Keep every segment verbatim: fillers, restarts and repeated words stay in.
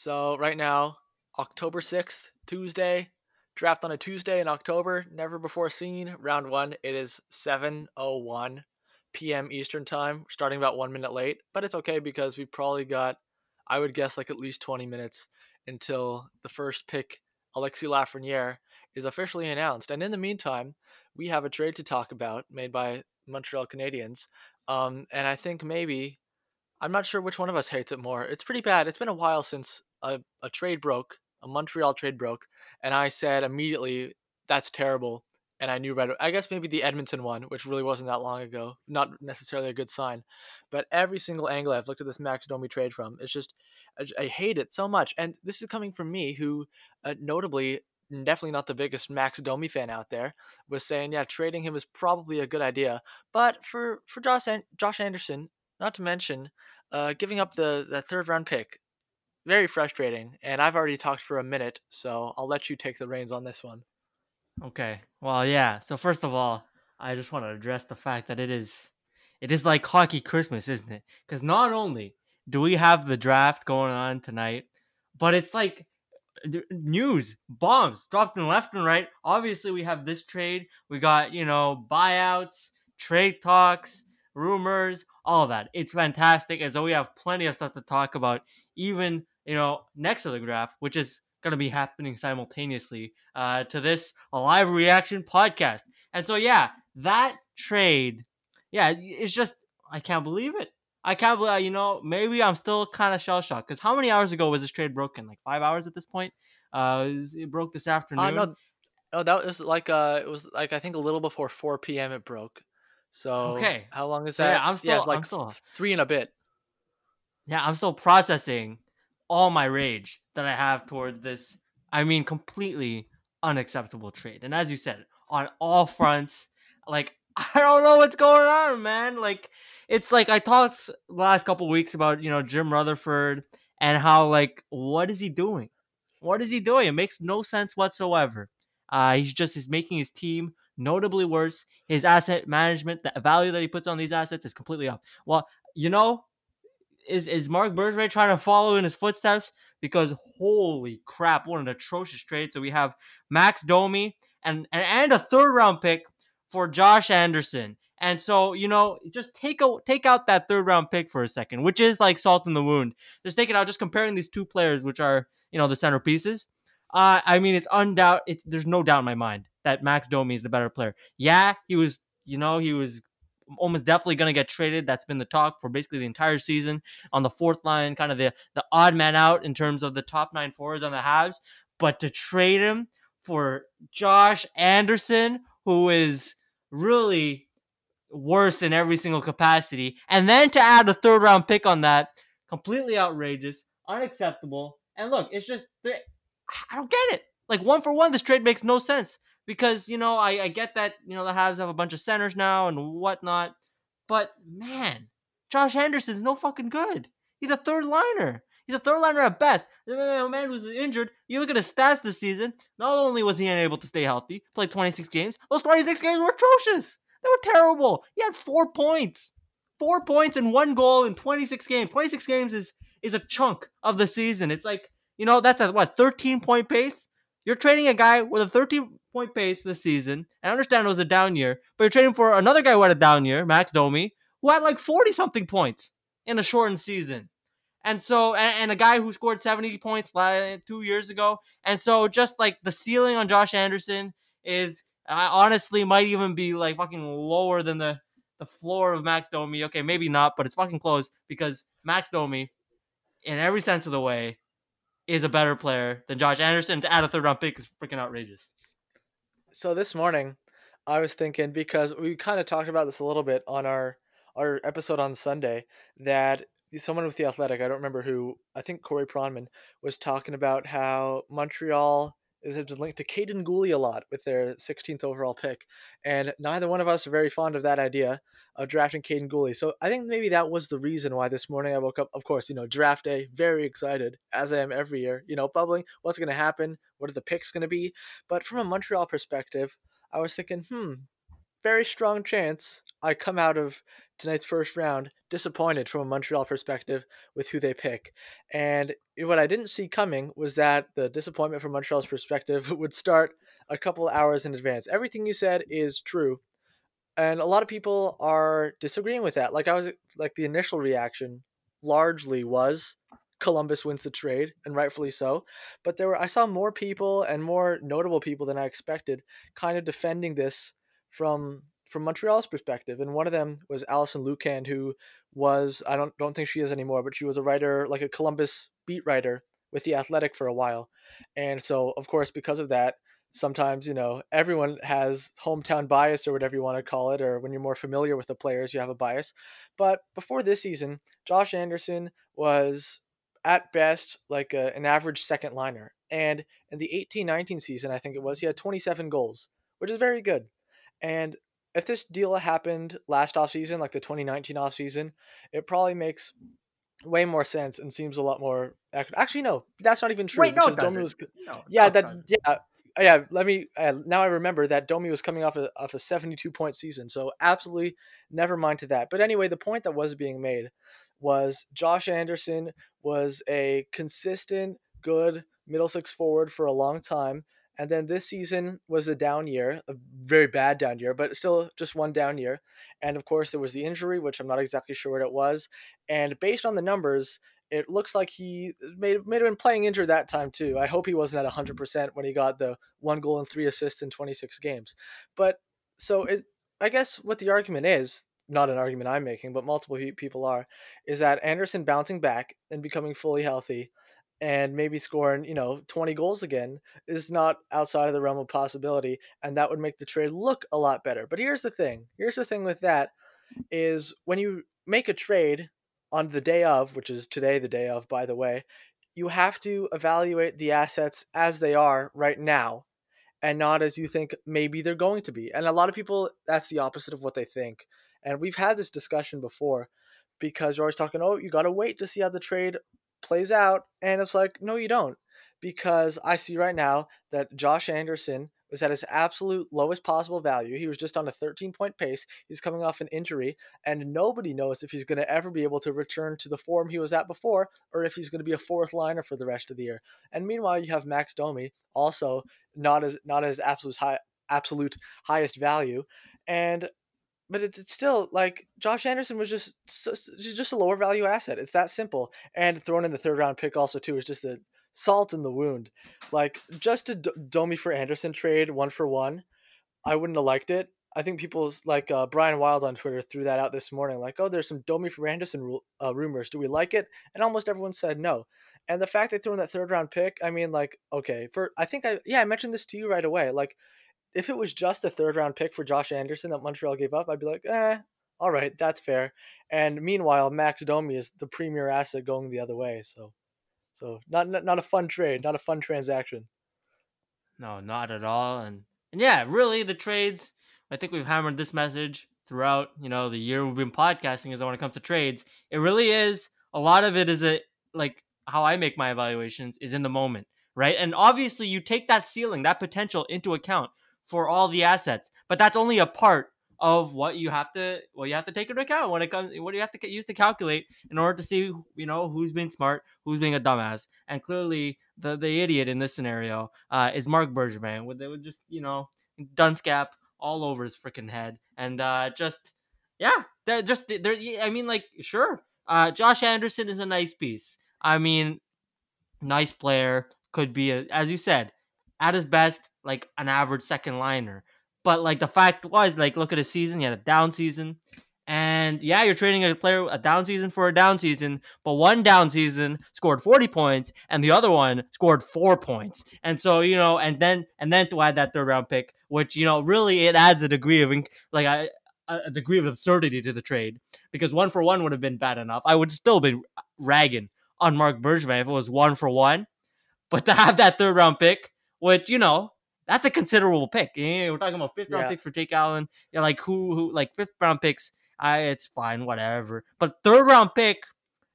So right now, October sixth, Tuesday, draft on a Tuesday in October, never before seen, round one. It is seven oh one p.m. Eastern time, starting about one minute late, but it's okay because we probably got, I would guess, like at least twenty minutes until the first pick, Alexis Lafreniere, is officially announced. And in the meantime, we have a trade to talk about made by Montreal Canadiens. Um, and I think maybe, I'm not sure which one of us hates it more. It's pretty bad. It's been a while since a, a trade broke, a Montreal trade broke. And I said immediately, that's terrible. And I knew right away. I guess maybe the Edmonton one, which really wasn't that long ago. Not necessarily a good sign. But every single angle I've looked at this Max Domi trade from, it's just, I, I hate it so much. And this is coming from me, who uh, notably, definitely not the biggest Max Domi fan out there, was saying, yeah, trading him is probably a good idea. But for, for Josh, An- Josh Anderson, not to mention uh, giving up the, the third round pick, very frustrating. And I've already talked for a minute, so I'll let you take the reins on this one. Okay. Well, yeah. So first of all, I just want to address the fact that it is, it is like hockey Christmas, isn't it? Because not only do we have the draft going on tonight, but it's like news, bombs dropped in left and right. Obviously, we have this trade. We got, you know, buyouts, trade talks, rumors, all of that. It's fantastic. And so we have plenty of stuff to talk about, even, you know, next to the draft, which is going to be happening simultaneously uh, to this a live reaction podcast. And so, yeah, that trade, yeah, it's just, I can't believe it. I can't believe, you know, maybe I'm still kind of shell-shocked because how many hours ago was this trade broken? Like five hours at this point? Uh, it, was, it broke this afternoon. Uh, no, no, that was like, uh, it was like, I think a little before four p.m. it broke. So okay. How long is that? Yeah, I'm still, yeah, it's like I'm still, three and a bit. Yeah, I'm still processing all my rage that I have towards this, I mean, completely unacceptable trade. And as you said, on all fronts, like, I don't know what's going on, man. Like, it's like I talked last couple weeks about, you know, Jim Rutherford and how, like, what is he doing? What is he doing? It makes no sense whatsoever. Uh, he's just is making his team notably worse. His asset management, the value that he puts on these assets is completely off. Well, you know, is, is Marc Bergevin trying to follow in his footsteps? Because holy crap, what an atrocious trade. So we have Max Domi and and, and a third round pick for Josh Anderson. And so, you know, just take a, take out that third round pick for a second, which is like salt in the wound. Just take it out, just comparing these two players, which are, you know, the centerpieces. Uh, I mean, it's undoubt. It's, there's no doubt in my mind that Max Domi is the better player. Yeah, he was, you know, he was almost definitely going to get traded. That's been the talk for basically the entire season on the fourth line, kind of the, the odd man out in terms of the top nine forwards on the Habs. But to trade him for Josh Anderson, who is really worse in every single capacity, and then to add a third round pick on that, completely outrageous, unacceptable. And look, it's just, I don't get it. Like, one for one, this trade makes no sense because, you know, I, I get that, you know, the Habs have a bunch of centers now and whatnot, but man, Josh Anderson's no fucking good. He's a third liner. He's a third liner at best. The man who's injured, you look at his stats this season, not only was he unable to stay healthy, played twenty-six games, those twenty-six games were atrocious. They were terrible. He had four points. Four points and one goal in twenty-six games. twenty-six games is, is a chunk of the season. It's like, you know, that's a, what, thirteen-point pace? You're trading a guy with a thirteen-point pace this season. I understand it was a down year, but you're trading for another guy who had a down year, Max Domi, who had like forty-something points in a shortened season. And so, and, and a guy who scored seventy points two years ago. And so, just like the ceiling on Josh Anderson is, I honestly might even be like fucking lower than the, the floor of Max Domi. Okay, maybe not, but it's fucking close because Max Domi, in every sense of the way, is a better player than Josh Anderson. To add a third round pick is freaking outrageous. So this morning, I was thinking, because we kind of talked about this a little bit on our, our episode on Sunday, that someone with The Athletic, I don't remember who, I think Corey Pronman, was talking about how Montreal is linked to Caden Gooley a lot with their sixteenth overall pick. And neither one of us are very fond of that idea of drafting Caden Gooley. So I think maybe that was the reason why this morning I woke up, of course, you know, draft day, very excited, as I am every year, you know, bubbling, what's going to happen, what are the picks going to be? But from a Montreal perspective, I was thinking, hmm, very strong chance I come out of tonight's first round disappointed from a Montreal perspective with who they pick. And what I didn't see coming was that the disappointment from Montreal's perspective would start a couple hours in advance. Everything you said is true. And a lot of people are disagreeing with that. Like I was, like the initial reaction largely was Columbus wins the trade, and rightfully so. But there were, I saw more people and more notable people than I expected kind of defending this from from Montreal's perspective. And one of them was Alison Lucan, who was, I don't don't think she is anymore, but she was a writer, like a Columbus beat writer with The Athletic for a while. And so, of course, because of that, sometimes, you know, everyone has hometown bias or whatever you want to call it, or when you're more familiar with the players, you have a bias. But before this season, Josh Anderson was at best like a, an average second liner. And in the eighteen nineteen season, I think it was, he had twenty-seven goals, which is very good. And if this deal happened last offseason, like the twenty nineteen offseason, it probably makes way more sense and seems a lot more accurate. Actually, no, that's not even true. Wait, no, it doesn't. Was, no, yeah, that, doesn't. yeah. Yeah, let me. Uh, now I remember that Domi was coming off a, off a seventy-two point season, so absolutely never mind to that. But anyway, the point that was being made was Josh Anderson was a consistent, good middle six forward for a long time, and then this season was a down year, a very bad down year, but still just one down year. And of course, there was the injury, which I'm not exactly sure what it was. And based on the numbers, it looks like he may, may have been playing injured that time too. I hope he wasn't at one hundred percent when he got the one goal and three assists in twenty-six games. But so it, I guess what the argument is, not an argument I'm making, but multiple people are, is that Anderson bouncing back and becoming fully healthy and maybe scoring, you know, twenty goals again is not outside of the realm of possibility. And that would make the trade look a lot better. But here's the thing. Here's the thing with that is when you make a trade on the day of, which is today, the day of, by the way, you have to evaluate the assets as they are right now and not as you think maybe they're going to be. And a lot of people, that's the opposite of what they think. And we've had this discussion before because you're always talking, oh, you got to wait to see how the trade plays out. And it's like, no, you don't. Because I see right now that Josh Anderson was at his absolute lowest possible value. He was just on a thirteen point pace. He's coming off an injury, and nobody knows if he's going to ever be able to return to the form he was at before or if he's going to be a fourth liner for the rest of the year. And meanwhile, you have Max Domi, also not as not as absolute high, absolute highest value. And but it's, it's still like Josh Anderson was just just a lower value asset. It's that simple. And thrown in the third round pick also too is just a salt in the wound. Like just a D- Domi for Anderson trade, one for one, I wouldn't have liked it. I think people's like uh, Brian Wild on Twitter threw that out this morning, like, oh, there's some Domi for Anderson ru- uh, rumors. Do we like it? And almost everyone said no. And the fact they threw in that third round pick, I mean, like, okay, for I think I yeah I mentioned this to you right away. Like, if it was just a third round pick for Josh Anderson that Montreal gave up, I'd be like, eh, all right, that's fair. And meanwhile, Max Domi is the premier asset going the other way, so. So not, not not a fun trade, not a fun transaction. No, not at all. And, and yeah, really the trades, I think we've hammered this message throughout, you know, the year we've been podcasting is that when it comes to trades, it really is, a lot of it is a, like how I make my evaluations is in the moment, right? And obviously you take that ceiling, that potential into account for all the assets, but that's only a part of what you have to, well, you have to take into account when it comes, what you have to use to calculate in order to see, you know, who's being smart, who's being a dumbass. And clearly the, the idiot in this scenario uh, is Marc Bergevin, where they would just, you know, dunce cap all over his freaking head. And uh, just, yeah, they're just, they're, I mean, like, sure. Uh, Josh Anderson is a nice piece. I mean, nice player, could be, a, as you said, at his best, like an average second liner. But, like, the fact was, like, look at his season. He had a down season. And, yeah, you're trading a player a down season for a down season. But one down season scored forty points, and the other one scored four points. And so, you know, and then and then to add that third-round pick, which, you know, really it adds a degree of, like, a, a degree of absurdity to the trade. Because one for one would have been bad enough. I would still be ragging on Marc Bergevin if it was one for one. But to have that third-round pick, which, you know, that's a considerable pick. We're talking about fifth round yeah. picks for Jake Allen. Yeah, like who, who, like fifth round picks. I, it's fine, whatever. But third round pick,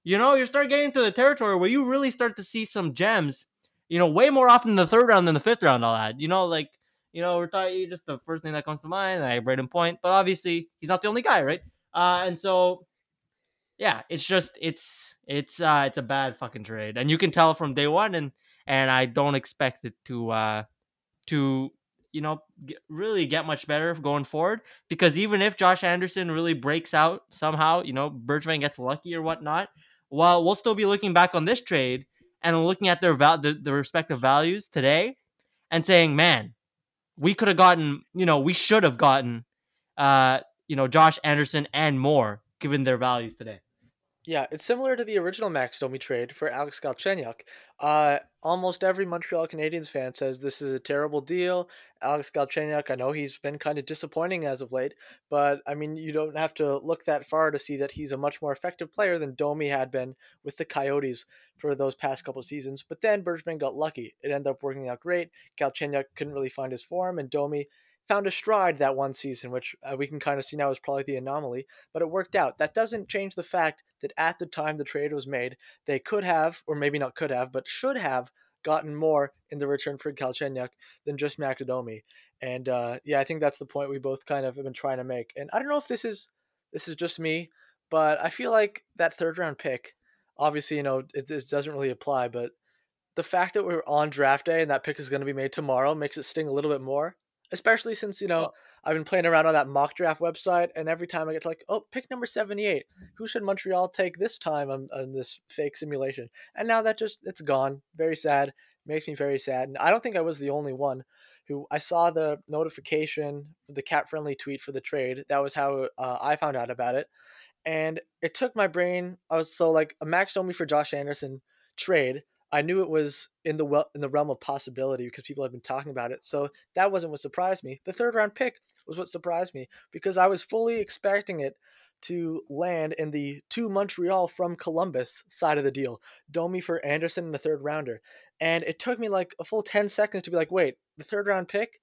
you know, you start getting to the territory where you really start to see some gems. You know, way more often in the third round than the fifth round. I'll add. You know, like you know, retire, just the first name that comes to mind, like Braden Point. But obviously, he's not the only guy, right? Uh, and so, yeah, it's just, it's, it's, uh, it's a bad fucking trade. And you can tell from day one, and, and I don't expect it to, uh, to, you know, get, really get much better going forward. Because even if Josh Anderson really breaks out somehow, you know, Bergevin gets lucky or whatnot, well, we'll still be looking back on this trade and looking at their val- the, the respective values today and saying, man, we could have gotten, you know, we should have gotten, uh, you know, Josh Anderson and more, given their values today. Yeah, it's similar to the original Max Domi trade for Alex Galchenyuk. Uh, almost every Montreal Canadiens fan says this is a terrible deal. Alex Galchenyuk, I know he's been kind of disappointing as of late, but I mean, you don't have to look that far to see that he's a much more effective player than Domi had been with the Coyotes for those past couple of seasons. But then Bergevin got lucky. It ended up working out great. Galchenyuk couldn't really find his form, and Domi found a stride that one season, which uh, we can kind of see now is probably the anomaly, but it worked out. That doesn't change the fact that at the time the trade was made, they could have, or maybe not could have, but should have gotten more in the return for Galchenyuk than just Max Domi. And uh, yeah, I think that's the point we both kind of have been trying to make. And I don't know if this is this is just me, but I feel like that third round pick, obviously, you know, it, it doesn't really apply, but the fact that we're on draft day and that pick is going to be made tomorrow makes it sting a little bit more. Especially since, you know, well, I've been playing around on that mock draft website, and every time I get to like, oh, pick number seventy-eight. Who should Montreal take this time on, on this fake simulation? And now that just, it's gone. Very sad. Makes me very sad. And I don't think I was the only one who, I saw the notification, the cat-friendly tweet for the trade. That was how uh, I found out about it. And it took my brain. I was so like, a Max Domi for Josh Anderson trade. I knew it was in the well, in the realm of possibility because people had been talking about it. So that wasn't what surprised me. The third round pick was what surprised me because I was fully expecting it to land in the to Montreal from Columbus side of the deal. Domi for Anderson and a third rounder. And it took me like a full ten seconds to be like, wait, the third round pick?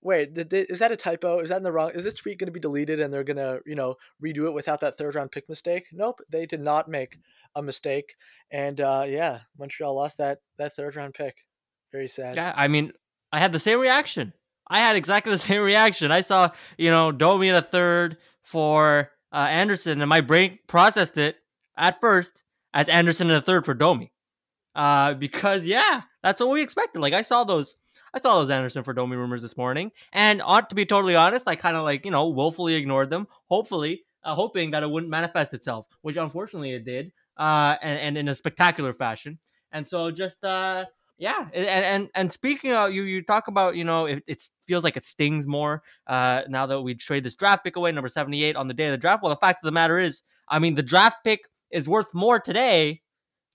Wait, did they, is that a typo? Is that in the wrong? Is this tweet going to be deleted and they're going to, you know, redo it without that third round pick mistake? Nope, they did not make a mistake. And uh, yeah, Montreal lost that that third round pick. Very sad. Yeah, I mean, I had the same reaction. I had exactly the same reaction. I saw, you know, Domi in a third for uh, Anderson, and my brain processed it at first as Anderson in a third for Domi, uh, because yeah, that's what we expected. Like I saw those. I saw those Anderson for Domi rumors this morning, and ought to be totally honest, I kind of like, you know, willfully ignored them, hopefully, uh, hoping that it wouldn't manifest itself, which unfortunately it did, uh, and, and in a spectacular fashion. And so just, uh, yeah, and, and and speaking of, you you talk about, you know, it, it feels like it stings more uh, now that we trade this draft pick away, number seventy-eight on the day of the draft. Well, the fact of the matter is, I mean, the draft pick is worth more today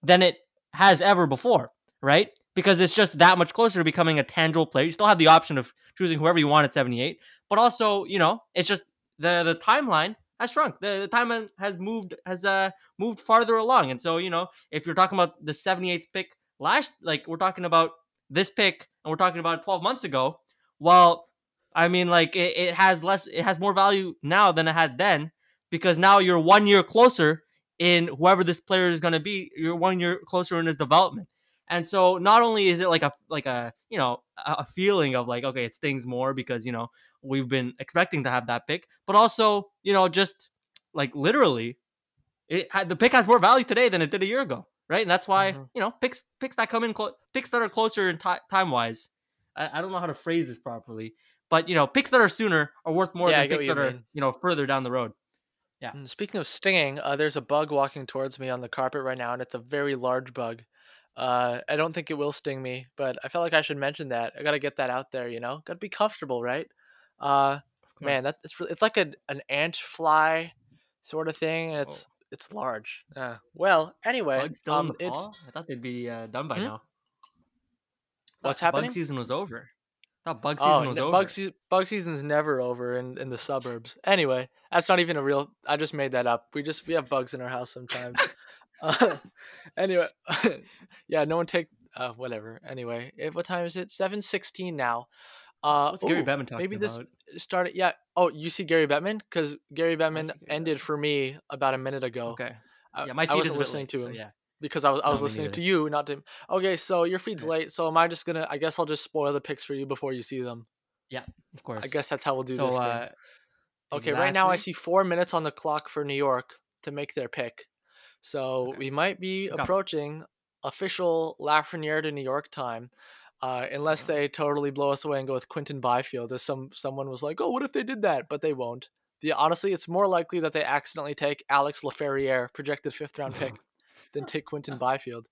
than it has ever before, right? Because it's just that much closer to becoming a tangible player. You still have the option of choosing whoever you want at seventy-eight, but also, you know, it's just the the timeline has shrunk. The, the timeline has moved has uh moved farther along, and so, you know, if you're talking about the seventy-eighth pick last, like we're talking about this pick, and we're talking about twelve months ago. Well, I mean, like it, it has less, it has more value now than it had then, because now you're one year closer in whoever this player is going to be. You're one year closer in his development. And so not only is it like a, like a, you know, a feeling of like, okay, it stings more because, you know, we've been expecting to have that pick, but also, you know, just like literally it had, the pick has more value today than it did a year ago. Right. And that's why, mm-hmm. you know, picks, picks that come in, clo- picks that are closer in t- time wise. I, I don't know how to phrase this properly, but you know, picks that are sooner are worth more yeah, than picks that mean. are, you know, further down the road. Yeah. And speaking of stinging, uh, there's a bug walking towards me on the carpet right now, and it's a very large bug. Uh, I don't think it will sting me, but I felt like I should mention that. I got to get that out there, you know? Got to be comfortable, right? Uh, man, that's it's, it's like a, an ant fly sort of thing. And it's oh. it's large. Uh, well, anyway. Bugs still um, in the it's... fall? I thought they'd be uh, done by hmm? now. What's happening? Bug season was over. I thought bug season oh, was no, over. Bug, se- bug season's never over in, in the suburbs. Anyway, that's not even a real... I just made that up. We just we have bugs in our house sometimes. Uh, anyway, yeah, no one take uh whatever. Anyway, if, what time is it? Seven sixteen now. Uh, so ooh, Gary Bettman talking maybe this about? started. Yeah. Oh, you see Gary Bettman because Gary Bettman ended Bettman. for me about a minute ago. Okay. Yeah, my feed I wasn't is listening late, to him. So yeah. Because I was I was no, listening to you, not to him. Okay, so your feed's okay. late. So am I just gonna? I guess I'll just spoil the picks for you before you see them. Yeah, of course. I guess that's how we'll do so, this. Uh, thing. Okay, exactly. Right now I see four minutes on the clock for New York to make their pick. So okay. we might be Go. approaching official Lafreniere to New York time. Uh, unless they totally blow us away and go with Quinton Byfield, as some someone was like, oh, what if they did that? But they won't. The honestly, it's more likely that they accidentally take Alex Lafreniere, projected fifth round pick, than take Quinton Byfield.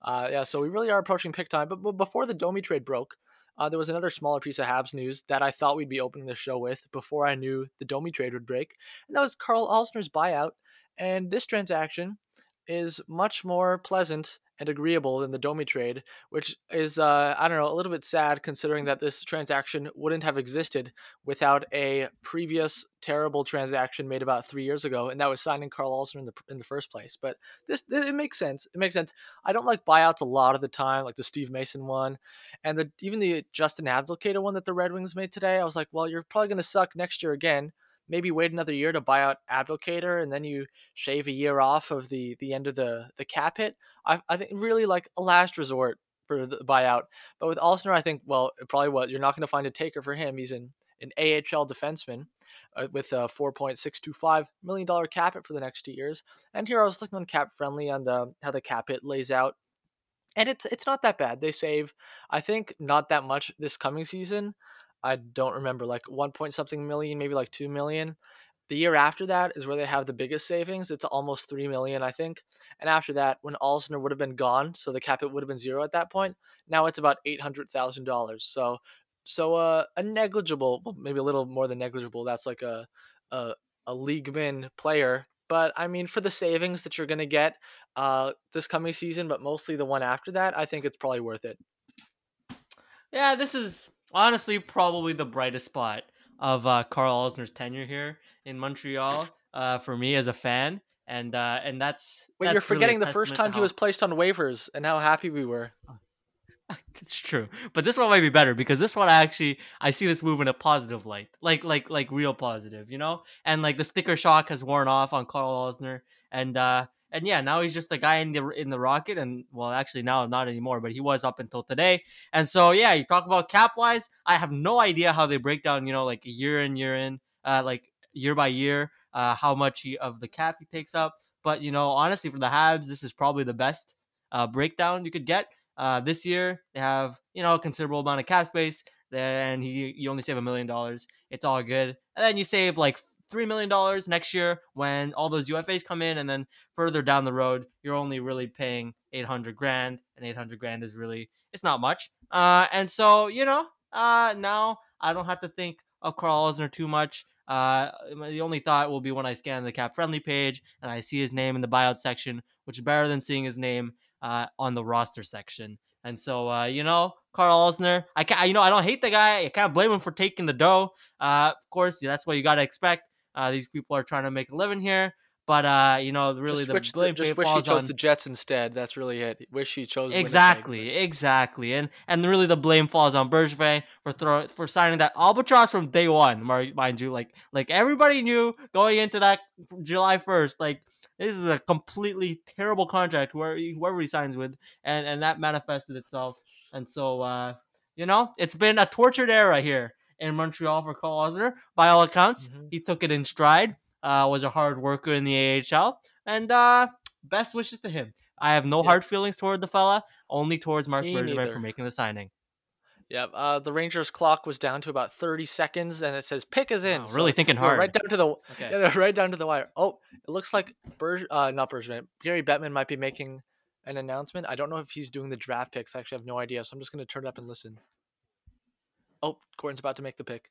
Uh, yeah, so we really are approaching pick time. But, but before the Domi trade broke, uh, there was another smaller piece of Habs news that I thought we'd be opening the show with before I knew the Domi trade would break, and that was Carl Alzner's buyout. And this transaction is much more pleasant and agreeable than the Domi trade, which is, uh, I don't know, a little bit sad considering that this transaction wouldn't have existed without a previous terrible transaction made about three years ago, and that was signing Carl Alzner in the in the first place. But this, it makes sense. It makes sense. I don't like buyouts a lot of the time, like the Steve Mason one, and the even the Justin Abdelkader one that the Red Wings made today. I was like, well, you're probably going to suck next year again. Maybe wait another year to buy out Abdelkader, and then you shave a year off of the, the end of the, the cap hit. I I think really like a last resort for the buyout. But with Alzner, I think, well, it probably was. You're not going to find a taker for him. He's an, an A H L defenseman uh, with a four point six two five million dollars cap hit for the next two years. And here I was looking on Cap Friendly on the how the cap hit lays out. And it's it's not that bad. They save, I think, not that much this coming season. I don't remember, like one point something million, maybe like two million. The year after that is where they have the biggest savings. It's almost three million, I think. And after that, when Alzner would have been gone, so the cap it would have been zero at that point. Now it's about eight hundred thousand dollars. So, so uh, a negligible, well, maybe a little more than negligible. That's like a a, a leagueman player. But I mean, for the savings that you're gonna get uh, this coming season, but mostly the one after that, I think it's probably worth it. Yeah, this is. Honestly, probably the brightest spot of uh, Carl Alzner's tenure here in Montreal uh, for me as a fan. And uh, and that's... Wait, that's you're forgetting really the first time how... he was placed on waivers and how happy we were. It's true. But this one might be better because this one I actually... I see this move in a positive light. Like, like, like real positive, you know? And like the sticker shock has worn off on Carl Alzner. And... Uh, And yeah, now he's just a guy in the in the Rocket, and well, actually now not anymore, but he was up until today. And so yeah, you talk about cap wise, I have no idea how they break down, you know, like year in year in, uh, like year by year, uh, how much he, of the cap he takes up. But you know, honestly, for the Habs, this is probably the best uh, breakdown you could get. Uh, this year they have you know a considerable amount of cap space, and he you only save a million dollars. It's all good, and then you save like. three million dollars next year when all those U F As come in, and then further down the road, you're only really paying eight hundred grand, and eight hundred grand is really, it's not much. Uh, and so, you know, uh, now I don't have to think of Carl Alzner too much. Uh, the only thought will be when I scan the Cap Friendly page and I see his name in the buyout section, which is better than seeing his name uh, on the roster section. And so, uh, you know, Carl Alzner, I can't, you know, I don't hate the guy. I can't blame him for taking the dough. Uh, of course, that's what you got to expect. Uh, these people are trying to make a living here, but uh, you know, really, just the wish, blame just wish he chose on... the Jets instead. That's really it. Wish he chose exactly, Winnipeg, but... exactly, and and really the blame falls on Bergevin for throw, for signing that albatross from day one, mind you. Like like everybody knew going into that July first, like this is a completely terrible contract where whoever he signs with, and and that manifested itself. And so uh, you know, it's been a tortured era here. In Montreal for Carl Alzner. By all accounts, mm-hmm. he took it in stride, uh, was a hard worker in the A H L, and uh, best wishes to him. I have no yeah. hard feelings toward the fella, only towards Marc Bergevin for making the signing. Yep. Uh, the Rangers clock was down to about thirty seconds, and it says pick is in. Oh, so really thinking hard. Right down to the okay. yeah, right down to the wire. Oh, it looks like Berge, uh, not Bergevin, Gary Bettman might be making an announcement. I don't know if he's doing the draft picks. I actually have no idea, so I'm just going to turn it up and listen. Oh, Gordon's about to make the pick.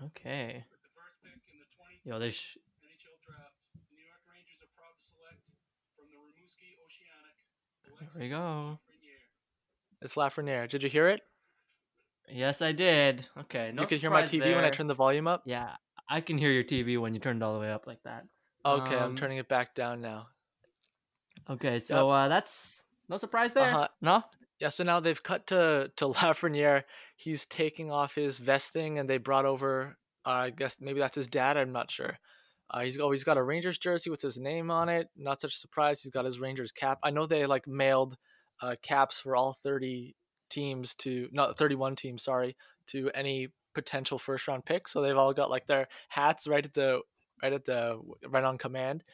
Okay. With the first pick in the twenty twenty Yo, they sh- N H L draft, the New York Rangers are proud to select from the Rimouski Oceanic. Alexis there we go. Lafreniere. It's Lafreniere. Did you hear it? Yes, I did. Okay. No you can hear my T V there. When I turn the volume up? Yeah, I can hear your T V when you turn it all the way up like that. Okay, um, I'm turning it back down now. Okay, so uh, that's no surprise there. Uh-huh. No? Yeah, so now they've cut to, to Lafreniere. He's taking off his vest thing, and they brought over, uh, I guess maybe that's his dad. I'm not sure. Uh, he's, oh, he's got a Rangers jersey with his name on it. Not such a surprise. He's got his Rangers cap. I know they like mailed uh, caps for all thirty teams to, not thirty-one teams, sorry, to any potential first round picks. So they've all got like their hats right at the right at the right on command,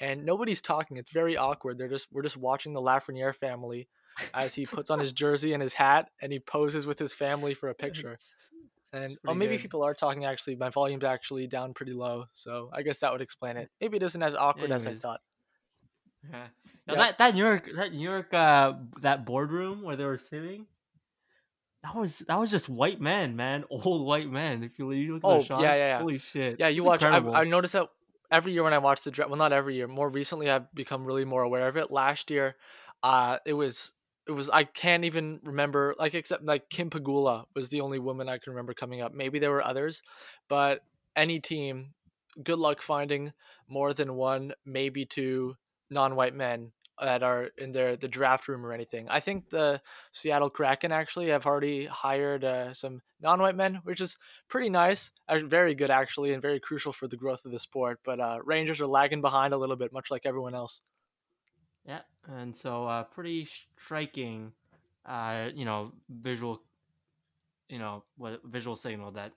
and nobody's talking. It's very awkward. They're just we're just watching the Lafreniere family as he puts on his jersey and his hat and he poses with his family for a picture. And oh, maybe good. People are talking. Actually, my volume's actually down pretty low, so I guess that would explain it. Maybe it isn't as awkward Anyways. as I thought. Yeah. Now yep. that that New York that New York uh, that boardroom where they were sitting, that was that was just white men, man, old white men. If you, you look at oh, the shots, yeah, yeah, yeah. holy shit. Yeah, you it's watch. I've, I've noticed that every year when I watch the draft. Well, not every year. More recently, I've become really more aware of it. Last year, uh, it was. It was, I can't even remember, like, except like Kim Pagula was the only woman I can remember coming up. Maybe there were others, but any team, good luck finding more than one, maybe two non-white men that are in their, the draft room or anything. I think the Seattle Kraken actually have already hired uh, some non-white men, which is pretty nice, very good actually, and very crucial for the growth of the sport. But uh, Rangers are lagging behind a little bit, much like everyone else. Yeah, and so uh, pretty striking, uh, you know, visual, you know, visual signal that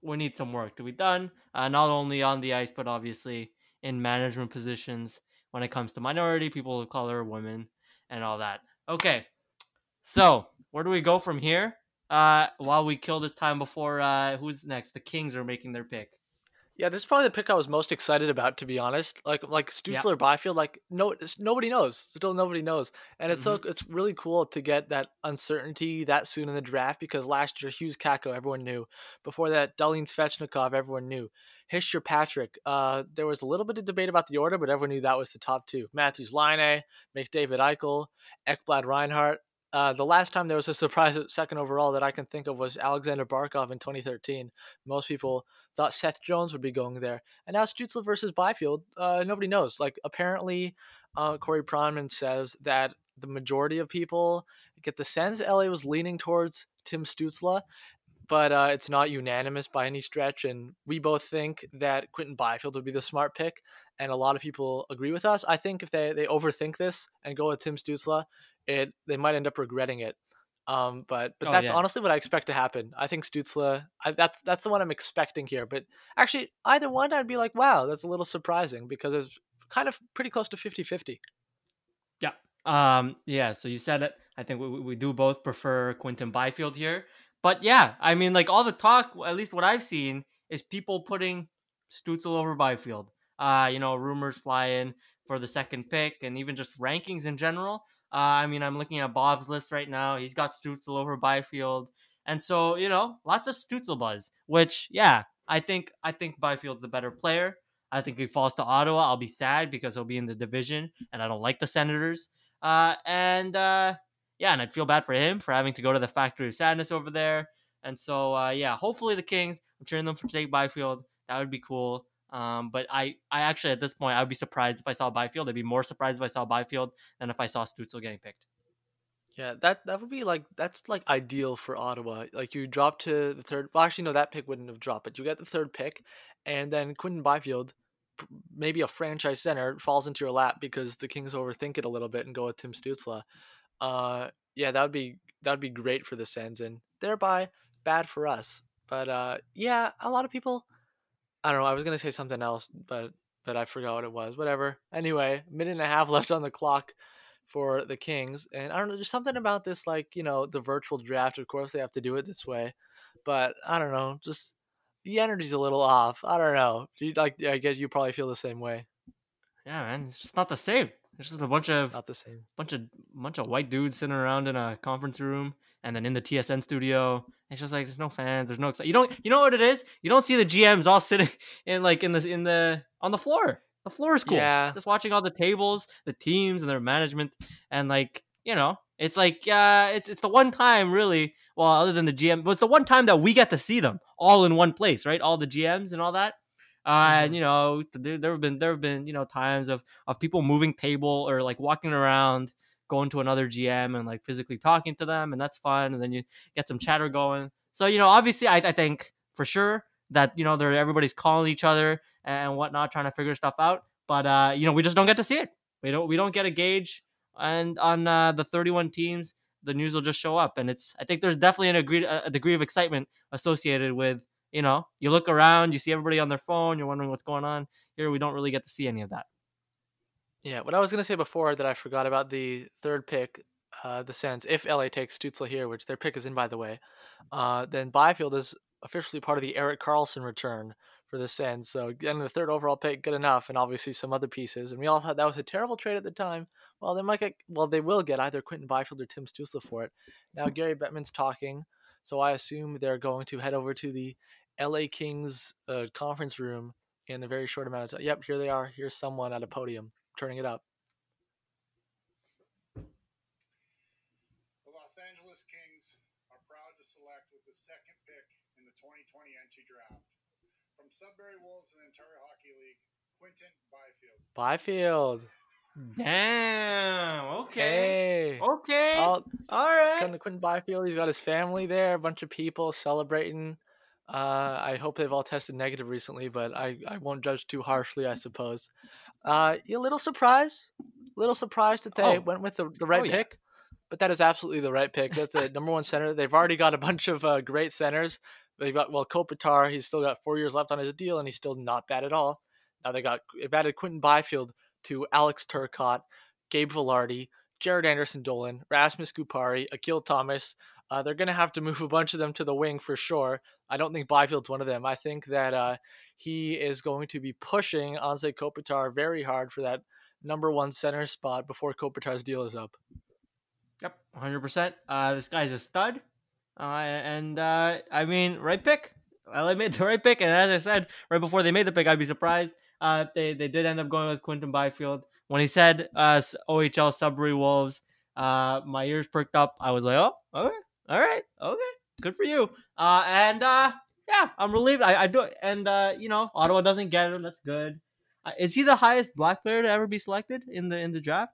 we need some work to be done, uh, not only on the ice, but obviously in management positions when it comes to minority, people of color, women, and all that. Okay, so where do we go from here? Uh, while we kill this time before, uh, who's next? The Kings are making their pick. Yeah, this is probably the pick I was most excited about, to be honest. Like, like Stützle yeah. or Byfield, like no, nobody knows. Still, nobody knows, and it's mm-hmm. so it's really cool to get that uncertainty that soon in the draft. Because last year, Hughes Kakko, everyone knew. Before that, Darlene Svechnikov, everyone knew. Hischier Patrick, uh, there was a little bit of debate about the order, but everyone knew that was the top two. Matthews Laine, McDavid Eichel, Ekblad Reinhardt. Uh, the last time there was a surprise at second overall that I can think of was Alexander Barkov in twenty thirteen. Most people thought Seth Jones would be going there. And now Stützle versus Byfield, uh, nobody knows. Like, apparently, uh, Corey Pronman says that the majority of people get the sense L A was leaning towards Tim Stützle, but uh, it's not unanimous by any stretch. And we both think that Quinton Byfield would be the smart pick, and a lot of people agree with us. I think if they, they overthink this and go with Tim Stützle, It they might end up regretting it, um. But but oh, that's yeah. honestly what I expect to happen. I think Stützle. I, that's that's the one I'm expecting here. But actually, either one, I'd be like, wow, that's a little surprising because it's kind of pretty close to fifty-fifty. Yeah. Um. Yeah. So you said it. I think we we do both prefer Quinton Byfield here. But yeah, I mean, like all the talk, at least what I've seen, is people putting Stützle over Byfield. Uh, you know, rumors flying for the second pick, and even just rankings in general. Uh, I mean, I'm looking at Bob's list right now. He's got Stützle over Byfield. And so, you know, lots of Stützle buzz, which, yeah, I think I think Byfield's the better player. I think if he falls to Ottawa, I'll be sad because he'll be in the division, and I don't like the Senators. Uh, and, uh, yeah, and I'd feel bad for him for having to go to the factory of sadness over there. And so, uh, yeah, hopefully the Kings, I'm cheering them for Jake Byfield. That would be cool. Um, but I, I actually, at this point, I would be surprised if I saw Byfield. I'd be more surprised if I saw Byfield than if I saw Stützle getting picked. Yeah, that, that would be like, that's like ideal for Ottawa. Like you drop to the third, well, actually, no, that pick wouldn't have dropped, but you get the third pick and then Quinton Byfield, maybe a franchise center, falls into your lap because the Kings overthink it a little bit and go with Tim Stützle. Uh, yeah, that would be, that'd be great for the Sens and thereby bad for us. But, uh, yeah, a lot of people, I don't know. I was going to say something else, but but I forgot what it was. Whatever. Anyway, minute and a half left on the clock for the Kings. And I don't know. There's something about this, like, you know, the virtual draft. Of course, they have to do it this way. But I don't know. Just the energy's a little off. I don't know. You, like, I guess you probably feel the same way. Yeah, man. It's just not the same. It's just a bunch of not the same. bunch of bunch of white dudes sitting around in a conference room and then in the T S N studio. It's just like there's no fans, there's no excitement. You don't, you know what it is? You don't see the G Ms all sitting in like in the in the on the floor. The floor is cool. Yeah. Just watching all the tables, the teams, and their management, and like you know, it's like uh, it's it's the one time really. Well, other than the G M, but it's the one time that we get to see them all in one place, right? All the G Ms and all that. Uh, and you know, there, there have been there have been you know times of of people moving table or like walking around, going to another G M and like physically talking to them, and that's fun. And then you get some chatter going. So you know, obviously, I, I think for sure that you know there everybody's calling each other and whatnot, trying to figure stuff out. But uh, you know, we just don't get to see it. We don't we don't get a gauge and on uh, the thirty-one teams the news will just show up. And it's, I think there's definitely an agreed, a degree of excitement associated with, you know, you look around, you see everybody on their phone, you're wondering what's going on. Here, we don't really get to see any of that. Yeah, what I was going to say before that I forgot about the third pick, uh, the Sens, if L A takes Stützle here, which their pick is in, by the way, uh, then Byfield is officially part of the Erik Karlsson return for the Sens. So again, the third overall pick, good enough, and obviously some other pieces. And we all thought that was a terrible trade at the time. Well, they might get, well, they will get either Quinton Byfield or Tim Stützle for it. Now Gary Bettman's talking, so I assume they're going to head over to the L A Kings uh, conference room in a very short amount of time. Yep, here they are. Here's someone at a podium turning it up. The Los Angeles Kings are proud to select with the second pick in the twenty twenty entry draft from Sudbury Wolves in the Ontario Hockey League, Quinton Byfield. Byfield. Damn. Okay. Hey. Okay. I'll, All right. Come to Quinton Byfield. He's got his family there, a bunch of people celebrating. Uh, I hope they've all tested negative recently, but I, I won't judge too harshly, I suppose. Uh, a little surprised, little surprised that they oh. went with the, the right oh, yeah. pick, but that is absolutely the right pick. That's a number one center. They've already got a bunch of uh, great centers. They've got, well, Kopitar, he's still got four years left on his deal, and he's still not bad at all. Now they got, they've added Quinton Byfield to Alex Turcotte, Gabe Vilardi, Jared Anderson Dolan, Rasmus Kupari, Akil Thomas. Uh, they're going to have to move a bunch of them to the wing for sure. I don't think Byfield's one of them. I think that uh, he is going to be pushing Anze Kopitar very hard for that number one center spot before Kopitar's deal is up. Yep, one hundred percent. Uh, this guy's a stud. Uh, and, uh, I mean, right pick. L A made the right pick. And as I said, right before they made the pick, I'd be surprised uh, if they, they did end up going with Quinton Byfield. When he said uh, O H L Sudbury Wolves, uh, my ears perked up. I was like, oh, okay. All right. Okay. Good for you. Uh, and uh, yeah, I'm relieved. I, I do. And, uh, you know, Ottawa doesn't get him. That's good. Uh, is he the highest black player to ever be selected in the in the draft?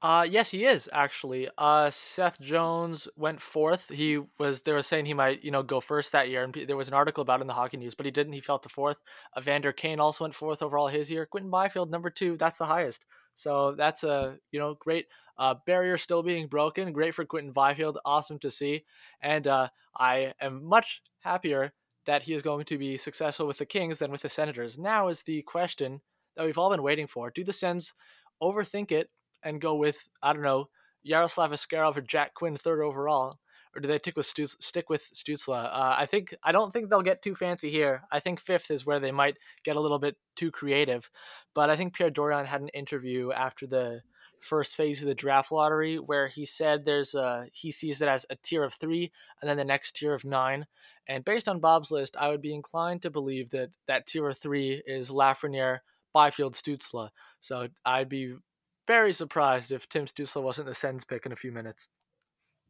Uh, yes, he is, actually. Uh, Seth Jones went fourth. He was, they were saying he might, you know, go first that year. And there was an article about it in the Hockey News, but he didn't. He fell to fourth. Evander Kane also went fourth overall his year. Quinton Byfield, number two. That's the highest. So that's a, you know, great uh, barrier still being broken. Great for Quinton Byfield. Awesome to see. And uh, I am much happier that he is going to be successful with the Kings than with the Senators. Now is the question that we've all been waiting for. Do the Sens overthink it and go with, I don't know, Yaroslav Askarov or Jack Quinn third overall? Or do they stick with Stutz- stick with Stützle? Uh, I think I don't think they'll get too fancy here. I think fifth is where they might get a little bit too creative. But I think Pierre Dorion had an interview after the first phase of the draft lottery where he said there's a, he sees it as a tier of three and then the next tier of nine. And based on Bob's list, I would be inclined to believe that that tier of three is Lafreniere, Byfield, Stützle. So I'd be very surprised if Tim Stützle wasn't the Sens pick in a few minutes.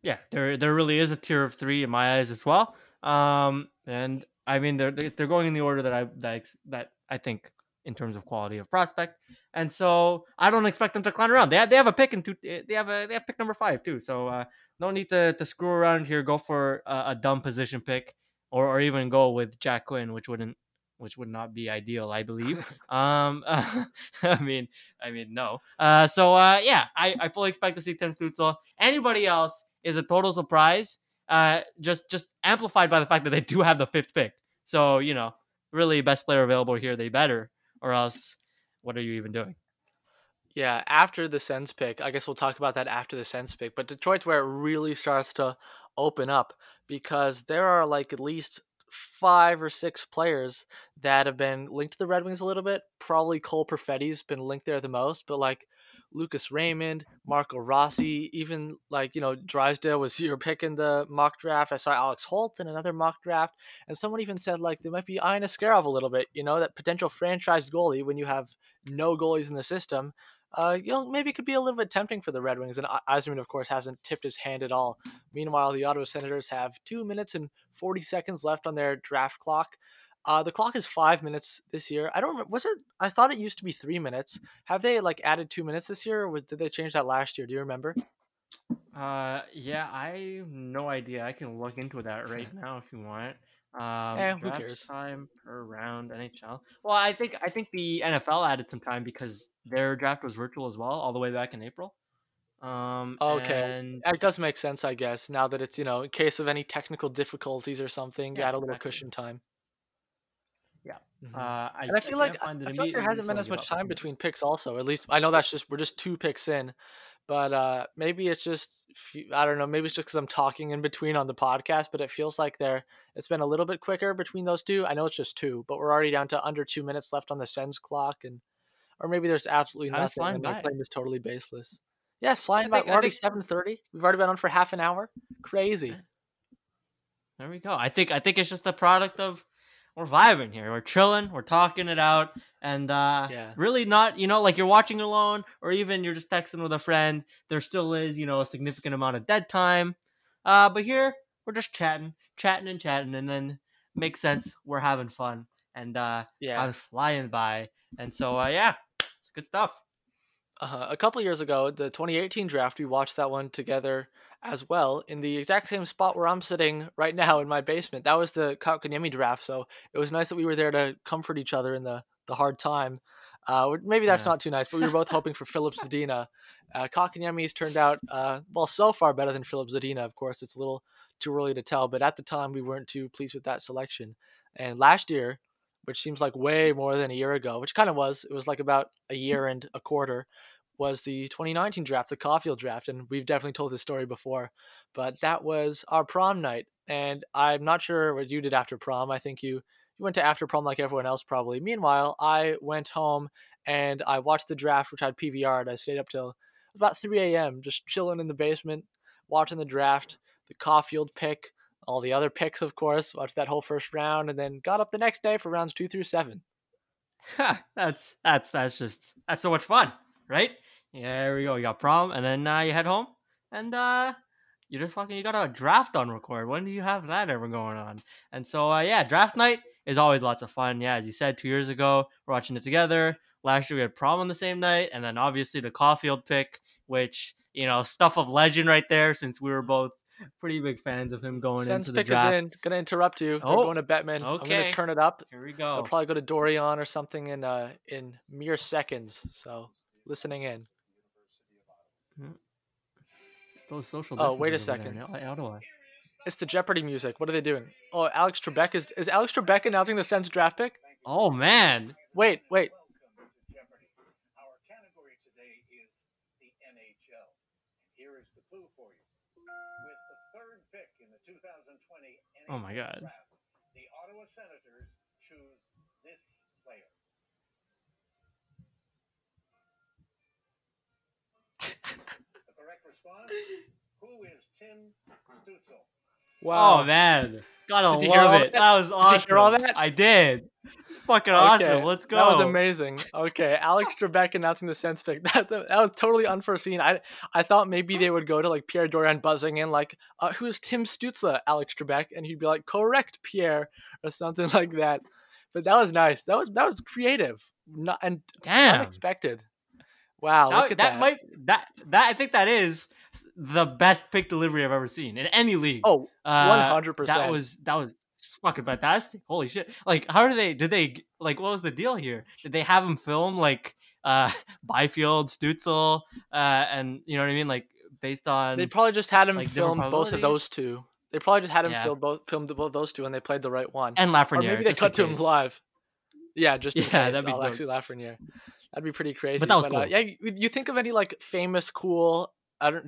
Yeah, there there really is a tier of three in my eyes as well, um, and I mean they're they're going in the order that I that that I think in terms of quality of prospect, and so I don't expect them to clown around. They have, they have a pick in two, they have a they have pick number five too, so uh, no need to, to screw around here. Go for a, a dumb position pick, or, or even go with Jack Quinn, which wouldn't which would not be ideal, I believe. um, uh, I mean I mean no. Uh, so uh, yeah, I, I fully expect to see Tim Stützle. Anybody else is a total surprise, uh, just just amplified by the fact that they do have the fifth pick. So, you know, really best player available here, they better, or else what are you even doing? Yeah, after the Sens pick, I guess we'll talk about that after the Sens pick, but Detroit's where it really starts to open up because there are like at least five or six players that have been linked to the Red Wings a little bit. Probably Cole Perfetti's been linked there the most, but like Lucas Raymond, Marco Rossi, even like, you know, Drysdale was your pick in the mock draft. I saw Alex Holtz in another mock draft. And someone even said, like, they might be eyeing Askarov a little bit, you know, that potential franchise goalie when you have no goalies in the system. Uh, you know, maybe it could be a little bit tempting for the Red Wings. And Eiserman, of course, hasn't tipped his hand at all. Meanwhile, the Ottawa Senators have two minutes and forty seconds left on their draft clock. Uh, the clock is five minutes this year. I don't remember. Was it? I thought it used to be three minutes. Have they like added two minutes this year, or was, did they change that last year? Do you remember? Uh, yeah, I have no idea. I can look into that right now if you want. Um, eh, who cares? Time per round N H L. Well, I think I think the N F L added some time because their draft was virtual as well, all the way back in April. Um, okay. And... That does make sense, I guess, now that it's, you know, in case of any technical difficulties or something, yeah, you add a little exactly. cushion time. Yeah. Mm-hmm. Uh, I, and I feel I like, I feel like there hasn't been as much time between picks also. At least I know that's just, we're just two picks in, but uh, maybe it's just, I don't know, maybe it's just because I'm talking in between on the podcast, but it feels like there, it's been a little bit quicker between those two. I know it's just two, but we're already down to under two minutes left on the Sens clock. And, or maybe there's absolutely nothing and my claim is totally baseless. Yeah, flying by. We're already seven thirty. We've already been on for half an hour. Crazy. There we go. I think I think it's just the product of we're vibing here. We're chilling. We're talking it out, and uh, yeah. really not. You know, like you're watching alone, or even you're just texting with a friend. There still is, you know, a significant amount of dead time. Uh, but here we're just chatting, chatting, and chatting, and then makes sense. We're having fun, and uh, yeah, I was flying by, and so uh, yeah, it's good stuff. Uh, a couple years ago, the twenty eighteen draft, we watched that one together as well in the exact same spot where I'm sitting right now in my basement. That was the Kotkaniemi draft, so it was nice that we were there to comfort each other in the, the hard time. Uh, maybe that's yeah. not too nice, but we were both hoping for Philip Zadina. Uh, Kotkaniemi's turned out, uh, well, so far better than Philip Zadina. Of course, it's a little too early to tell, but at the time, we weren't too pleased with that selection. And last year, which seems like way more than a year ago, which kind of was, it was like about a year and a quarter, was the twenty nineteen draft, the Caulfield draft, and we've definitely told this story before, but that was our prom night, and I'm not sure what you did after prom. I think you, you went to after prom like everyone else probably. Meanwhile, I went home, and I watched the draft, which I'd P V R'd. I stayed up till about three a.m., just chilling in the basement, watching the draft, the Caulfield pick, all the other picks, of course, watched that whole first round, and then got up the next day for rounds two through seven. Ha, that's, that's, that's just, that's so much fun, right? Yeah, there we go. You got prom, and then uh, you head home, and uh, you just fucking, you got a draft on record. When do you have that ever going on? And so, uh, yeah, draft night is always lots of fun. Yeah, as you said, two years ago, we're watching it together. Last year, we had prom on the same night, and then obviously the Caulfield pick, which, you know, stuff of legend right there, since we were both pretty big fans of him going Sense into the draft. Sense pick is in. Going to interrupt you. Oh, they're going to Bettman. Okay. I'm going to turn it up. Here we go. They'll probably go to Dorion or something in uh, in mere seconds. So, listening in. Those social distances. Oh, wait a second. Ottawa. It's the Jeopardy music. What are they doing? Oh, Alex Trebek. Is is Alex Trebek announcing the Sens draft pick? Oh, man. Wait, wait. Our category today is the N H L. Here is the clue for you. With the third pick in the two thousand twenty N H L oh my God. draft, the Ottawa Senators choose this player. The correct response, who is Tim Stützle? Wow. Oh, man. Gotta did love it. That? that was awesome. Did you hear all that? I did. It's fucking okay. awesome. Let's go. That was amazing. Okay. Alex Trebek announcing the Sens pick. That, that was totally unforeseen. I I thought maybe they would go to like Pierre Dorion buzzing in like, uh, who is Tim Stützle, Alex Trebek? And he'd be like, correct, Pierre, or something like that. But that was nice. That was that was creative. Not, and Damn. Unexpected. Wow. That, look at that. That might that that I think that is the best pick delivery I've ever seen in any league. Oh, one hundred percent. Uh, that was that was fucking fantastic. Holy shit. Like, how do they, did they, like, what was the deal here? Did they have him film, like, uh, Byfield, Stützle, uh, and, you know what I mean? Like, based on... They probably just had him like, film both of those two. They probably just had him yeah. film both film both those two, and they played the right one. And Lafreniere. Or maybe they cut to him live. Yeah, just in yeah, case. I'll actually Lafreniere. That'd be pretty crazy. But that was but, cool. Uh, yeah, you, you think of any, like, famous, cool...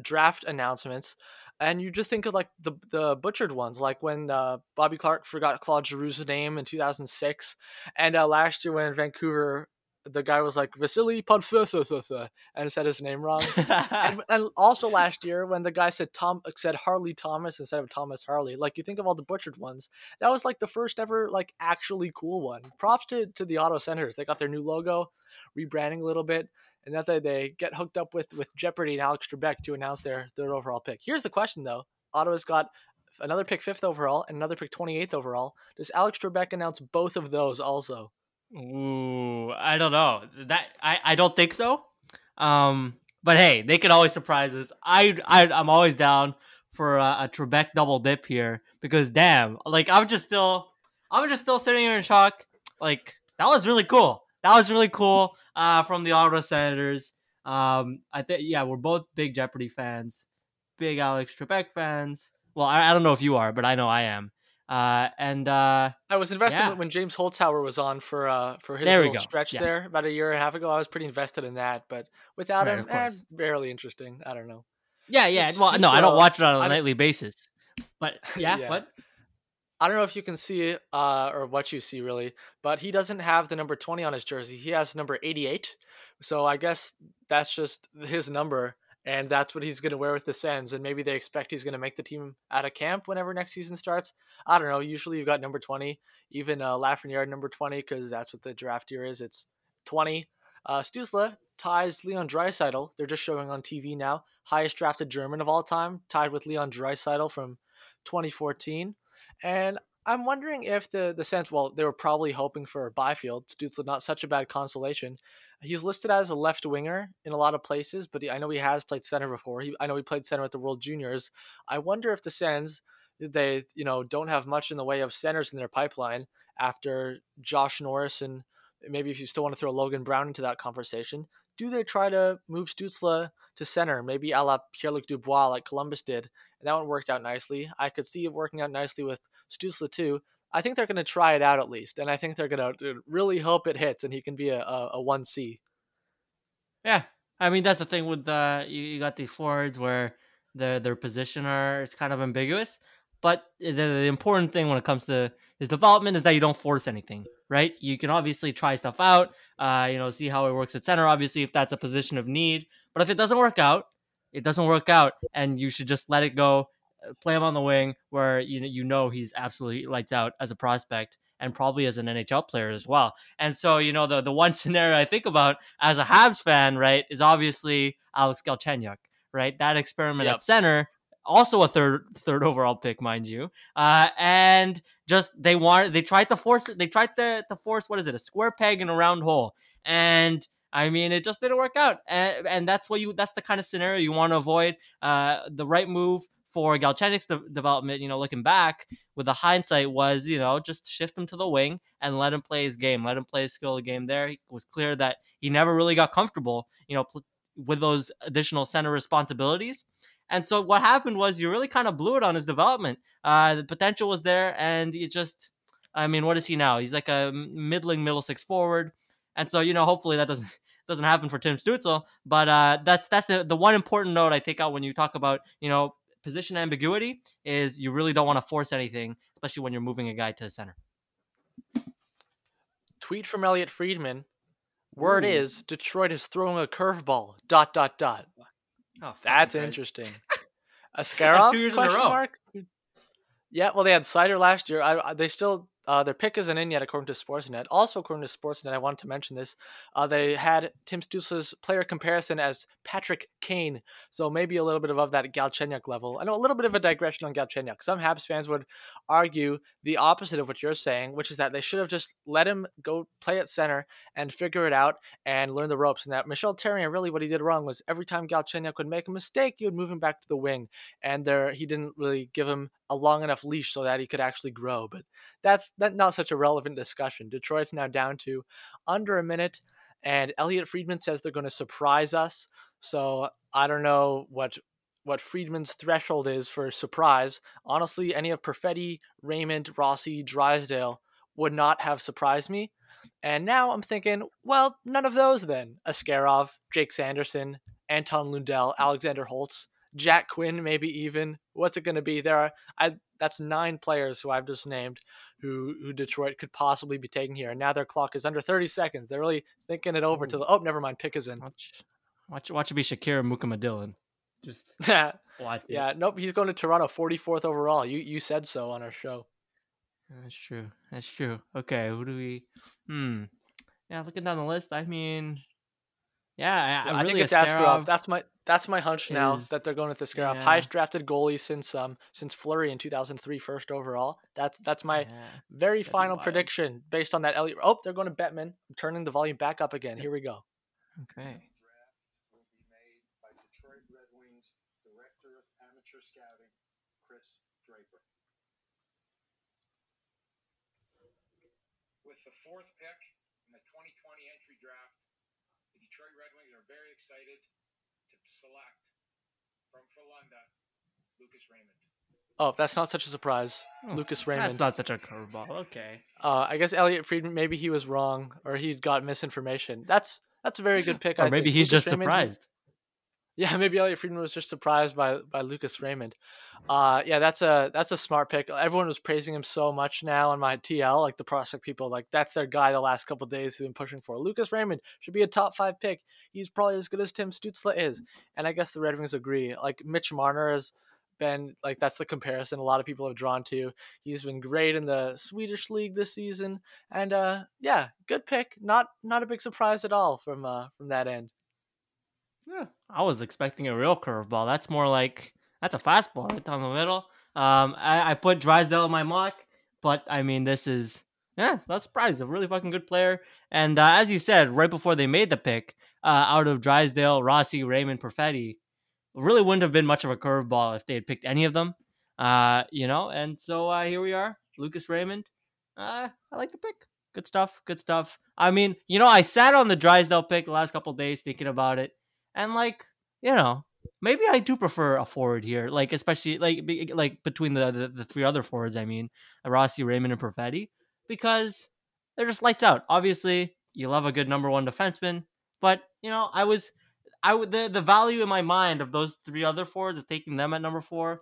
draft announcements, and you just think of like the the butchered ones, like when uh, Bobby Clark forgot Claude Giroux's name in two thousand six, and uh, last year when Vancouver, the guy was like Vasily Podfefe and said his name wrong, and, and also last year when the guy said Tom said Harley Thomas instead of Thomas Harley. Like you think of all the butchered ones. That was like the first ever like actually cool one. Props to to the Ottawa Senators. They got their new logo, rebranding a little bit. And that they get hooked up with, with Jeopardy and Alex Trebek to announce their, their overall pick. Here's the question, though. Ottawa's got another pick fifth overall and another pick twenty-eighth overall. Does Alex Trebek announce both of those also? Ooh, I don't know. That I, I don't think so. Um, but, hey, they can always surprise us. I, I, I'm always down for a, a Trebek double dip here because, damn, like I'm just still I'm just still sitting here in shock. Like, that was really cool. That was really cool. Uh, from the Ottawa Senators. Um, I think, yeah, we're both big Jeopardy fans, big Alex Trebek fans. Well, I, I don't know if you are, but I know I am. Uh, and uh, I was invested yeah. when James Holzhauer was on for uh, for his there little stretch yeah. there about a year and a half ago. I was pretty invested in that, but without right, him, eh, barely interesting. I don't know. Yeah, yeah. It's, well, it's, no, uh, I don't watch it on a I'm, nightly basis. But yeah, yeah, what? I don't know if you can see uh, or what you see really, but he doesn't have the number twenty on his jersey. He has number eighty-eight. So I guess that's just his number. And that's what he's going to wear with the Sens. And maybe they expect he's going to make the team out of camp whenever next season starts. I don't know. Usually you've got number twenty, even uh, Lafreniere number twenty, because that's what the draft year is. It's twenty. Uh, Stützle ties Leon Draisaitl. They're just showing on T V now. Highest drafted German of all time, tied with Leon Draisaitl from twenty fourteen. And I'm wondering if the, the Sens, well, they were probably hoping for Byfield. Stützle, not such a bad consolation. He's listed as a left winger in a lot of places, but he, I know he has played center before. He, I know he played center at the World Juniors. I wonder if the Sens, they you know don't have much in the way of centers in their pipeline after Josh Norris, and maybe if you still want to throw Logan Brown into that conversation, do they try to move Stützle to center, maybe a la Pierre-Luc Dubois like Columbus did? And that one worked out nicely. I could see it working out nicely with Stützle too. I think they're going to try it out at least, and I think they're going to really hope it hits, and he can be a, a, a one C. Yeah, I mean that's the thing with the you, you got these forwards where their their position are it's kind of ambiguous, but the, the important thing when it comes to his development is that you don't force anything, right? You can obviously try stuff out, uh, you know, see how it works at center. Obviously, if that's a position of need, but if it doesn't work out, it doesn't work out, and you should just let it go. Play him on the wing where you know, you know he's absolutely lights out as a prospect and probably as an N H L player as well. And so, you know, the, the one scenario I think about as a Habs fan, right, is obviously Alex Galchenyuk, right? That experiment yep. at center, also a third third overall pick, mind you. Uh, and just they wanted, they tried to force it. They tried to, to force, what is it, a square peg in a round hole. And I mean, it just didn't work out. And, and that's what you, that's the kind of scenario you want to avoid. Uh, the right move for Galchenyuk's de- development, you know, looking back with the hindsight was, you know, just shift him to the wing and let him play his game, let him play his skill game there. It was clear that he never really got comfortable, you know, pl- with those additional center responsibilities. And so what happened was you really kind of blew it on his development. Uh, the potential was there and it just, I mean, what is he now? He's like a middling middle six forward. And so, you know, hopefully that doesn't, doesn't happen for Tim Stützle, but uh, that's, that's the, the one important note I take out when you talk about, you know, position ambiguity is you really don't want to force anything, especially when you're moving a guy to the center. Tweet from Elliot Friedman. Word Ooh. is Detroit is throwing a curveball, dot, dot, dot. Oh, that's right. Interesting. Askarov? That's two years in a row. Mark? Yeah, well, they had Seider last year. I, I, they still... Uh, their pick isn't in yet, according to Sportsnet. Also, according to Sportsnet, I wanted to mention this. Uh, they had Tim Stützle's player comparison as Patrick Kane, so maybe a little bit above that Galchenyuk level. I know a little bit of a digression on Galchenyuk. Some Habs fans would argue the opposite of what you're saying, which is that they should have just let him go play at center and figure it out and learn the ropes. And that Michel Therrien, really what he did wrong was every time Galchenyuk would make a mistake, you would move him back to the wing, and there he didn't really give him a long enough leash so that he could actually grow. But that's that, not such a relevant discussion. Detroit's now down to under a minute, and Elliot Friedman says they're going to surprise us. So I don't know what what Friedman's threshold is for surprise. Honestly, any of Perfetti, Raymond, Rossi, Drysdale would not have surprised me. And now I'm thinking, well, none of those then. Askarov, Jake Sanderson, Anton Lundell, Alexander Holtz, Jack Quinn, maybe even. What's it going to be? There are I, that's nine players who I've just named who, who Detroit could possibly be taking here. And now their clock is under thirty seconds. They're really thinking it over to the, oh, never mind. Pick is in. Watch, watch, watch it be Shakir Mukamadillan. Just watch it. Yeah, nope. He's going to Toronto, forty-fourth overall. You you said so on our show. That's true. That's true. Okay, who do we? Hmm. Yeah, looking down the list, I mean. Yeah, I, I, I really think it's Askarov. Askarov. That's my that's my hunch is, now that they're going with Askarov. Yeah. Highest drafted goalie since um since Fleury in two thousand three, first overall. That's that's my yeah, very final wild. prediction based on that Elliot. Oh, they're going to Bettman. I'm turning the volume back up again. Here we go. Okay. The draft will be made by Detroit Red Wings Director of Amateur Scouting, Chris Draper. With the fourth pick in the twenty twenty entry draft, Detroit Red Wings are very excited to select from Frölunda Lucas Raymond. Oh, that's not such a surprise. Oh, Lucas Raymond. That's not such a curveball. Okay. Uh, I guess Elliot Friedman, maybe he was wrong or he got misinformation. That's that's a very good pick. Or I maybe think. he's Lucas just Raymond, surprised. Yeah, maybe Elliot Friedman was just surprised by, by Lucas Raymond. Uh, yeah, that's a that's a smart pick. Everyone was praising him so much now on my T L, like the prospect people, like that's their guy the last couple of days who've been pushing for. Lucas Raymond should be a top five pick. He's probably as good as Tim Stützle is. And I guess the Red Wings agree. Like Mitch Marner has been, like that's the comparison a lot of people have drawn to. He's been great in the Swedish league this season. And uh, yeah, good pick. Not not a big surprise at all from uh, from that end. Yeah, I was expecting a real curveball. That's more like, that's a fastball right down the middle. Um, I, I put Drysdale in my mock, but I mean, this is, yeah, not surprised. A really fucking good player. And uh, as you said, right before they made the pick, uh, out of Drysdale, Rossi, Raymond, Perfetti, really wouldn't have been much of a curveball if they had picked any of them, uh, you know? And so uh, here we are, Lucas Raymond. Uh, I like the pick. Good stuff, good stuff. I mean, you know, I sat on the Drysdale pick the last couple of days thinking about it. And like, you know, maybe I do prefer a forward here, like especially like be, like between the, the, the three other forwards, I mean, Rossi, Raymond, and Perfetti, because they're just lights out. Obviously, you love a good number one defenseman, but you know, I was I would the, the value in my mind of those three other forwards of taking them at number four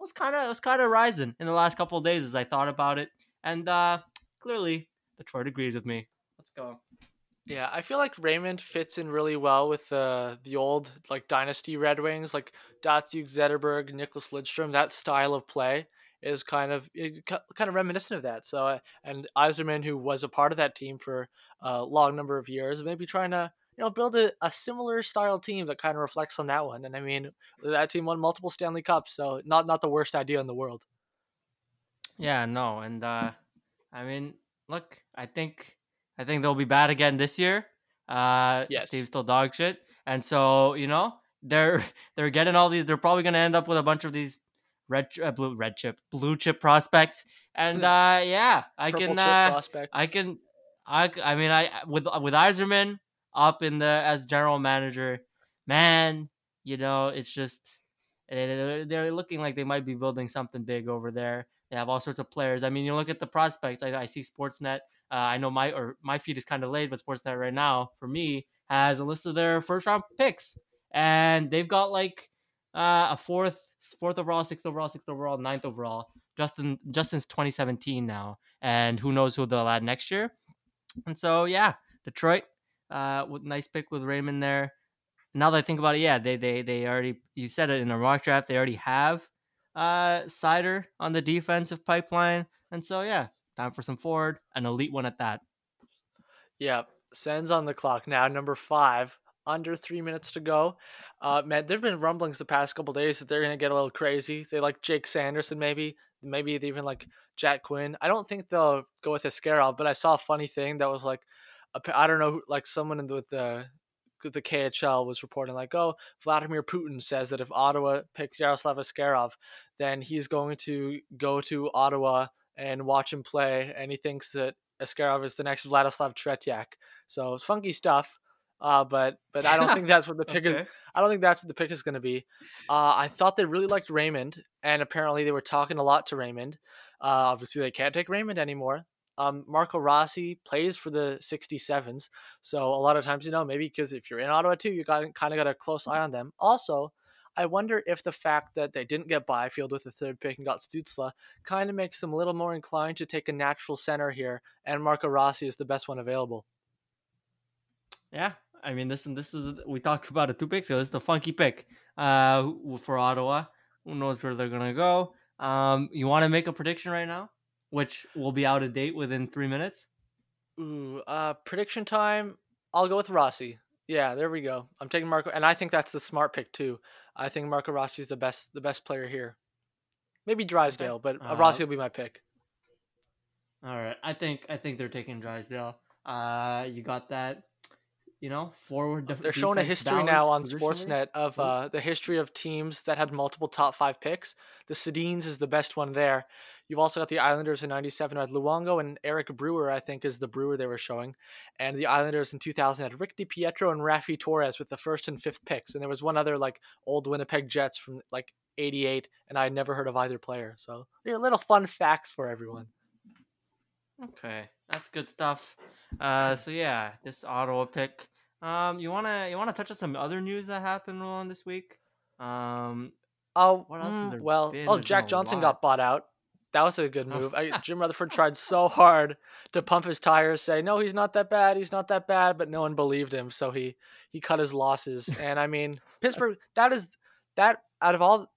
was kind of was kind of rising in the last couple of days as I thought about it, and uh, clearly Detroit agrees with me. Let's go. Yeah, I feel like Raymond fits in really well with the uh, the old like dynasty Red Wings, like Datsyuk, Zetterberg, Nicholas Lidstrom. That style of play is kind of is kind of reminiscent of that. So, and Yzerman, who was a part of that team for a long number of years, maybe trying to you know build a, a similar style team that kind of reflects on that one. And I mean, that team won multiple Stanley Cups, so not not the worst idea in the world. Yeah, no, and uh, I mean, look, I think. I think they'll be bad again this year. Uh, yes. Steve's still dog shit. And so, you know, they're they're getting all these. They're probably going to end up with a bunch of these red, uh, blue, red chip, blue chip prospects. And uh, yeah, I Purple can, uh, I can, I, I mean, I with with Yzerman up in the as general manager, man, you know, it's just they're, they're looking like they might be building something big over there. They have all sorts of players. I mean, you look at the prospects. I, I see Sportsnet. Uh, I know my or my feed is kind of late, but Sportsnet right now for me has a list of their first round picks, and they've got like uh, a fourth, fourth overall, sixth overall, sixth overall, ninth overall. Justin, just since twenty seventeen now, and who knows who they'll add next year. And so yeah, Detroit, uh, with nice pick with Raymond there. Now that I think about it, yeah, they they they already you said it in a mock draft. They already have uh, Seider on the defensive pipeline, and so yeah. Time for some forward, an elite one at that. Yeah, Sens on the clock now, number five, under three minutes to go. Uh, man, there have been rumblings the past couple days that they're going to get a little crazy. They like Jake Sanderson maybe. Maybe they even like Jack Quinn. I don't think they'll go with Askarov, but I saw a funny thing that was like, I don't know, like someone with the the K H L was reporting like, oh, Vladimir Putin says that if Ottawa picks Yaroslav Askarov, then he's going to go to Ottawa and watch him play, and he thinks that Askarov is the next Vladislav Tretiak. So it's funky stuff, uh, but but I don't think that's what the pick okay. is. I don't think that's what the pick is going to be. Uh, I thought they really liked Raymond, and apparently they were talking a lot to Raymond. Uh, obviously, they can't take Raymond anymore. Um, Marco Rossi plays for the sixty-sevens, so a lot of times, you know, maybe because if you're in Ottawa too, you got kind of got a close eye on them. Also, I wonder if the fact that they didn't get Byfield with the third pick and got Stützle kind of makes them a little more inclined to take a natural center here, and Marco Rossi is the best one available. Yeah, I mean, this, this is we talked about it two picks ago. This is the funky pick uh, for Ottawa. Who knows where they're going to go? Um, you want to make a prediction right now, which will be out of date within three minutes? Ooh, uh, prediction time, I'll go with Rossi. Yeah, there we go. I'm taking Marco, and I think that's the smart pick too. I think Marco Rossi is the best, the best player here. Maybe Drysdale, but uh, Rossi will be my pick. All right, I think I think they're taking Drysdale. Uh, you got that. You know, forward. Def- They're showing a history now on Sportsnet of uh, the history of teams that had multiple top five picks. The Sedins is the best one there. You've also got the Islanders in ninety-seven had Luongo, and Eric Brewer, I think, is the Brewer they were showing. And the Islanders in two thousand had Rick DiPietro and Rafi Torres with the first and fifth picks. And there was one other, like, old Winnipeg Jets from, like, eighty-eight, and I had never heard of either player. So they're little fun facts for everyone. Okay, that's good stuff. Uh, so, yeah, this Ottawa pick. Um, you wanna you wanna touch on some other news that happened on this week? Um, oh, what else? Mm, well, been? oh, There's Jack Johnson got bought out. That was a good move. I, Jim Rutherford tried so hard to pump his tires, say no, he's not that bad, he's not that bad, but no one believed him, so he he cut his losses. And I mean, Pittsburgh. That is that out of all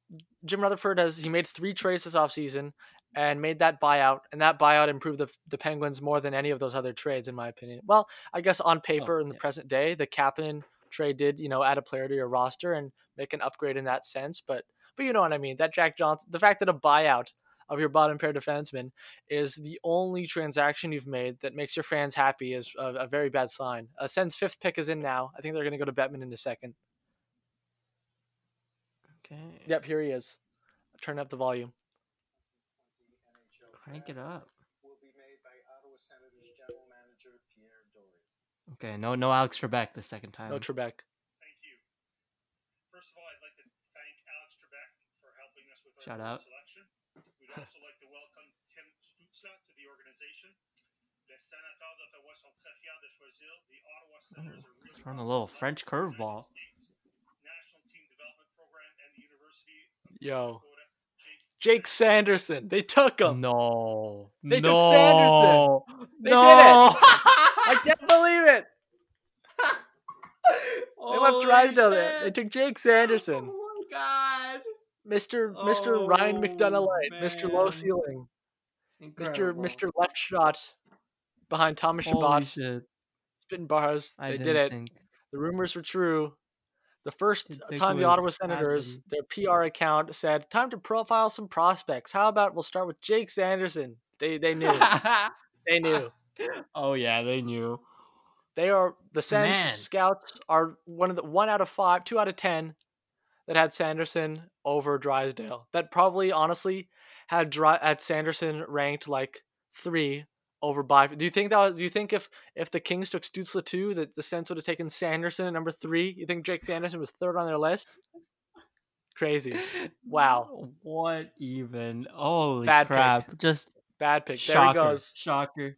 Jim Rutherford has, he made three trades this offseason and made that buyout, and that buyout improved the the Penguins more than any of those other trades, in my opinion. Well, I guess on paper, oh, in the yeah. present day, the Kapanen trade did, you know, add a player to your roster and make an upgrade in that sense. But but you know what I mean. That Jack Johnson, the fact that a buyout of your bottom pair defenseman is the only transaction you've made that makes your fans happy is a, a very bad sign. Uh, Sens' fifth pick is in now. I think they're going to go to Bettman in a second. Okay. Yep, here he is. Turn up the volume. Crank it up. Will be made by Ottawa Senators General Manager Pierre Dorion. Okay, no, no Alex Trebek the second time. No Trebek. Thank you. First of all, I'd like to thank Alex Trebek for helping us with our Shout out. selection. We'd also like to welcome Tim Stützle to the organization. Les Sénateurs d'Ottawa sont très fiers de choisir the Ottawa Senators. Are really Turn a little French curveball. National Team Development Program and the University of Yo. Jake Sanderson. They took him. No. They no. took Sanderson. They no. did it. I can't believe it. They left Drysdale there. They took Jake Sanderson. Oh, my God. Mister Oh, Mister Ryan McDonough Light. Mister Low Ceiling. Incredible. Mister Mister Left Shot behind Thomas Chabot. Spitting bars. They did it. Think. The rumors were true. The first time the Ottawa Senators, their P R account said, time to profile some prospects. How about we'll start with Jake Sanderson? They they knew. They knew. Oh, yeah, they knew. They are the Sens Man. Scouts are one of the one out of five, two out of ten that had Sanderson over Drysdale. That probably honestly had Dry, had Sanderson ranked like three over Byfield. Do you think that? Was, do you think if, if the Kings took Stützle two, that the Sens would have taken Sanderson at number three? You think Jake Sanderson was third on their list? Crazy! Wow. What even? Holy bad crap! Pick. Just bad pick. Shocker. There he goes. Shocker.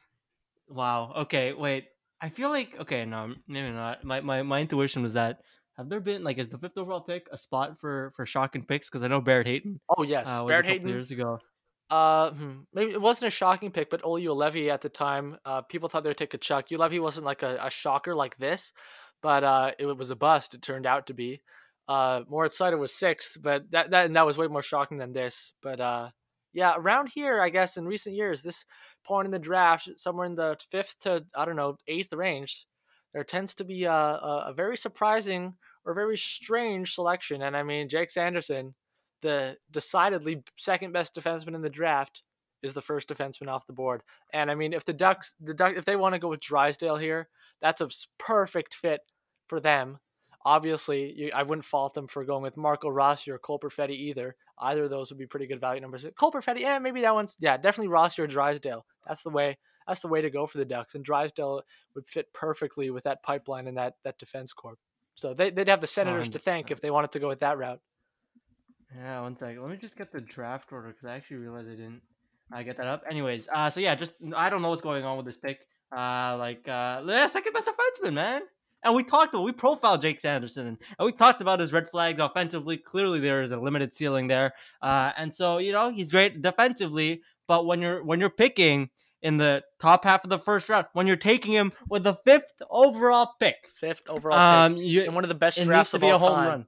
Wow. Okay. Wait. I feel like okay. No, maybe not. My my my intuition was that have there been like is the fifth overall pick a spot for for shocking picks? Because I know Barrett Hayton. Oh yes, uh, Barrett Hayton years ago. Uh, maybe it wasn't a shocking pick, but Ole Ulevi at the time, uh, people thought they'd take a Chuck. Ulevi wasn't like a, a shocker like this, but uh, it was a bust. It turned out to be. Uh, Moritz Seider was sixth, but that that and that was way more shocking than this. But uh, yeah, around here, I guess in recent years, this point in the draft, somewhere in the fifth to I don't know eighth range, there tends to be a a, a very surprising or very strange selection. And I mean, Jake Sanderson, the decidedly second best defenseman in the draft, is the first defenseman off the board. And I mean, if the Ducks, the Ducks, if they want to go with Drysdale here, that's a perfect fit for them. Obviously, you, I wouldn't fault them for going with Marco Rossi or Cole Perfetti either. Either of those would be pretty good value numbers. Cole Perfetti, yeah, maybe that one's, yeah, definitely Rossi or Drysdale. That's the way. That's the way to go for the Ducks. And Drysdale would fit perfectly with that pipeline and that that defense corps. So they, they'd have the Senators to thank if they wanted to go with that route. Yeah, one second. Let me just get the draft order because I actually realized I didn't uh, get that up. Anyways, uh, so yeah, just I don't know what's going on with this pick. Uh, like, uh, yeah, second best defenseman, man. And we talked about, we profiled Jake Sanderson, and we talked about his red flags offensively. Clearly, there is a limited ceiling there. Uh, and so, you know, he's great defensively, but when you're when you're picking in the top half of the first round, when you're taking him with the fifth overall pick, fifth overall um, pick, you, and one of the best drafts of all time. Run.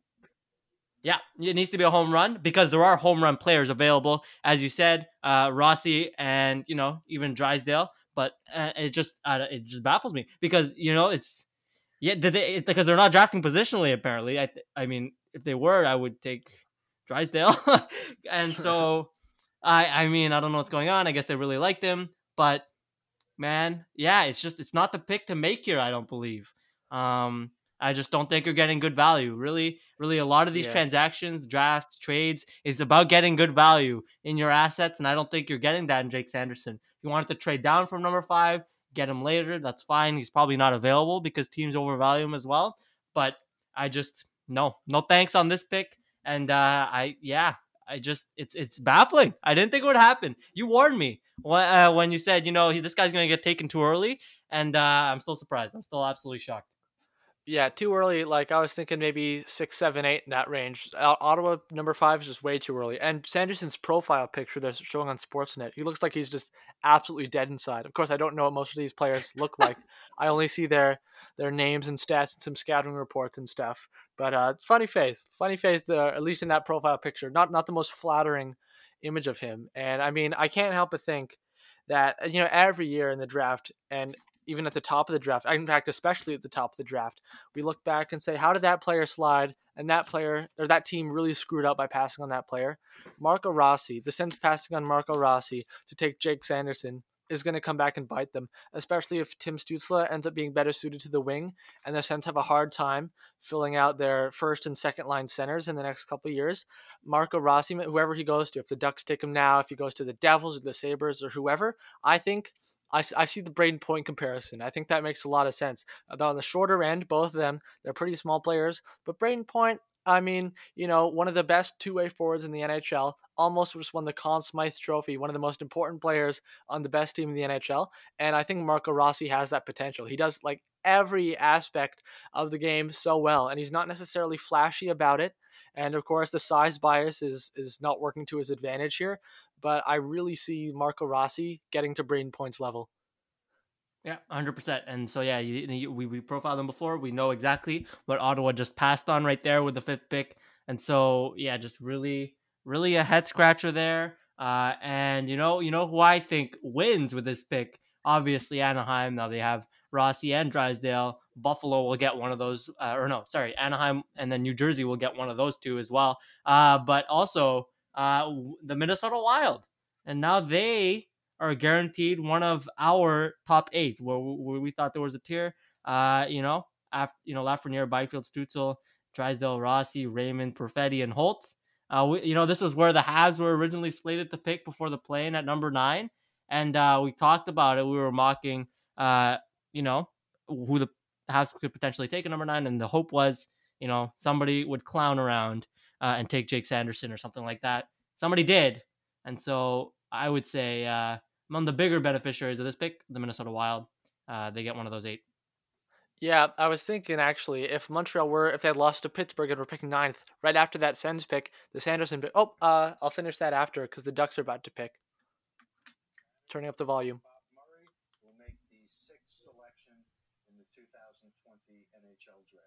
Yeah, it needs to be a home run because there are home run players available, as you said, uh, Rossi and you know even Drysdale. But uh, it just uh, it just baffles me because you know it's yeah did they it, because they're not drafting positionally apparently. I th- I mean if they were, I would take Drysdale, and so I I mean I don't know what's going on. I guess they really liked him, but man, yeah, it's just it's not the pick to make here. I don't believe. Um, I just don't think you're getting good value. Really, really, a lot of these yeah. transactions, drafts, trades is about getting good value in your assets, and I don't think you're getting that in Jake Sanderson. If you wanted to trade down from number five, get him later, that's fine. He's probably not available because teams overvalue him as well. But I just, no, no thanks on this pick. And uh, I, yeah, I just, it's it's baffling. I didn't think it would happen. You warned me when, uh, when you said, you know, this guy's going to get taken too early. And uh, I'm still surprised. I'm still absolutely shocked. Yeah, too early. Like, I was thinking maybe six, seven, eight in that range. Ottawa number five is just way too early. And Sanderson's profile picture that's showing on Sportsnet, he looks like he's just absolutely dead inside. Of course, I don't know what most of these players look like. I only see their their names and stats and some scouting reports and stuff. But uh, funny face, funny face there, at least in that profile picture. Not not the most flattering image of him. And I mean, I can't help but think that, you know, every year in the draft and even at the top of the draft, in fact, especially at the top of the draft, we look back and say, how did that player slide? And that player or that team really screwed up by passing on that player. Marco Rossi, the Sens passing on Marco Rossi to take Jake Sanderson is going to come back and bite them, especially if Tim Stützle ends up being better suited to the wing and the Sens have a hard time filling out their first and second line centers in the next couple of years. Marco Rossi, whoever he goes to, if the Ducks take him now, if he goes to the Devils or the Sabres or whoever, I think I, I see the Brayden Point comparison. I think that makes a lot of sense. Although on the shorter end, both of them, they're pretty small players. But Brayden Point, I mean, you know, one of the best two-way forwards in the N H L, almost just won the Conn Smythe Trophy, one of the most important players on the best team in the N H L. And I think Marco Rossi has that potential. He does, like, every aspect of the game so well, and he's not necessarily flashy about it. And, of course, the size bias is is not working to his advantage here. But I really see Marco Rossi getting to Brayden Point's level. Yeah, one hundred percent. And so, yeah, you, you, we, we profiled them before. We know exactly what Ottawa just passed on right there with the fifth pick. And so, yeah, just really, really a head scratcher there. Uh, and, you know, you know who I think wins with this pick? Obviously, Anaheim. Now they have Rossi and Drysdale. Buffalo will get one of those. Uh, or no, sorry, Anaheim and then New Jersey will get one of those two as well. Uh, but also... Uh, the Minnesota Wild, and now they are guaranteed one of our top eight, where, where we thought there was a tier. Uh, you know, after you know Lafreniere, Byfield, Stützle, Drysdale, Rossi, Raymond, Perfetti, and Holtz. Uh, we, you know, this was where the Habs were originally slated to pick before the play-in at number nine, and uh, we talked about it. We were mocking, uh, you know, who the Habs could potentially take at number nine, and the hope was, you know, somebody would clown around. Uh, and take Jake Sanderson or something like that. Somebody did. And so I would say uh, among the bigger beneficiaries of this pick, the Minnesota Wild, uh, they get one of those eight. Yeah, I was thinking, actually, if Montreal were, if they had lost to Pittsburgh and were picking ninth, right after that Sens pick, the Sanderson pick. Oh, uh, I'll finish that after because the Ducks are about to pick. Turning up the volume. Bob Murray will make the sixth selection in the two thousand twenty N H L draft.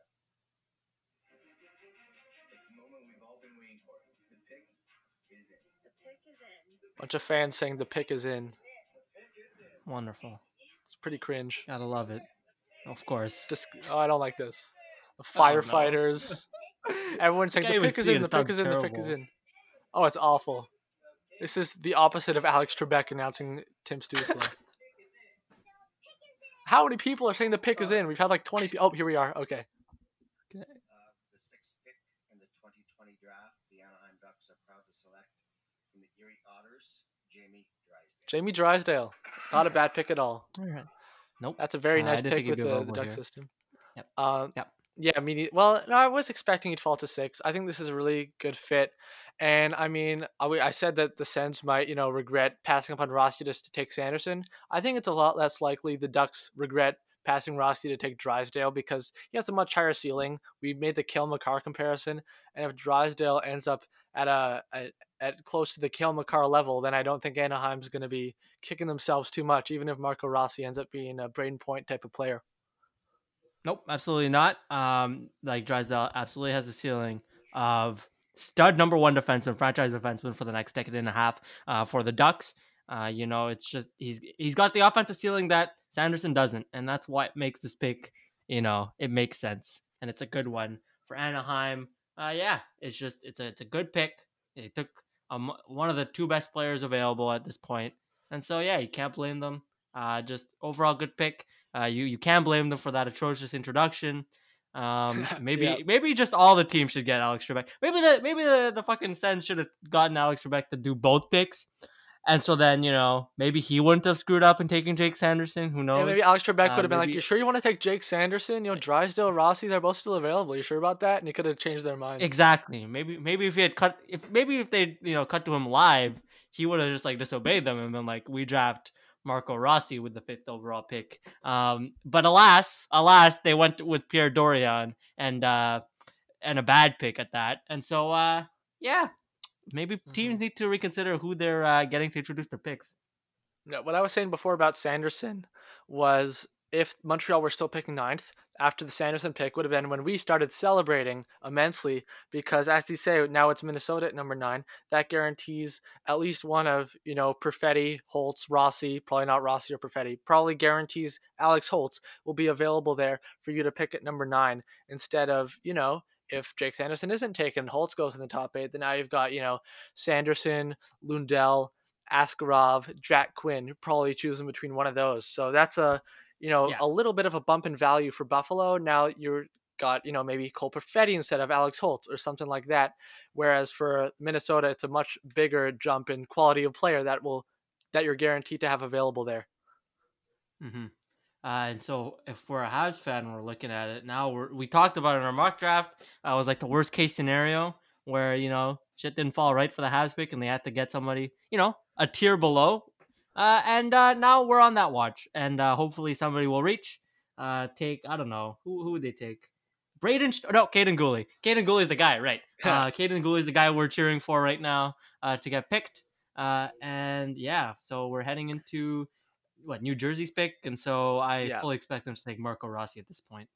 Bunch of fans saying the pick is in. Wonderful. It's pretty cringe. Gotta love it. Of course. Just, oh, I don't like this. The firefighters. Oh, no. Everyone's saying the pick is in, the pick is in, the pick is in. Oh, it's awful. This is the opposite of Alex Trebek announcing Tim Stützle. How many people are saying the pick is in? We've had like twenty people. Oh, here we are. Okay. Okay. Jamie Drysdale. Jamie Drysdale. Not a bad pick at all. All right. Nope. That's a very uh, nice pick with the, the Duck here. System. Yep. Uh, yep. Yeah, I mean, well, no, I was expecting he'd fall to six. I think this is a really good fit. And, I mean, I, I said that the Sens might, you know, regret passing up on Rossi just to take Sanderson. I think it's a lot less likely the Ducks regret passing Rossi to take Drysdale because he has a much higher ceiling. We made the Kale-Makar comparison. And if Drysdale ends up at a... a at close to the Kale-Makar level, then I don't think Anaheim's going to be kicking themselves too much, even if Marco Rossi ends up being a Brayden Point type of player. Nope, absolutely not. Um, like Drysdale absolutely has the ceiling of stud number one defenseman, franchise defenseman for the next decade and a half uh, for the Ducks. Uh, you know, it's just he's he's got the offensive ceiling that Sanderson doesn't, and that's why it makes this pick, you know, it makes sense. And it's a good one for Anaheim. Uh, yeah, it's just it's a it's a good pick. They took Um, one of the two best players available at this point. And so, yeah, you can't blame them. Uh, just overall good pick. Uh, you you can't blame them for that atrocious introduction. Um, maybe yeah. maybe just all the teams should get Alex Trebek. Maybe the maybe the, the fucking Sens should have gotten Alex Trebek to do both picks. And so then, you know, maybe he wouldn't have screwed up in taking Jake Sanderson. Who knows? Yeah, maybe Alex Trebek uh, would have been maybe... like, you sure you want to take Jake Sanderson? You know, Drysdale, Rossi, they're both still available. You sure about that? And he could have changed their mind. Exactly. Maybe maybe if he had cut, if maybe if they, you know, cut to him live, he would have just like disobeyed them and been like, we draft Marco Rossi with the fifth overall pick. Um, but alas, alas, they went with Pierre Dorion and, uh, and a bad pick at that. And so, uh, yeah. Maybe teams mm-hmm. need to reconsider who they're uh, getting to introduce their picks. No, what I was saying before about Sanderson was if Montreal were still picking ninth, after the Sanderson pick would have been when we started celebrating immensely because, as you say, now it's Minnesota at number nine. That guarantees at least one of, you know, Perfetti, Holtz, Rossi, probably not Rossi or Perfetti, probably guarantees Alex Holtz will be available there for you to pick at number nine instead of, you know, if Jake Sanderson isn't taken, Holtz goes in the top eight, then now you've got, you know, Sanderson, Lundell, Askarov, Jack Quinn, you're probably choosing between one of those. So that's a, you know, yeah. a little bit of a bump in value for Buffalo. Now you're got, you know, maybe Cole Perfetti instead of Alex Holtz or something like that. Whereas for Minnesota, it's a much bigger jump in quality of player that will, that you're guaranteed to have available there. Mm-hmm. Uh, and so if we're a Habs fan, we're looking at it now. We're, we talked about it in our mock draft. Uh, it was like the worst case scenario where, you know, shit didn't fall right for the Habs pick and they had to get somebody, you know, a tier below. Uh, and uh, now we're on that watch. And uh, hopefully somebody will reach, uh, take, I don't know, who who would they take? Braden, no, Caden Gooley. Caden Gooley is the guy, right? Uh, Caden Gooley is the guy we're cheering for right now uh, to get picked. Uh, and yeah, so we're heading into... what New Jersey's pick, and so I yeah. fully expect them to take Marco Rossi at this point.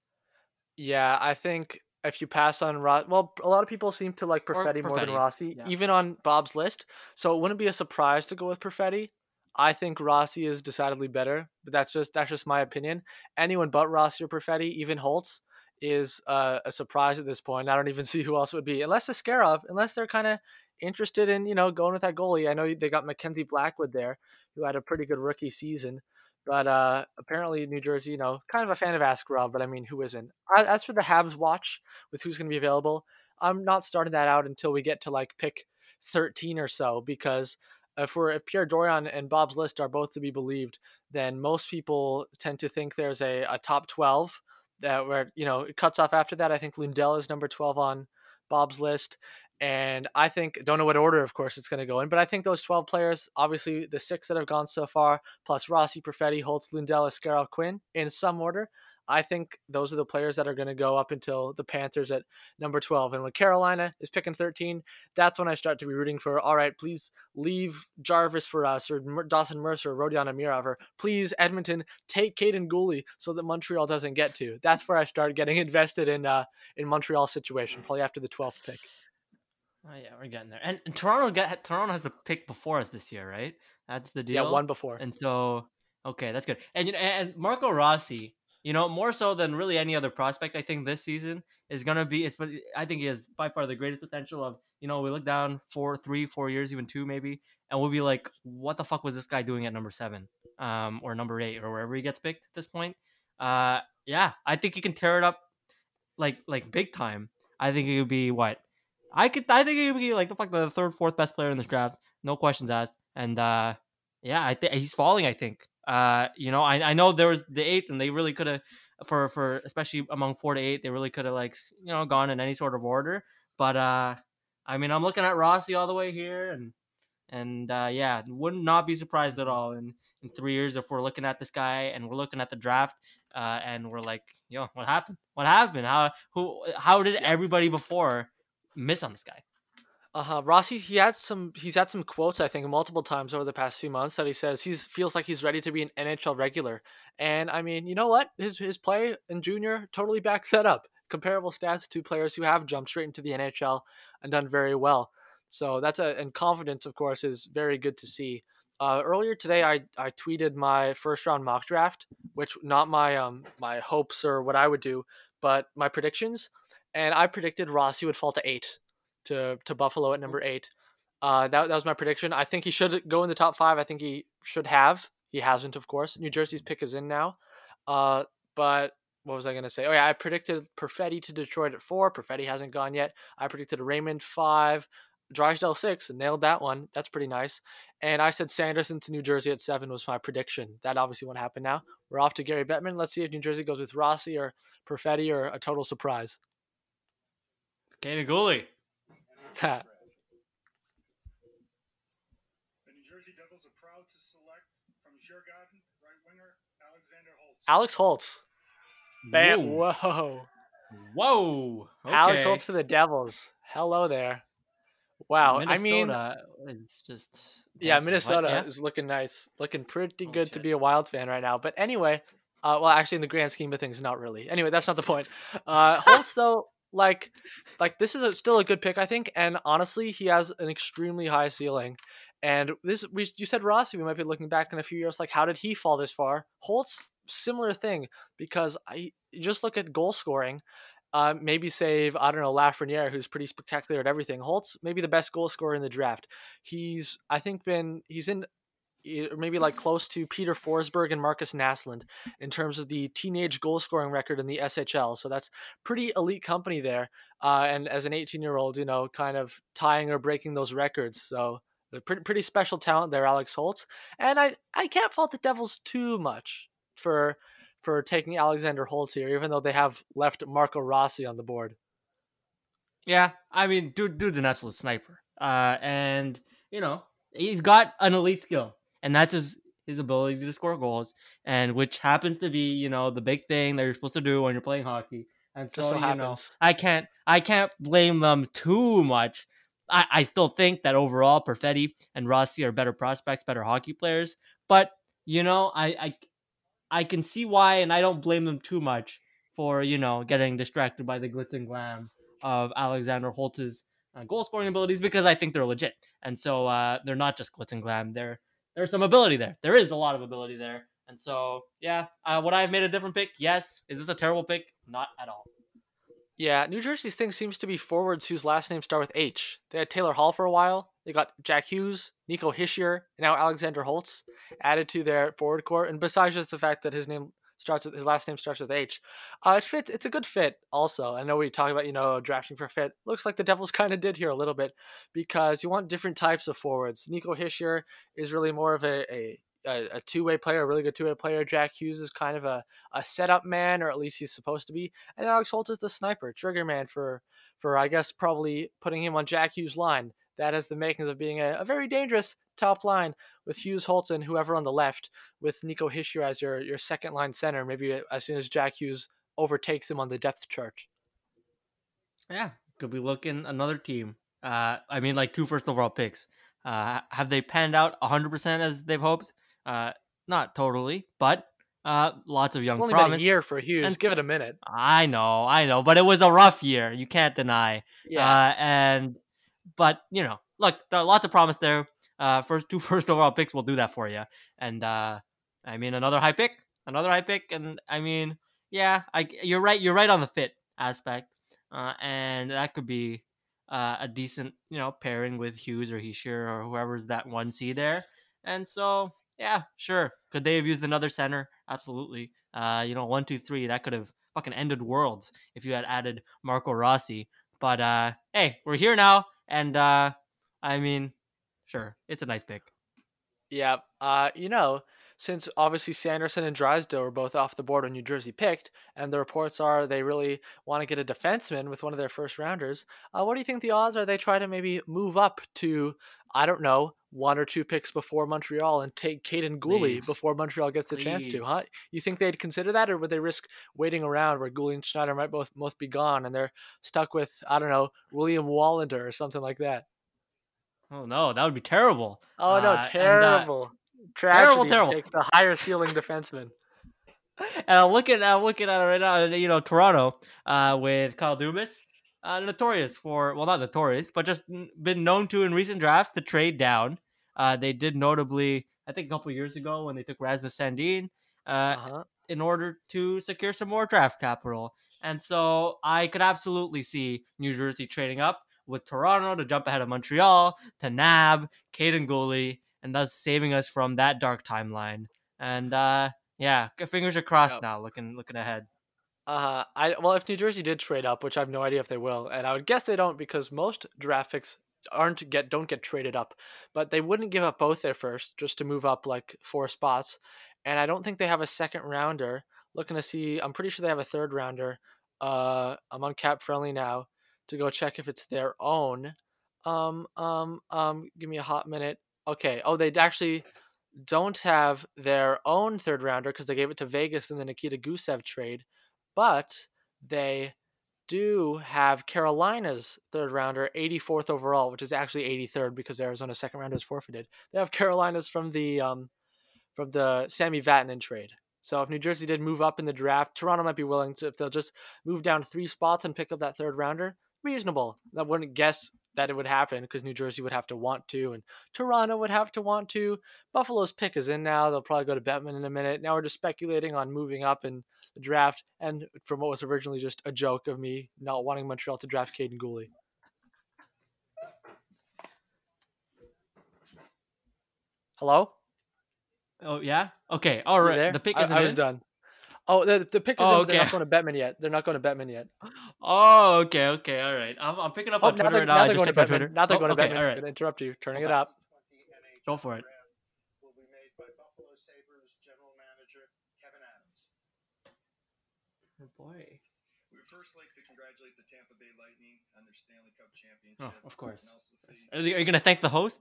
Yeah, I think if you pass on Rossi, well, a lot of people seem to like Perfetti, Perfetti. more than Rossi, yeah. even on Bob's list. So it wouldn't be a surprise to go with Perfetti. I think Rossi is decidedly better, but that's just that's just my opinion. Anyone but Rossi or Perfetti, even Holtz, is uh, a surprise at this point. I don't even see who else it would be, unless Askarov, unless they're kind of interested in, you know, going with that goalie. I know they got Mackenzie Blackwood there, who had a pretty good rookie season, but uh, apparently New Jersey, you know, kind of a fan of Askarov, but I mean, who isn't? As for the Habs watch with who's going to be available, I'm not starting that out until we get to like pick thirteen or so, because if we're if Pierre Dorion and Bob's list are both to be believed, then most people tend to think there's a, a top twelve that where, you know, it cuts off after that. I think Lundell is number twelve on Bob's list. And I think, don't know what order, of course, it's going to go in, but I think those twelve players, obviously the six that have gone so far, plus Rossi, Perfetti, Holtz, Lundell, Askarov, Quinn, in some order, I think those are the players that are going to go up until the Panthers at number twelve. And when Carolina is picking thirteen, that's when I start to be rooting for, all right, please leave Jarvis for us, or Dawson Mercer, or Rodion Amirov, or please, Edmonton, take Caden Gooley so that Montreal doesn't get to. That's where I start getting invested in uh, in Montreal's situation, probably after the twelfth pick. Oh yeah, we're getting there. And, and Toronto got Toronto has the pick before us this year, right? That's the deal. Yeah, one before. And so, okay, that's good. And and Marco Rossi, you know, more so than really any other prospect, I think this season is gonna be. Is I think he has by far the greatest potential of. You know, we look down four, three, four years, even two maybe, and we'll be like, what the fuck was this guy doing at number seven, um, or number eight, or wherever he gets picked at this point? Uh, yeah, I think he can tear it up, like like big time. I think he could be what. I could, I think he would be like the fuck the third, fourth best player in this draft, no questions asked. And uh, yeah, I think he's falling. I think, uh, you know, I, I know there was the eighth, and they really could have, for for especially among four to eight, they really could have like you know gone in any sort of order. But uh, I mean, I'm looking at Rossi all the way here, and and uh, yeah, would not be surprised at all in in three years if we're looking at this guy and we're looking at the draft, uh, and we're like, yo, what happened? What happened? How who? How did everybody before? Miss on this guy. Uh-huh. Rossi, he had some he's had some quotes, I think, multiple times over the past few months that he says he feels like he's ready to be an N H L regular. And I mean, you know what? His his play in junior totally backs that up. Comparable stats to players who have jumped straight into the N H L and done very well. So that's a and confidence, of course, is very good to see. Uh, earlier today, I, I tweeted my first round mock draft, which not my um my hopes or what I would do, but my predictions. And I predicted Rossi would fall to eight, to to Buffalo at number eight. Uh, that that was my prediction. I think he should go in the top five. I think he should have. He hasn't, of course. New Jersey's pick is in now. Uh, but what was I going to say? Oh, yeah, I predicted Perfetti to Detroit at four. Perfetti hasn't gone yet. I predicted Raymond five. Drysdale six, and nailed that one. That's pretty nice. And I said Sanderson to New Jersey at seven was my prediction. That obviously won't happen now. We're off to Gary Bettman. Let's see if New Jersey goes with Rossi or Perfetti or a total surprise. Caden Gooley. The New Jersey Devils are proud to select from Djurgården right winger Alexander Holtz. Alex Holtz. Bam. Whoa. Whoa. Whoa. Okay. Alex Holtz to the Devils. Hello there. Wow, Minnesota, I mean, it's just yeah, Minnesota yeah. is looking nice, looking pretty oh, good shit. to be a Wild fan right now. But anyway, uh, well, actually, in the grand scheme of things, not really. Anyway, that's not the point. Uh, Holtz, though, like, like this is a, still a good pick, I think. And honestly, he has an extremely high ceiling. And this, we you said Rossi, we might be looking back in a few years, like, how did he fall this far? Holtz, similar thing, because I just look at goal scoring. Uh, maybe save, I don't know, Lafreniere, who's pretty spectacular at everything. Holtz, maybe the best goal scorer in the draft. He's, I think, been, he's in, or maybe like close to Peter Forsberg and Marcus Naslund in terms of the teenage goal scoring record in the S H L. So that's pretty elite company there. Uh, and as an eighteen-year-old, you know, kind of tying or breaking those records. So pretty, pretty special talent there, Alex Holtz. And I, I can't fault the Devils too much for... for taking Alexander Holtz here, even though they have left Marco Rossi on the board. Yeah, I mean, dude, dude's an absolute sniper. Uh, and, you know, he's got an elite skill. And that's his, his ability to score goals, and which happens to be, you know, the big thing that you're supposed to do when you're playing hockey. And so, so you know, I can't, I can't blame them too much. I, I still think that overall, Perfetti and Rossi are better prospects, better hockey players. But, you know, I... I I can see why, and I don't blame them too much for, you know, getting distracted by the glitz and glam of Alexander Holtz's uh, goal-scoring abilities, because I think they're legit. And so uh, they're not just glitz and glam. There, There's some ability there. There is a lot of ability there. And so, yeah, uh, would I have made a different pick? Yes. Is this a terrible pick? Not at all. Yeah, New Jersey's thing seems to be forwards whose last names start with H. They had Taylor Hall for a while. They got Jack Hughes, Nico Hischier, and now Alexander Holtz added to their forward core. And besides just the fact that his name starts with, his last name starts with H, uh, it fits. It's a good fit. Also, I know we talk about, you know, drafting for fit. Looks like the Devils kind of did here a little bit, because you want different types of forwards. Nico Hischier is really more of a a, a two-way player, a really good two-way player. Jack Hughes is kind of a a setup man, or at least he's supposed to be. And Alex Holtz is the sniper, trigger man for for I guess probably putting him on Jack Hughes' line. That has the makings of being a, a very dangerous top line with Hughes, Holtz, and whoever on the left, with Nico Hischier as your, your second-line center, maybe as soon as Jack Hughes overtakes him on the depth chart. Yeah, could be looking another team. Uh, I mean, like two first overall picks. Uh, have they panned out one hundred percent as they've hoped? Uh, not totally, but uh, lots of young promise. It's only been a year for Hughes. And give it a minute. I know, I know, but it was a rough year. You can't deny. Yeah. Uh, and... But, you know, look, there are lots of promise there. Uh, first two first overall picks will do that for you. And, uh, I mean, another high pick, another high pick. And, I mean, yeah, I, you're right. You're right on the fit aspect. Uh, and that could be uh, a decent, you know, pairing with Hughes or Hischier or whoever's that one C there. And so, yeah, sure. Could they have used another center? Absolutely. Uh, you know, one, two, three, that could have fucking ended worlds if you had added Marco Rossi. But, uh, hey, we're here now. And, uh, I mean, sure, it's a nice pick. Yeah, uh, you know, since obviously Sanderson and Drysdale were both off the board when New Jersey picked, and the reports are they really want to get a defenseman with one of their first rounders, uh, what do you think the odds are they try to maybe move up to, I don't know, one or two picks before Montreal and take Caden Gooley Please. before Montreal gets the Please. chance to, huh? You think they'd consider that, or would they risk waiting around where Gooley and Schneider might both, both be gone and they're stuck with, I don't know, William Wallander or something like that? Oh, no, that would be terrible. Oh, no, uh, terrible. And, uh, terrible, terrible. Take the higher ceiling defenseman. And I'm looking, I'm looking at it right now, you know, Toronto uh, with Kyle Dubas. Uh, notorious for, well, not notorious, but just been known to in recent drafts to trade down. Uh, they did notably, I think, a couple years ago when they took Rasmus Sandin uh, uh-huh. in order to secure some more draft capital. And so I could absolutely see New Jersey trading up with Toronto to jump ahead of Montreal, to nab Caden Gooley, and thus saving us from that dark timeline. And uh, Yeah, fingers are crossed yep. now. Looking looking ahead. Uh, I well, if New Jersey did trade up, which I have no idea if they will, and I would guess they don't because most draft picks aren't get don't get traded up, but they wouldn't give up both their first just to move up like four spots. And I don't think they have a second rounder. Looking to see, I'm pretty sure they have a third rounder. Uh, I'm on Cap Friendly now to go check if it's their own. Um, um, um, give me a hot minute. Okay. Oh, they actually don't have their own third rounder because they gave it to Vegas in the Nikita Gusev trade, but they do have Carolina's third rounder, eighty-fourth overall, which is actually eighty-third because Arizona's second rounder is forfeited. They have Carolina's from the um, from the Sami Vatanen trade. So if New Jersey did move up in the draft, Toronto might be willing to, if they'll just move down three spots and pick up that third rounder, reasonable. I wouldn't guess that it would happen because New Jersey would have to want to and Toronto would have to want to. Buffalo's pick is in now. They'll probably go to Bettman in a minute. Now we're just speculating on moving up in the draft and from what was originally just a joke of me not wanting Montreal to draft Caden Gooley. Hello? Oh, yeah? Okay. All right. The pick isn't I, I was in? done. Oh, the, the pick isn't oh, okay. They're not going to Bettman yet. They're not going to Bettman yet. Oh, okay. Okay. All right. I'm, I'm picking up oh, on Twitter right now. I just checked my Twitter. Now they're oh, going to okay, Bettman. All right. I'm going to interrupt you. Turning okay. it up. Go for it. Will be made by Buffalo Sabres general manager Kevin Adams. Oh, boy. We first like to congratulate the Tampa Bay Lightning on their Stanley Cup championship. Oh, of course. Are you, you going to thank the host?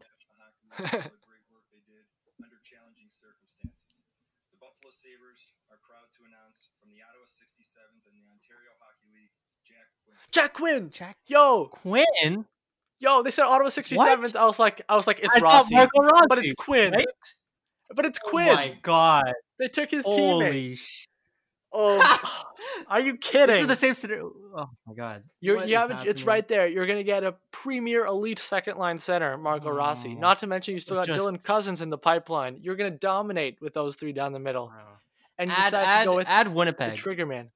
Under challenging circumstances. The Buffalo Sabres are proud to announce from the Ottawa sixty-sevens and the Ontario Hockey League, Jack Quinn. Jack Quinn! Jack Yo! Quinn? Yo, they said Ottawa sixty-sevens. What? I was like, I was like, it's I Rossi. Marco Rossi. But it's Quinn. Right? But it's oh Quinn. Oh my god. They took his Holy teammate. Sh- oh, are you kidding? This is the same scenario. Oh my god. You're, you haven't, it's right there. You're going to get a premier elite second line center, Marco oh. Rossi. Not to mention you still got just... Dylan Cousins in the pipeline. You're going to dominate with those three down the middle. Oh. And you add, decide add, to go with add Winnipeg. The trigger man.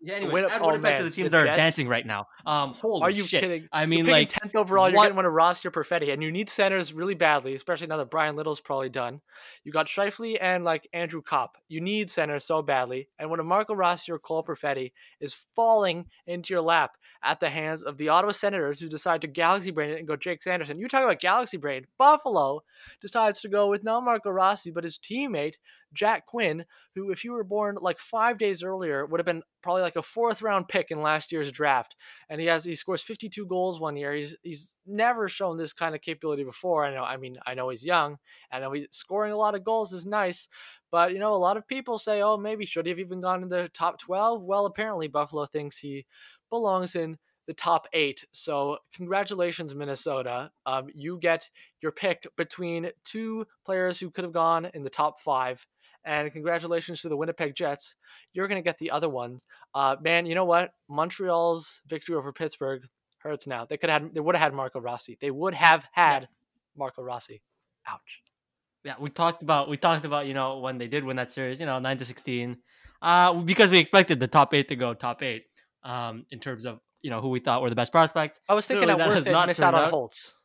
Yeah, anyway, Win- add oh, Winnipeg man. to the teams the that are Jets? dancing right now. Um, holy are you shit. kidding? I mean, like tenth overall, what? You're going to want to roster Perfetti, and you need centers really badly, especially now that Brian Little's probably done. You got Scheifele and like Andrew Kopp. You need centers so badly, and when a Marco Rossi or Cole Perfetti is falling into your lap at the hands of the Ottawa Senators, who decide to galaxy brain it and go Jake Sanderson. You talk about galaxy brain. Buffalo decides to go with not Marco Rossi, but his teammate Jack Quinn, who, if you were born like five days earlier, would have been probably like a fourth round pick in last year's draft. And he has, he scores fifty-two goals one year. He's, he's never shown this kind of capability before. I know, I mean, I know he's young. I know he's scoring a lot of goals is nice, but you know, a lot of people say, oh, maybe should he have even gone to the top twelve? Well, apparently Buffalo thinks he belongs in the top eight. So congratulations, Minnesota. Um, you get your pick between two players who could have gone in the top five. And congratulations to the Winnipeg Jets. You're going to get the other ones. Uh, man, you know what? Montreal's victory over Pittsburgh hurts now. They could have had, they would have had Marco Rossi. They would have had yeah. Marco Rossi. Ouch. Yeah, we talked about we talked about, you know, when they did win that series, you know, nine to sixteen. Uh, because we expected the top eight to go top eight um, in terms of, you know, who we thought were the best prospects. I was thinking at worst they missed out on Holtz.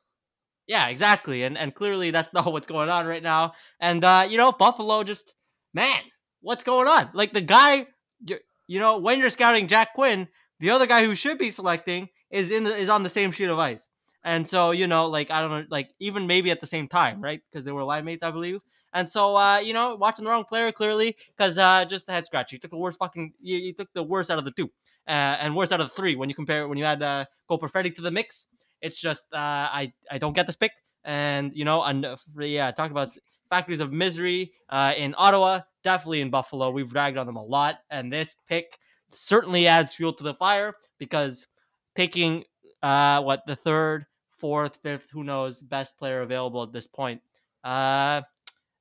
Yeah, exactly. And and clearly that's not what's going on right now. And uh, you know, Buffalo just man, what's going on? Like the guy, you know, when you're scouting Jack Quinn, the other guy who should be selecting is in the, is on the same sheet of ice. And so, you know, like, I don't know, like even maybe at the same time, right? Because they were line mates, I believe. And so, uh, you know, watching the wrong player clearly because uh, just a head scratch. You took the worst fucking, you, you took the worst out of the two uh, and worst out of the three. When you compare, when you add uh, Cole Perfetti to the mix, it's just, uh, I, I don't get this pick. And, you know, and uh, yeah, talk about factories of misery uh, in Ottawa, definitely in Buffalo. We've ragged on them a lot, and this pick certainly adds fuel to the fire because taking uh, what the third, fourth, fifth, who knows, best player available at this point. Uh,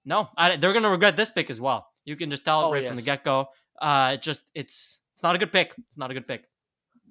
no, I, they're going to regret this pick as well. You can just tell it oh, right yes. from the get go. Uh, it just it's it's not a good pick. It's not a good pick.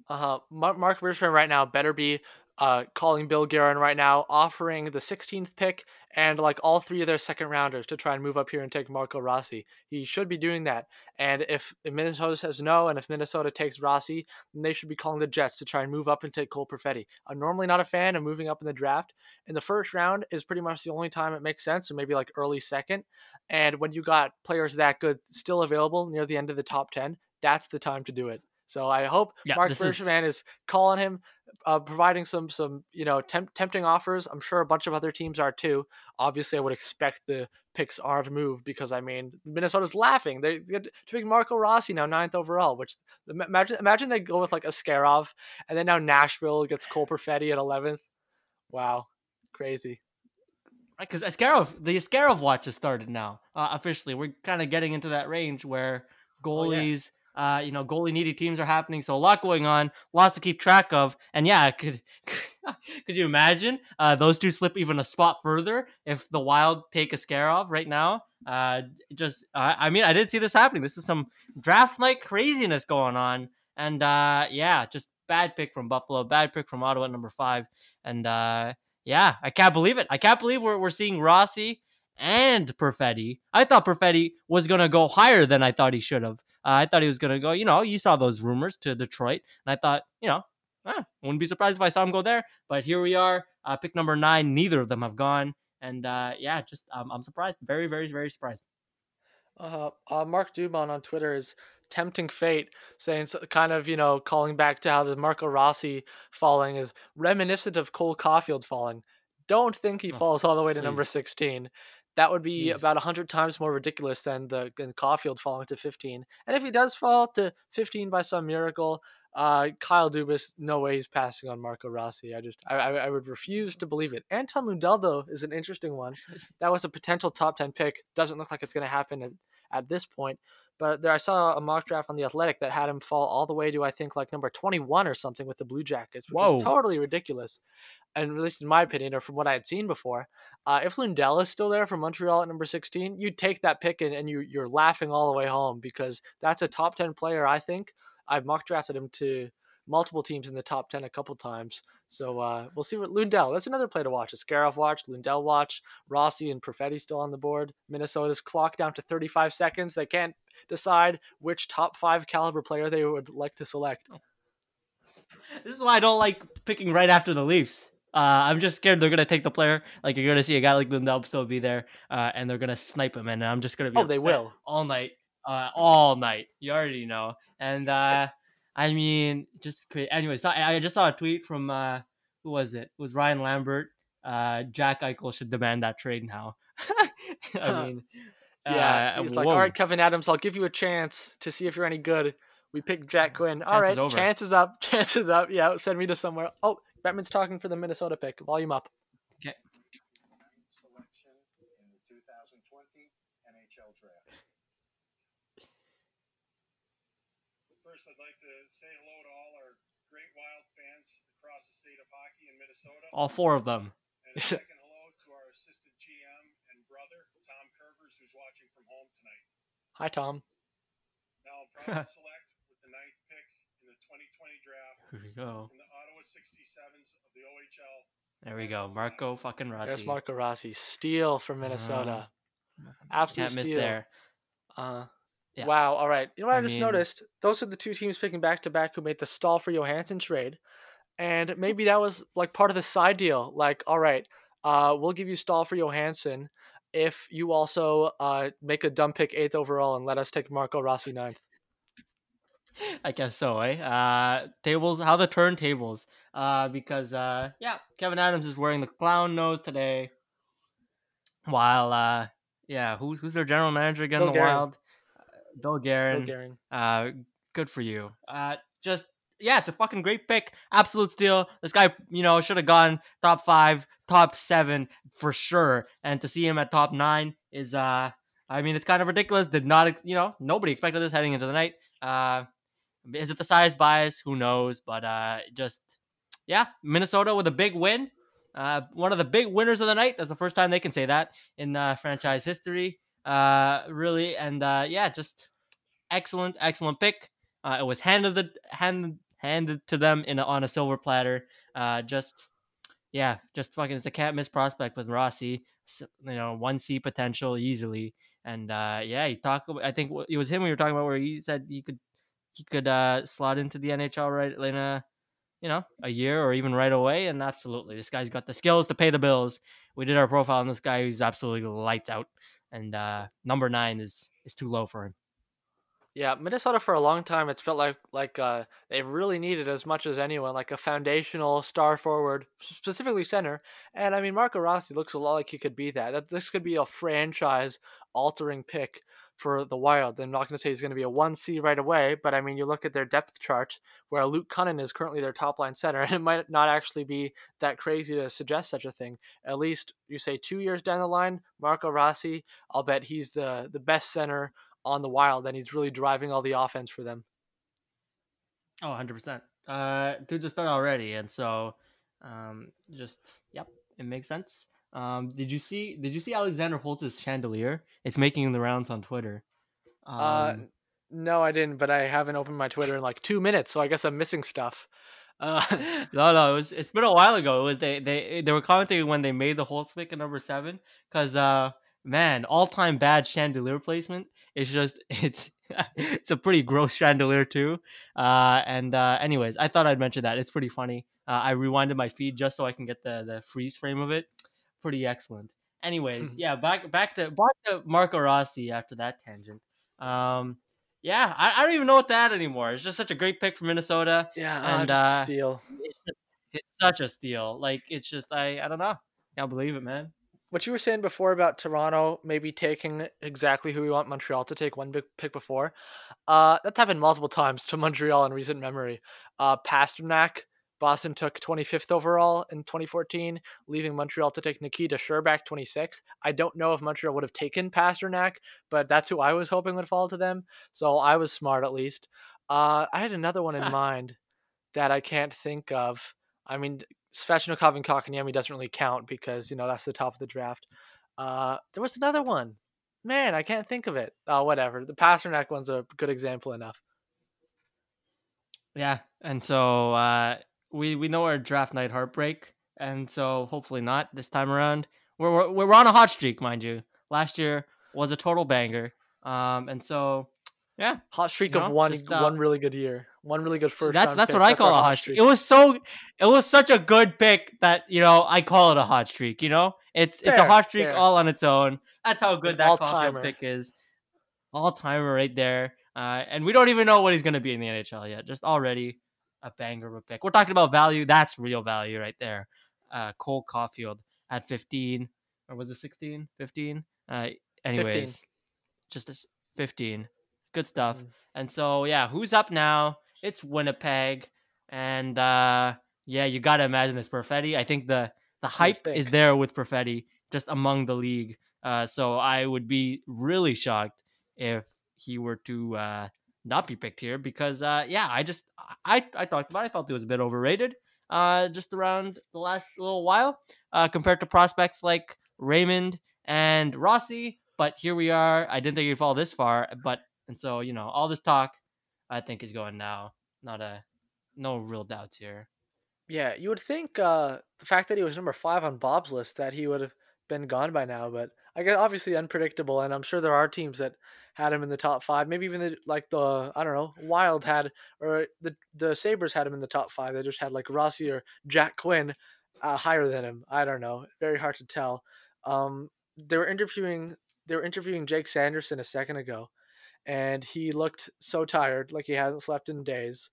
Uh huh. Mark Bergevin right now better be uh, calling Bill Guerin right now, offering the sixteenth pick and like all three of their second rounders to try and move up here and take Marco Rossi. He should be doing that. And if Minnesota says no, and if Minnesota takes Rossi, then they should be calling the Jets to try and move up and take Cole Perfetti. I'm normally not a fan of moving up in the draft. And the first round is pretty much the only time it makes sense, so maybe like early second. And when you got players that good still available near the end of the top ten, that's the time to do it. So I hope yeah, Marc Bergevin is... is calling him, uh, providing some, some you know, temp- tempting offers. I'm sure a bunch of other teams are too. Obviously, I would expect the picks are to move because, I mean, Minnesota's laughing. They get to pick Marco Rossi now, ninth overall, which imagine imagine they go with, like, Askarov, and then now Nashville gets Cole Perfetti at eleventh. Wow. Crazy. Because Askarov, the Askarov watch has started now, uh, officially. We're kind of getting into that range where goalies... Oh, yeah. Uh, you know, goalie needy teams are happening, so a lot going on, lots to keep track of, and yeah, could could you imagine uh, those two slip even a spot further if the Wild take Askarov right now? Uh, just, uh, I mean, I did see this happening. This is some draft night craziness going on, and uh, yeah, just bad pick from Buffalo, bad pick from Ottawa at number five, and uh, yeah, I can't believe it. I can't believe we're we're seeing Rossi and Perfetti. I thought Perfetti was gonna go higher than I thought he should have. Uh, I thought he was going to go, you know, you saw those rumors to Detroit. And I thought, you know, ah, wouldn't be surprised if I saw him go there. But here we are, uh, pick number nine. Neither of them have gone. And uh, yeah, just um, I'm surprised. Very, very, very surprised. Uh, uh, Mark Dubon on Twitter is tempting fate, saying so, kind of, you know, calling back to how the Marco Rossi falling is reminiscent of Cole Caulfield falling. Don't think he oh, falls all the way to geez. number sixteen. That would be Jeez. about one hundred times more ridiculous than the than Caulfield falling to fifteen. And if he does fall to fifteen by some miracle, uh, Kyle Dubas, no way he's passing on Marco Rossi. I just, I, I would refuse to believe it. Anton Lundell, though, is an interesting one. That was a potential top ten pick. Doesn't look like it's going to happen at, at this point. But there, I saw a mock draft on The Athletic that had him fall all the way to, I think, like number twenty-one or something with the Blue Jackets, which Whoa. is totally ridiculous. And at least in my opinion, or from what I had seen before, uh, if Lundell is still there for Montreal at number sixteen, you take that pick and, and you, you're laughing all the way home because that's a top ten player, I think. I've mock drafted him to multiple teams in the top ten a couple times. So uh, we'll see what Lundell. That's another play to watch. Askarov watch, Lundell watch, Rossi and Perfetti still on the board. Minnesota's clock down to thirty-five seconds. They can't decide which top five caliber player they would like to select. This is why I don't like picking right after the Leafs. Uh, I'm just scared they're going to take the player. Like, you're going to see a guy like Lundell still be there, uh, and they're going to snipe him, and I'm just going to be oh, they will. all night. Uh, all night. You already know. And, uh, I mean, just – anyway, so I, I just saw a tweet from uh, – who was it? It was Ryan Lambert. Uh, Jack Eichel should demand that trade now. I mean – Yeah, uh, he's like, all right, Kevin Adams, I'll give you a chance to see if you're any good. We picked Jack Quinn. All right, over. chance is up. Chance is up. Yeah, send me to somewhere. Oh. Bettman's talking for the Minnesota pick. Volume up. Okay. Selection in the two thousand twenty N H L draft. First, I'd like to say hello to all our great Wild fans across the state of hockey in Minnesota. All four of them. And a second hello to our assistant G M and brother, Tom Curvers, who's watching from home tonight. Hi, Tom. Now, I'll probably select with the ninth pick in the twenty twenty draft. Here we go. From the Ottawa sixty-sevens of the O H L. There we go. Marco fucking Rossi. There's Marco Rossi. Steal from Minnesota. Uh, Absolute steal. Can't miss there. Uh, yeah. Wow. All right. You know what I, I just mean... noticed? Those are the two teams picking back-to-back who made the Stahl for Johansson trade. And maybe that was like part of the side deal. Like, all right, uh, we'll give you Stahl for Johansson if you also uh, make a dumb pick eighth overall and let us take Marco Rossi ninth. I guess so, eh? Uh, tables, how the turntables. Uh, because, uh, yeah, Kevin Adams is wearing the clown nose today. While, uh, yeah, who, who's their general manager again? Bill the Guerin. Wild? Uh, Bill Guerin. Bill Guerin. Uh, good for you. Uh, just, yeah, it's a fucking great pick. Absolute steal. This guy, you know, should have gone top five, top seven for sure. And to see him at top nine is, uh, I mean, it's kind of ridiculous. Did not, you know, nobody expected this heading into the night. Uh, Is it the size bias? Who knows? But uh, just, yeah, Minnesota with a big win. Uh, one of the big winners of the night. That's the first time they can say that in uh, franchise history, uh, really. And, uh, yeah, just excellent, excellent pick. Uh, it was handed the hand handed to them in a, on a silver platter. Uh, just yeah, just fucking, it's a can't miss prospect with Rossi, you know, one C potential easily. And uh, yeah, he talked about, I think it was him we were talking about where he said he could, he could uh, slot into the N H L right in a, you know, a year or even right away. And absolutely, this guy's got the skills to pay the bills. We did our profile on this guy who's absolutely lights out, and uh, number nine is, is too low for him. Yeah, Minnesota for a long time, it's felt like like uh, they really needed as much as anyone, like a foundational star forward, specifically center. And I mean, Marco Rossi looks a lot like he could be that. that this could be a franchise-altering pick for the Wild. I'm not going to say he's going to be a one C right away, but I mean, you look at their depth chart where Luke Cunnin is currently their top-line center, and it might not actually be that crazy to suggest such a thing. At least, you say two years down the line, Marco Rossi, I'll bet he's the, the best center on the Wild, and he's really driving all the offense for them. Oh, one hundred percent. Uh, dude's a stud already, and so um, just, yep, it makes sense. Um, did you see Did you see Alexander Holtz's chandelier? It's making the rounds on Twitter. Um, uh, no, I didn't, but I haven't opened my Twitter in like two minutes, so I guess I'm missing stuff. Uh, no, no, it was, it's been a while ago. It was, they, they, they were commenting when they made the Holtz pick at number seven, because, uh, man, all-time bad chandelier placement. It's just, it's it's a pretty gross chandelier too. Uh, and uh, anyways, I thought I'd mention that. It's pretty funny. Uh, I rewinded my feed just so I can get the, the freeze frame of it. Pretty excellent. Anyways, yeah, back back to back to Marco Rossi after that tangent. Um, yeah, I, I don't even know what to add anymore. It's just such a great pick for Minnesota. Yeah, and, uh, just a steal. It's, just, it's such a steal. Like, it's just, I, I don't know. I can't believe it, man. What you were saying before about Toronto maybe taking exactly who we want Montreal to take one big pick before, uh, that's happened multiple times to Montreal in recent memory. Uh, Pasternak, Boston took twenty-fifth overall in twenty fourteen, leaving Montreal to take Nikita Sherbak twenty-sixth. I don't know if Montreal would have taken Pasternak, but that's who I was hoping would fall to them. So I was smart at least. Uh, I had another one in mind that I can't think of. I mean, Svechnikov and Kotkaniemi doesn't really count because, you know, that's the top of the draft. Uh, there was another one. Man, I can't think of it. Oh, whatever. The Pasternak one's a good example enough. Yeah, and so uh, we we know our draft night heartbreak, and so hopefully not this time around. We're we're, we're on a hot streak, mind you. Last year was a total banger, um, and so yeah, hot streak of know, one just, uh, one really good year. One really good first. That's that's pick. What I that's call a hot streak. streak. It was so, it was such a good pick that, you know, I call it a hot streak. You know, it's fair, it's a hot streak fair. All on its own. That's how good that Caulfield pick is. All timer right there, uh, and we don't even know what he's going to be in the N H L yet. Just already a banger of a pick. We're talking about value. That's real value right there. Uh, Cole Caulfield at fifteen, or was it sixteen? fifteen. Uh, anyways, fifteen. Just fifteen. Good stuff. Mm. And so yeah, who's up now? It's Winnipeg, and uh, yeah, you got to imagine it's Perfetti. I think the, the hype is there with Perfetti, just among the league. Uh, so I would be really shocked if he were to uh, not be picked here because, uh, yeah, I just I, I talked about it. I felt it was a bit overrated uh, just around the last little while uh, compared to prospects like Raymond and Rossi. But here we are. I didn't think he'd fall this far. But and so, you know, all this talk, I think he's going now. Not a, no real doubts here. Yeah, you would think uh, the fact that he was number five on Bob's list that he would have been gone by now, but I guess obviously unpredictable, and I'm sure there are teams that had him in the top five. Maybe even the, like the I don't know Wild had, or the the Sabres had him in the top five. They just had like Rossi or Jack Quinn uh, higher than him. I don't know. Very hard to tell. Um, they were interviewing they were interviewing Jake Sanderson a second ago. And he looked so tired, like he hasn't slept in days.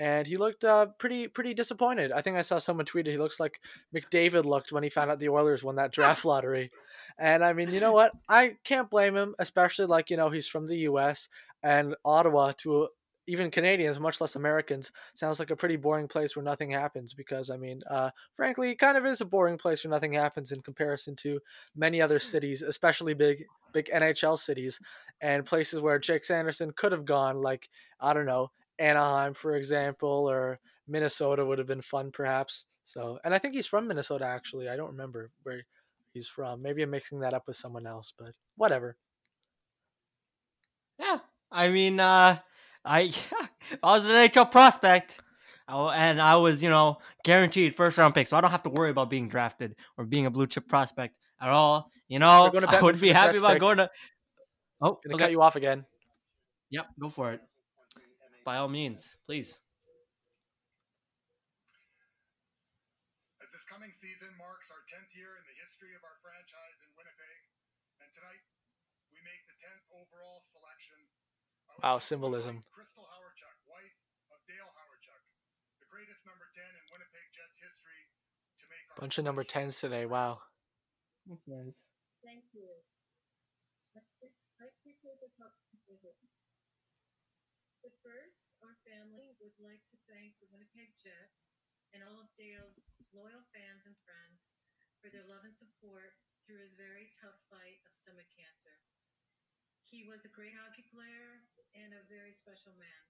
And he looked uh, pretty pretty disappointed. I think I saw someone tweeted he looks like McDavid looked when he found out the Oilers won that draft lottery. And, I mean, you know what? I can't blame him, especially, like, you know, he's from the U S and Ottawa to even Canadians, much less Americans, sounds like a pretty boring place where nothing happens because, I mean, uh, frankly, it kind of is a boring place where nothing happens in comparison to many other cities, especially big big N H L cities and places where Jake Sanderson could have gone, like, I don't know, Anaheim, for example, or Minnesota would have been fun, perhaps. So, and I think he's from Minnesota, actually. I don't remember where he's from. Maybe I'm mixing that up with someone else, but whatever. Yeah, I mean, uh... I, yeah, if I was an N H L prospect, and I was, you know, guaranteed first round pick, so I don't have to worry about being drafted or being a blue chip prospect at all. You know, I would be happy about pick. going to. Oh, gonna okay. cut you off again. Yep, go for it. By all means, please. As this coming season marks our tenth year in the history of our franchise in Winnipeg, and tonight we make the tenth overall selection. Wow, symbolism. Crystal Howarchuk, wife of Dale Howarchuk, the greatest number ten in Winnipeg Jets history, to make our bunch of number tens today. Wow. That's nice. Thank you. I appreciate the conversation. But first, our family would like to thank the Winnipeg Jets and all of Dale's loyal fans and friends for their love and support through his very tough fight of stomach cancer. He was a great hockey player and a very special man.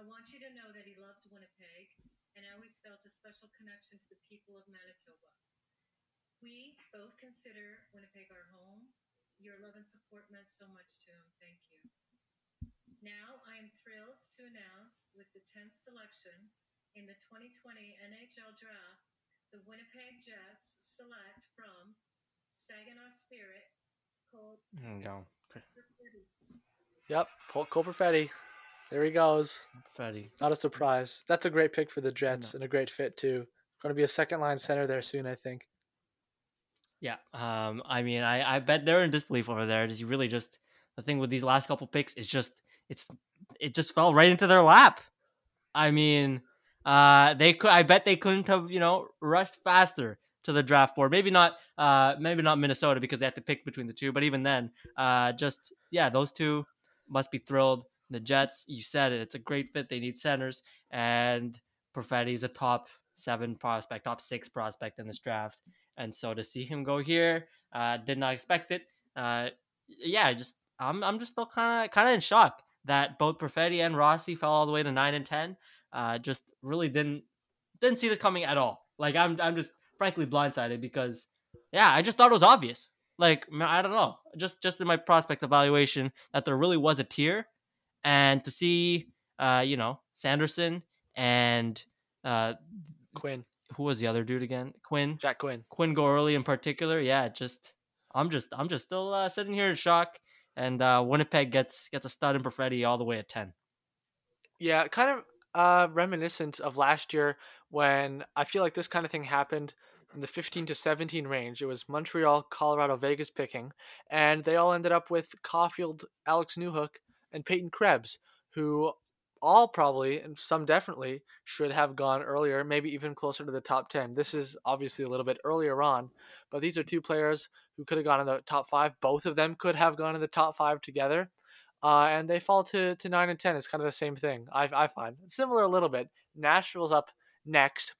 I want you to know that he loved Winnipeg, and I always felt a special connection to the people of Manitoba. We both consider Winnipeg our home. Your love and support meant so much to him. Thank you. Now I am thrilled to announce, with the tenth selection in the twenty twenty N H L Draft, the Winnipeg Jets select from Saginaw Spirit, Cole Perfetti. Yep, Cole Perfetti. There he goes. Perfetti. Not a surprise. That's a great pick for the Jets, no. and a great fit too. Going to be a second line center there soon, I think. Yeah, um, I mean, I, I bet they're in disbelief over there. Just, you really just the thing with these last couple picks is just it's it just fell right into their lap. I mean, uh, they could. I bet they couldn't have you know rushed faster to the draft board. Maybe not. Uh, maybe not Minnesota, because they had to pick between the two. But even then, uh, just yeah, those two must be thrilled. The Jets, you said it. It's a great fit. They need centers, and Perfetti's a top seven prospect, top six prospect in this draft. And so to see him go here, uh, did not expect it. Uh, yeah, just I'm I'm just still kind of kind of in shock that both Perfetti and Rossi fell all the way to nine and ten. Uh, just really didn't didn't see this coming at all. Like I'm I'm just frankly blindsided because yeah, I just thought it was obvious. Like I don't know, just just in my prospect evaluation that there really was a tier, and to see uh, you know Sanderson and uh, Quinn. Who was the other dude again? Quinn. Jack Quinn. Quinn Gorley in particular. Yeah, just I'm just I'm just still uh, sitting here in shock. And uh, Winnipeg gets gets a stud in Perfetti all the way at ten. Yeah, kind of uh, reminiscent of last year when I feel like this kind of thing happened in the fifteen to seventeen range. It was Montreal, Colorado, Vegas picking, and they all ended up with Caulfield, Alex Newhook, and Peyton Krebs, who all probably, and some definitely, should have gone earlier, maybe even closer to the top ten. This is obviously a little bit earlier on, but these are two players who could have gone in the top five. Both of them could have gone in the top five together, uh, and they fall to, to nine and ten. It's kind of the same thing, I, I find. It's similar a little bit. Nashville's up next,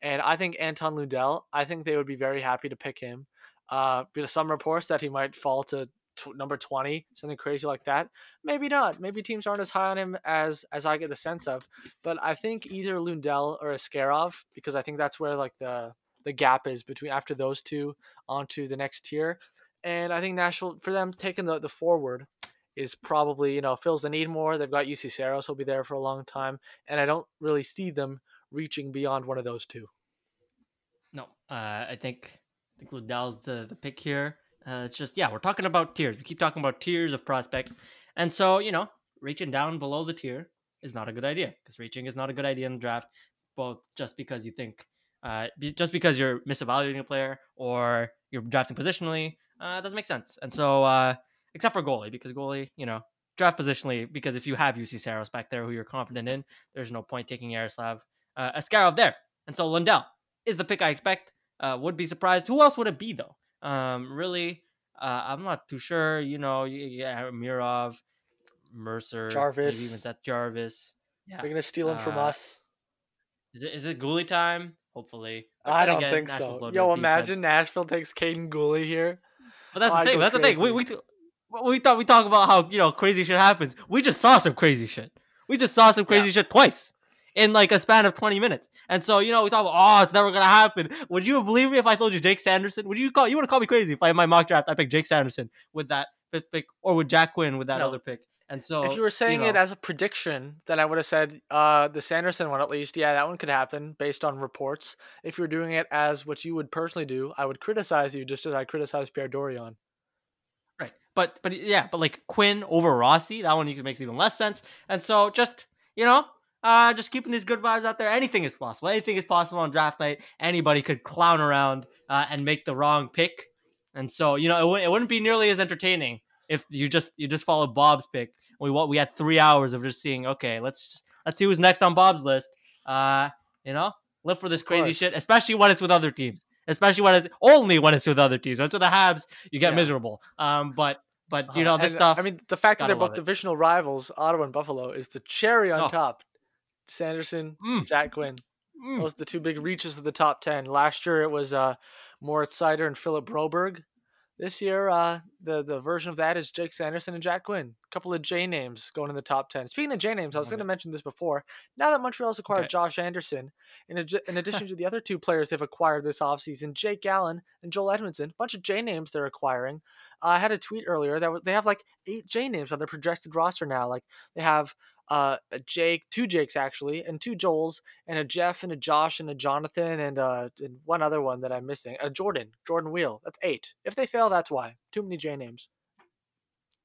and I think Anton Lundell, I think they would be very happy to pick him. Uh, because some reports that he might fall to number twenty, something crazy like that. Maybe not. Maybe teams aren't as high on him as as I get the sense of. But I think either Lundell or Askarov, because I think that's where like the the gap is between after those two onto the next tier. And I think Nashville, for them, taking the the forward is probably, you know, fills the need more. They've got U C Saros, he'll be there for a long time. And I don't really see them reaching beyond one of those two. No, uh, I think I think Lundell's the, the pick here. Uh, it's just, yeah, we're talking about tiers. We keep talking about tiers of prospects. And so, you know, reaching down below the tier is not a good idea, because reaching is not a good idea in the draft, both just because you think, uh, just because you're misevaluating a player or you're drafting positionally, uh, doesn't make sense. And so, uh, except for goalie, because goalie, you know, draft positionally, because if you have U C Saros back there who you're confident in, there's no point taking Yaroslav uh, Askarov there. And so Lundell is the pick I expect. Uh, would be surprised. Who else would it be, though? Um, really, uh, I'm not too sure, you know, yeah, Mirov, Mercer, Jarvis, maybe even Seth Jarvis. Yeah. They're going to steal him uh, from us. Is it, is it Gooley time? Hopefully. But I don't again, think Nashville's so. Yo, imagine defense. Nashville takes Caden Gooley here. But that's oh, the thing. That's crazy. the thing. We, we, we thought we talk about how, you know, crazy shit happens. We just saw some crazy shit. We just saw some crazy yeah. shit twice. In like a span of twenty minutes. And so, you know, we talk about, oh, it's never going to happen. Would you believe me if I told you Jake Sanderson? Would you call, you would have called me crazy if I, in my mock draft, I picked Jake Sanderson with that fifth pick or with Jack Quinn with that no. other pick. And so, if you were saying you know, it as a prediction, then I would have said uh, the Sanderson one at least. Yeah, that one could happen based on reports. If you're doing it as what you would personally do, I would criticize you just as I criticize Pierre Dorion. Right, but but yeah, but like Quinn over Rossi, that one makes even less sense. And so, just you know, uh, just keeping these good vibes out there. Anything is possible. Anything is possible on draft night. Anybody could clown around uh, and make the wrong pick. And so, you know, it, w- it wouldn't be nearly as entertaining. If you just you just follow Bob's pick, we what we had three hours of just seeing. Okay, let's let's see who's next on Bob's list. Uh, you know, live for this crazy shit, especially when it's with other teams. Especially when it's only when it's with other teams. That's with the Habs, you get yeah. miserable. Um, but but you uh, know this and, stuff. I mean, the fact that they're both divisional rivals, Ottawa and Buffalo, is the cherry on oh. top. Sanderson, mm. Jack Quinn, mm. those are the two big reaches of the top ten. Last year it was uh, Moritz Seider and Philip Broberg. This year, uh, the, the version of that is Jake Sanderson and Jack Quinn. A couple of J names going in the top ten. Speaking of J names, I was going to mention this before. Now that Montreal's acquired okay. Josh Anderson, in, a, in addition to the other two players they've acquired this offseason, Jake Allen and Joel Edmondson, a bunch of J names they're acquiring. Uh, I had a tweet earlier that they have like eight J names on their projected roster now. Like they have uh, a Jake, two Jakes actually, and two Joels, and a Jeff, and a Josh, and a Jonathan, and, uh, and one other one that I'm missing. A Jordan, Jordan Wheel. That's eight. If they fail, that's why. Too many J names.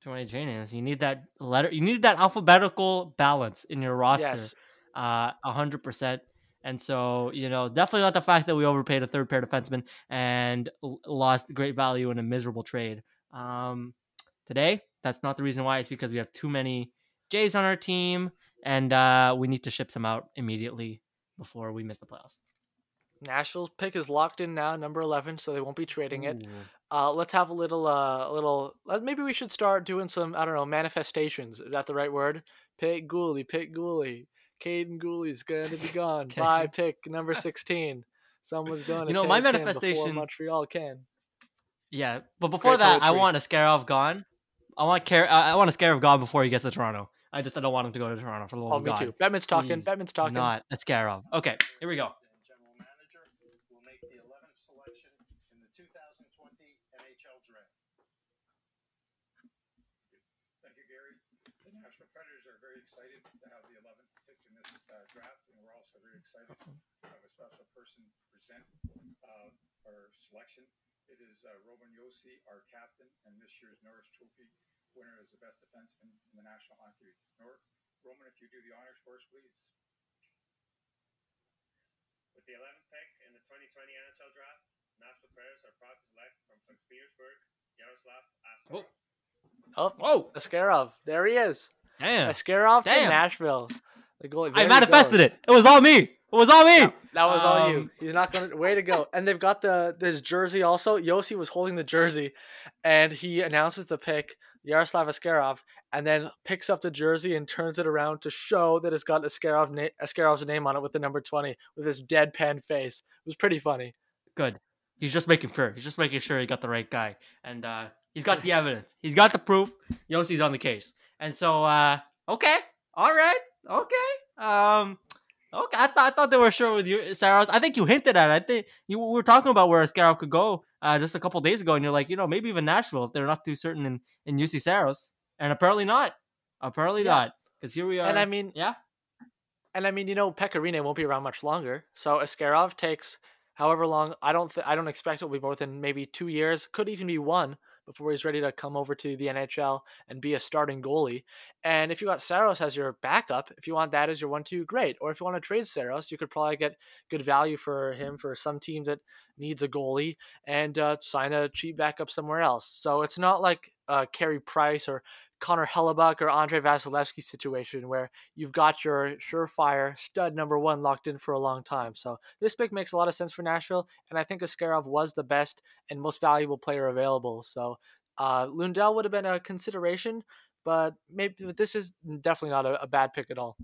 Too many J names. You need that letter. You need that alphabetical balance in your roster. Yes. Uh, one hundred percent. And so, you know, definitely not the fact that we overpaid a third pair defenseman and l- lost great value in a miserable trade. Um, today, that's not the reason why. It's because we have too many Jays on our team, and uh, we need to ship some out immediately before we miss the playoffs. Nashville's pick is locked in now, number eleven, so they won't be trading it. Ooh. Uh, let's have a little, uh, little. Maybe we should start doing some, I don't know, manifestations. Is that the right word? Pick Gooley, pick Gooley. Caden Gooley's gonna be gone. Okay. Bye, pick number sixteen. Someone's gonna. You know, take my manifestation. Him before Montreal can. Yeah, but before Great that, poetry. I want Askarov gone. I want care. I want Askarov gone before he gets to Toronto. I just I don't want him to go to Toronto for the love oh, of God. Oh, me too. Bettman's talking. Please, Bettman's talking. Not Askarov. Okay, here we go. Excited to have the eleventh pick in this uh, draft, and we're also very excited to have a special person present uh, our selection. It is uh, Robin Josi, our captain, and this year's Norris Trophy winner is the best defenseman in the National Hockey League. Nor, Roman, if you do the honors for us, please. With the eleventh pick in the twenty twenty N H L draft, Nashville Predators are proud to select from Saint Petersburg, Yaroslav Askarov. Oh, oh, Askarov, there he is. Damn. Askarov to Nashville. The goalie, I manifested it. It was all me. It was all me. No, that was um, all you. He's not going to... Way to go. And they've got the this jersey also. Josi was holding the jersey, and he announces the pick, Yaroslav Askarov, and then picks up the jersey and turns it around to show that it's got Askarov na- Askarov's name on it with the number twenty with his deadpan face. It was pretty funny. Good. He's just making sure. He's just making sure he got the right guy. And uh, he's got the evidence. He's got the proof. Yosi's on the case. And so, uh, okay, all right, okay, um, okay. I thought I thought they were sure with you, Saros. I think you hinted at it. I think you we were talking about where Askarov could go uh, just a couple days ago, and you're like, you know, maybe even Nashville if they're not too certain in in U C Saros, and apparently not, apparently yeah. not, because here we are. And I mean, yeah, and I mean, you know, Pecorino won't be around much longer, so Askarov takes however long. I don't, th- I don't expect it will be more than maybe two years, could even be one, before he's ready to come over to the N H L and be a starting goalie. And if you got Saros as your backup, if you want that as your one two, great. Or if you want to trade Saros, you could probably get good value for him for some team that needs a goalie and uh, sign a cheap backup somewhere else. So it's not like uh, Carey Price or Connor Hellebuck or Andre Vasilevsky situation where you've got your surefire stud number one locked in for a long time. So this pick makes a lot of sense for Nashville, and I think Askarov was the best and most valuable player available. So uh, Lundell would have been a consideration, but maybe but this is definitely not a, a bad pick at all.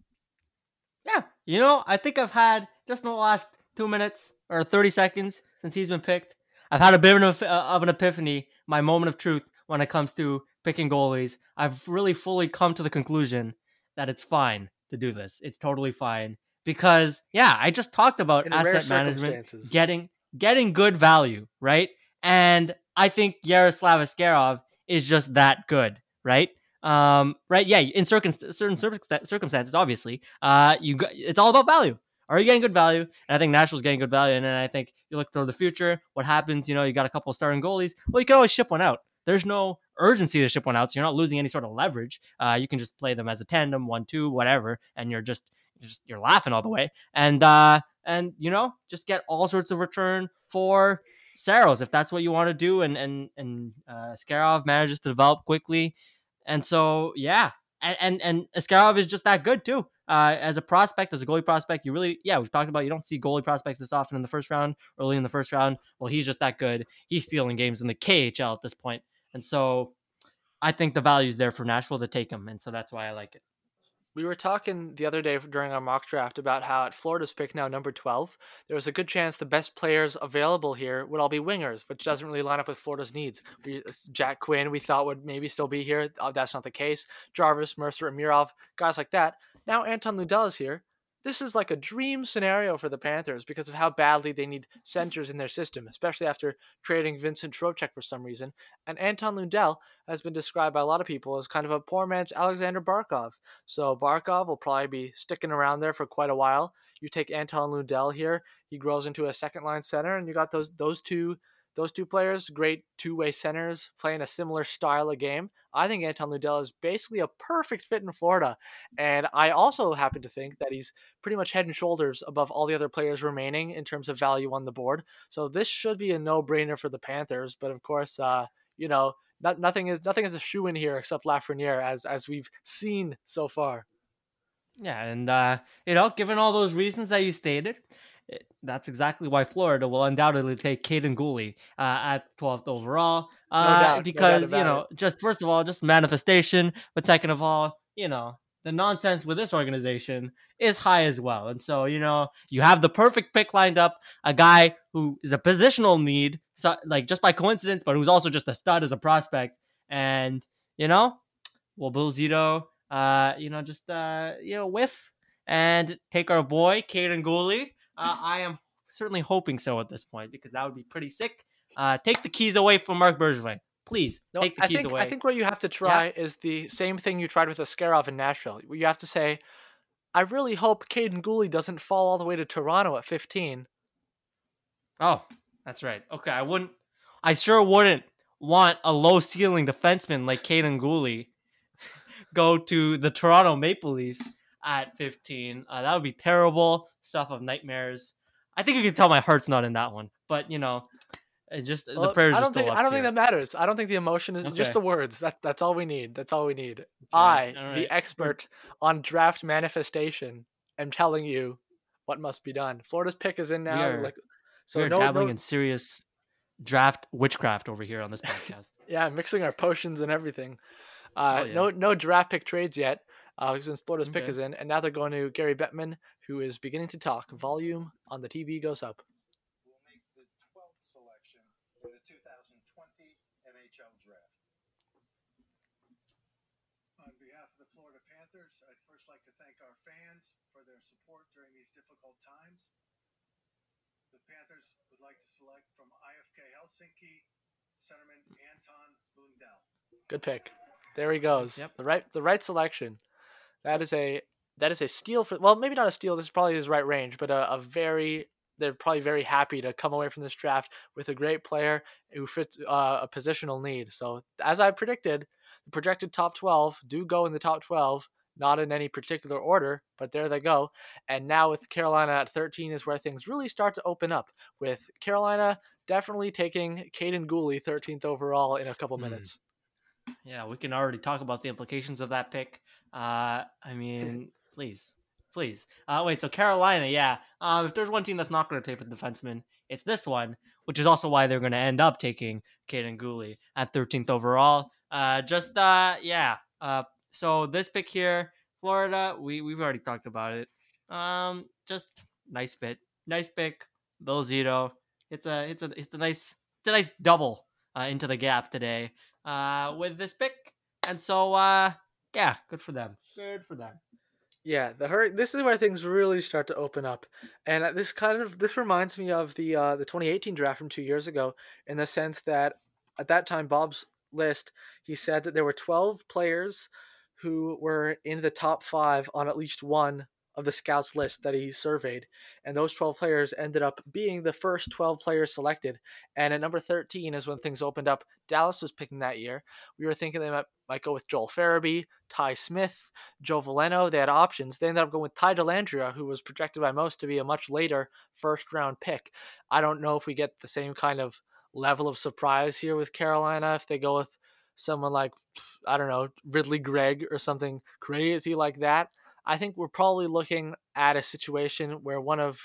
Yeah, you know, I think I've had just in the last two minutes or thirty seconds since he's been picked, I've had a bit of an, of an epiphany, my moment of truth when it comes to picking goalies. I've really fully come to the conclusion that it's fine to do this. It's totally fine because, yeah, I just talked about asset management, getting getting good value, right? And I think Yaroslav Askarov is just that good, right? Um, right? Yeah, in certain certain circumstances, obviously, uh, you got, it's all about value. Are you getting good value? And I think Nashville's getting good value. And then I think you look toward the future. What happens? You know, you got a couple of starting goalies. Well, you can always ship one out. There's no urgency to ship one out, so you're not losing any sort of leverage. Uh, you can just play them as a tandem, one, two, whatever, and you're just you're just you're laughing all the way. And uh, and you know, just get all sorts of return for Saros if that's what you want to do. And and and uh, Askarov manages to develop quickly. And so, yeah, and and, and Askarov is just that good too. Uh, as a prospect, as a goalie prospect, you really, yeah, we've talked about, you don't see goalie prospects this often in the first round, early in the first round. Well, he's just that good. He's stealing games in the K H L at this point. And so I think the value is there for Nashville to take him. And so that's why I like it. We were talking the other day during our mock draft about how at Florida's pick now, number twelve, there was a good chance the best players available here would all be wingers, which doesn't really line up with Florida's needs. We, Jack Quinn, we thought would maybe still be here. Oh, that's not the case. Jarvis, Mercer, Amirov, guys like that. Now Anton Lundell is here. This is like a dream scenario for the Panthers because of how badly they need centers in their system, especially after trading Vincent Trocheck for some reason. And Anton Lundell has been described by a lot of people as kind of a poor man's Alexander Barkov. So Barkov will probably be sticking around there for quite a while. You take Anton Lundell here, he grows into a second-line center, and you got those those two those two players, great two-way centers, playing a similar style of game. I think Anton Lundell is basically a perfect fit in Florida. And I also happen to think that he's pretty much head and shoulders above all the other players remaining in terms of value on the board. So this should be a no-brainer for the Panthers. But of course, uh, you know, not, nothing is nothing is a shoe-in here except Lafreniere, as, as we've seen so far. Yeah, and, uh, you know, given all those reasons that you stated, It, that's exactly why Florida will undoubtedly take Caden Gooley uh, at twelfth overall uh, no doubt, because, no you know, it. just first of all, just manifestation. But second of all, you know, the nonsense with this organization is high as well. And so, you know, you have the perfect pick lined up, a guy who is a positional need, so, like just by coincidence, but who's also just a stud as a prospect. And, you know, well, Bill Zito, uh, you know, just, uh, you know, whiff and take our boy Caden Gooley. Uh, I am certainly hoping so at this point because that would be pretty sick. Uh, take the keys away from Marc Bergevin. Please, no, take the I keys think, away. I think what you have to try yeah. is the same thing you tried with Askarov in Nashville. You have to say, I really hope Caden Gooley doesn't fall all the way to Toronto at fifteen. Oh, that's right. Okay, I wouldn't. I sure wouldn't want a low-ceiling defenseman like Caden Gooley go to the Toronto Maple Leafs at fifteen. Uh, that would be terrible stuff of nightmares. I think you can tell my heart's not in that one, but you know, it just well, the prayers I don't are still think, up I don't here. think that matters. I don't think the emotion is okay. Just the words. That that's all we need. That's all we need. Okay. I, right. the expert on draft manifestation, am telling you what must be done. Florida's pick is in now. We're, like, so we're no, dabbling no... in serious draft witchcraft over here on this podcast. Yeah, mixing our potions and everything. Uh, oh, yeah. No, no draft pick trades yet. Uh, since Florida's okay. pick is in, and now they're going to Gary Bettman, who is beginning to talk. Volume on the T V goes up. We'll make the twelfth selection for the two thousand twenty N H L Draft. On behalf of the Florida Panthers, I'd first like to thank our fans for their support during these difficult times. The Panthers would like to select from I F K Helsinki, centerman Anton Lundell. Good pick. There he goes. Yep. The right, the right selection. That is a that is a steal for well maybe not a steal. This is probably his right range, but a, a very they're probably very happy to come away from this draft with a great player who fits uh, a positional need. So as I predicted, the projected top twelve do go in the top twelve, not in any particular order, but there they go. And now with Carolina at thirteen is where things really start to open up. With Carolina definitely taking Caden Gooley thirteenth overall in a couple minutes. Mm. Yeah, we can already talk about the implications of that pick. Uh, I mean, please, please. Uh, wait, so Carolina, yeah. Um, if there's one team that's not going to take a defenseman, it's this one, which is also why they're going to end up taking Caden Gooley at thirteenth overall. Uh, just, uh, yeah. Uh, so this pick here, Florida, we, we've already talked about it. Um, just nice fit, nice pick, Bill Zito. It's a, it's a, it's a nice, it's a nice double, uh, into the gap today, uh, with this pick. And so, uh, yeah, good for them. Good for them. Yeah, the hur- This is where things really start to open up, and this kind of this reminds me of the uh, the twenty eighteen draft from two years ago, in the sense that at that time Bob's list, he said that there were twelve players who were in the top five on at least one of the scouts list that he surveyed. And those twelve players ended up being the first twelve players selected. And at number thirteen is when things opened up. Dallas was picking that year. We were thinking they might, might go with Joel Farabee, Ty Smith, Joe Valeno. They had options. They ended up going with Ty Delandria, who was projected by most to be a much later first-round pick. I don't know if we get the same kind of level of surprise here with Carolina if they go with someone like, I don't know, Ridley Gregg or something crazy like that. I think we're probably looking at a situation where one of,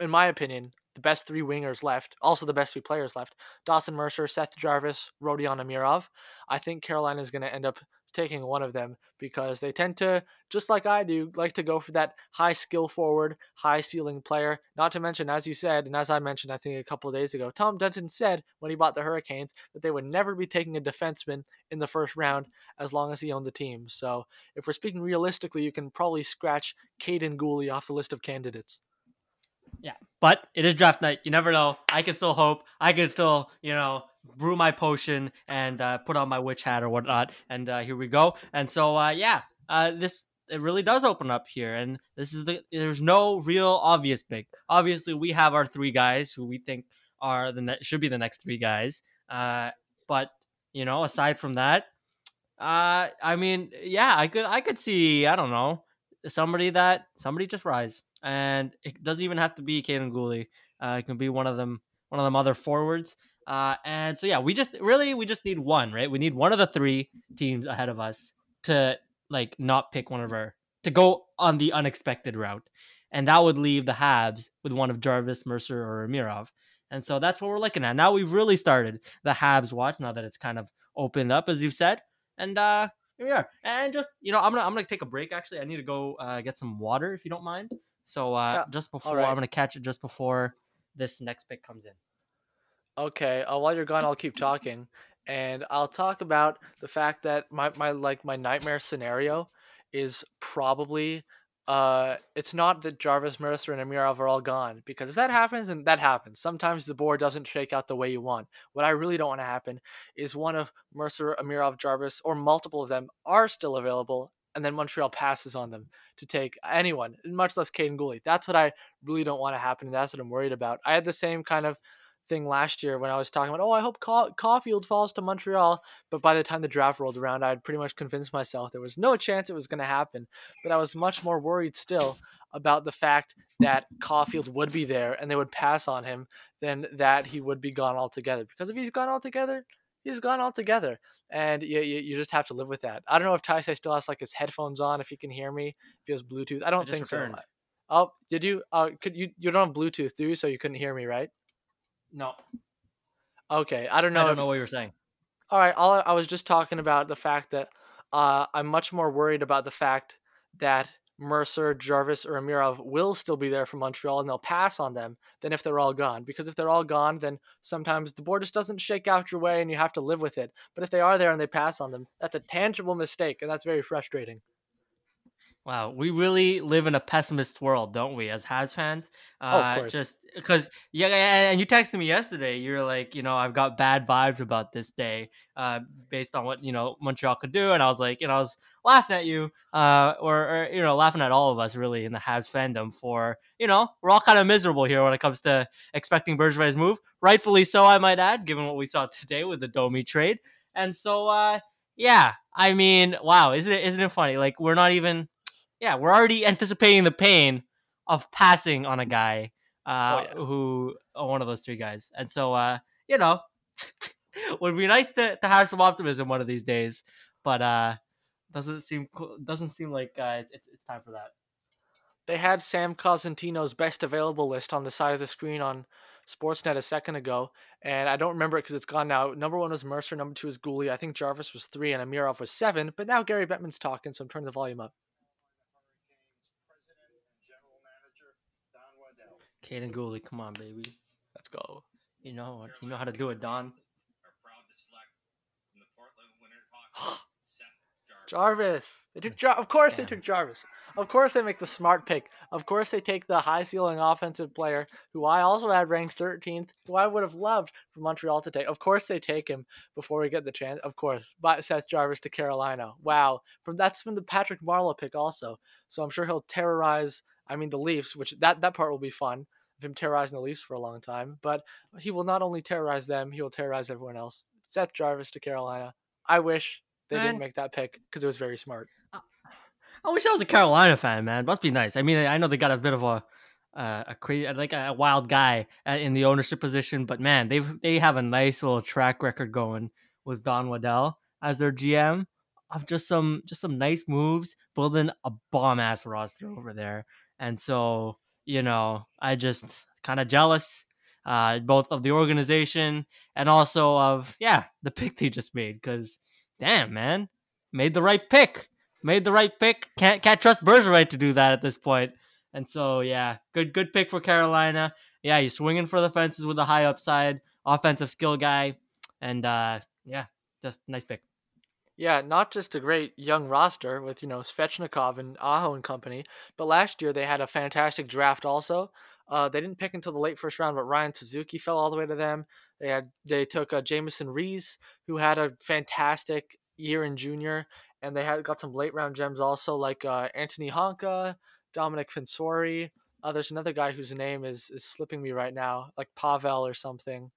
in my opinion, the best three wingers left, also the best three players left, Dawson Mercer, Seth Jarvis, Rodion Amirov. I think Carolina is going to end up taking one of them because they tend to, just like I do, like to go for that high skill forward, high ceiling player. Not to mention, as you said, and as I mentioned, I think a couple of days ago, Tom Dunton said when he bought the Hurricanes that they would never be taking a defenseman in the first round as long as he owned the team. So if we're speaking realistically, you can probably scratch Caden Gooley off the list of candidates. Yeah, but it is draft night. You never know. I can still hope. I can still, you know, brew my potion and uh, put on my witch hat or whatnot. And uh, here we go. And so, uh, yeah, uh, this it really does open up here. And this is the there's no real obvious pick. Obviously, we have our three guys who we think are the ne- should be the next three guys. Uh, but you know, aside from that, uh, I mean, yeah, I could I could see I don't know somebody that somebody just rise. And it doesn't even have to be Caden Gooley. Uh, it can be one of them, one of them other forwards. Uh, and so, yeah, we just really, we just need one, right? We need one of the three teams ahead of us to like not pick one of our, to go on the unexpected route. And that would leave the Habs with one of Jarvis, Mercer, or Amirov. And so that's what we're looking at. Now we've really started the Habs watch now that it's kind of opened up, as you've said. And, uh, here we are. And just, you know, I'm going to, I'm going to take a break. Actually, I need to go uh, get some water if you don't mind. So uh, yeah. just before right. I'm going to catch it just before this next pick comes in. Okay. Uh, while you're gone, I'll keep talking and I'll talk about the fact that my, my, like my nightmare scenario is probably, uh, it's not that Jarvis, Mercer, and Amirov are all gone, because if that happens, then that happens. Sometimes the board doesn't shake out the way you want. What I really don't want to happen is one of Mercer, Amirov, Jarvis, or multiple of them are still available, and then Montreal passes on them to take anyone, much less Caden Gooley. That's what I really don't want to happen, and that's what I'm worried about. I had the same kind of thing last year when I was talking about, oh, I hope Caw- Caulfield falls to Montreal, but by the time the draft rolled around, I had pretty much convinced myself there was no chance it was going to happen, but I was much more worried still about the fact that Caulfield would be there and they would pass on him than that he would be gone altogether, because if he's gone altogether, he's gone altogether, and you, you you just have to live with that. I don't know if Taysai still has like his headphones on, if he can hear me, if he has Bluetooth. I don't I think returned. so. Oh, did you? Uh, could you? You don't have Bluetooth, do you? So you couldn't hear me, right? No. Okay, I don't know. I don't if, know what you were saying. All right, all I was just talking about the fact that uh, I'm much more worried about the fact that Mercer, Jarvis, or Amirov will still be there for Montreal and they'll pass on them than if they're all gone. Because if they're all gone, then sometimes the board just doesn't shake out your way and you have to live with it. But if they are there and they pass on them, that's a tangible mistake, and that's very frustrating. Wow, we really live in a pessimist world, don't we, as Habs fans? Uh, oh, of course. Just because, yeah, and you texted me yesterday. You were like, you know, I've got bad vibes about this day, uh, based on what you know Montreal could do, and I was like, you know, I was laughing at you, uh, or, or you know, laughing at all of us really in the Habs fandom for, you know, we're all kind of miserable here when it comes to expecting Bergevin's move, rightfully so, I might add, given what we saw today with the Domi trade, and so, uh, yeah, I mean, wow, isn't it, isn't it funny? Like we're not even. Yeah, we're already anticipating the pain of passing on a guy uh, oh, yeah. who oh, one of those three guys. And so, uh, you know, it would be nice to, to have some optimism one of these days, but uh, doesn't seem doesn't seem like uh, it's it's time for that. They had Sam Cosentino's best available list on the side of the screen on Sportsnet a second ago, and I don't remember it because it's gone now. Number one was Mercer, number two is Gooley. I think Jarvis was three, and Amirov was seven. But now Gary Bettman's talking, so I'm turning the volume up. Caden Gooley, come on, baby. Let's go. You know, you know how to do it, Don. Jarvis. They took Jar- Of course, yeah. they took Jarvis. Of course they make the smart pick. Of course they take the high-ceiling offensive player, who I also had ranked thirteenth, who I would have loved for Montreal to take. Of course they take him before we get the chance. Of course. But Seth Jarvis to Carolina. Wow. From That's from the Patrick Marleau pick also. So I'm sure he'll terrorize, I mean, the Leafs, which that, that part will be fun, of him terrorizing the Leafs for a long time. But he will not only terrorize them, he will terrorize everyone else. Seth Jarvis to Carolina. I wish they man. didn't make that pick because it was very smart. I wish I was a Carolina fan, man. It must be nice. I mean, I know they got a bit of a uh, a crazy, like a wild guy in the ownership position, but man, they they have a nice little track record going with Don Waddell as their G M of just some just some nice moves, building a bomb ass roster over there. And so, you know, I just kind of jealous, uh, both of the organization and also of yeah the pick they just made. Because damn, man, made the right pick. Made the right pick. Can't can't trust Bergevin to do that at this point. And so, yeah, good good pick for Carolina. Yeah, you're swinging for the fences with a high upside, offensive skill guy. And, uh, yeah, just nice pick. Yeah, not just a great young roster with, you know, Svechnikov and Aho and company, but last year they had a fantastic draft also. Uh, they didn't pick until the late first round, but Ryan Suzuki fell all the way to them. They had they took uh, Jamison Rees, who had a fantastic year in junior. And they had got some late round gems also, like uh, Anthony Honka, Dominic Fensori. Uh, there's another guy whose name is, is slipping me right now, like Pavel or something.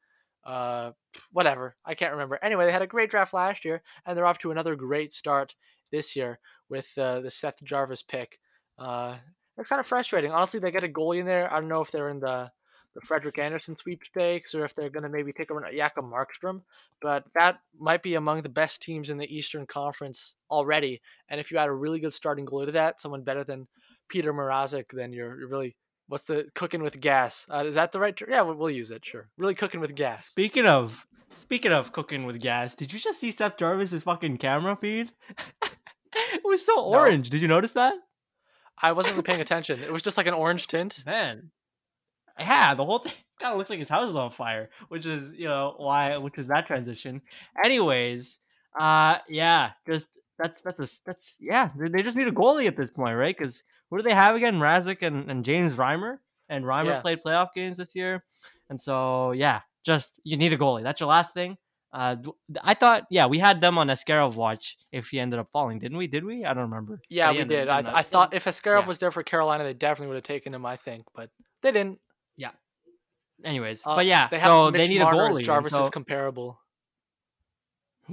Uh, whatever. I can't remember. Anyway, they had a great draft last year, and they're off to another great start this year with uh, the Seth Jarvis pick. Uh, it's kind of frustrating. Honestly, they get a goalie in there. I don't know if they're in the, the Frederick Anderson sweepstakes or if they're going to maybe take over Jakob Markstrom, but that might be among the best teams in the Eastern Conference already. And if you add a really good starting goalie to that, someone better than Peter Mrazek, then you're, you're really, what's the cooking with gas? Uh, is that the right term? Yeah, we'll, we'll use it. Sure. Really cooking with gas. Speaking of, speaking of cooking with gas, did you just see Seth Jarvis's fucking camera feed? It was so orange. No. Did you notice that? I wasn't really paying attention. It was just like an orange tint. Man. Yeah, the whole thing kind of looks like his house is on fire, which is, you know, why, which is that transition. Anyways, uh, yeah, just that's, that's, a, that's, yeah, they just need a goalie at this point, right? Because what do they have again? Mrazek and, and James Reimer, and Reimer yeah. played playoff games this year. And so, yeah, just, you need a goalie. That's your last thing. Uh, I thought, yeah, we had them on Askarov watch if he ended up falling, didn't we? Did we? I don't remember. Yeah, they we did. I, I thought if Askarov yeah. was there for Carolina, they definitely would have taken him, I think, but they didn't. Yeah. Anyways, uh, but yeah, they so they need Marner a goalie. Jarvis so... is comparable.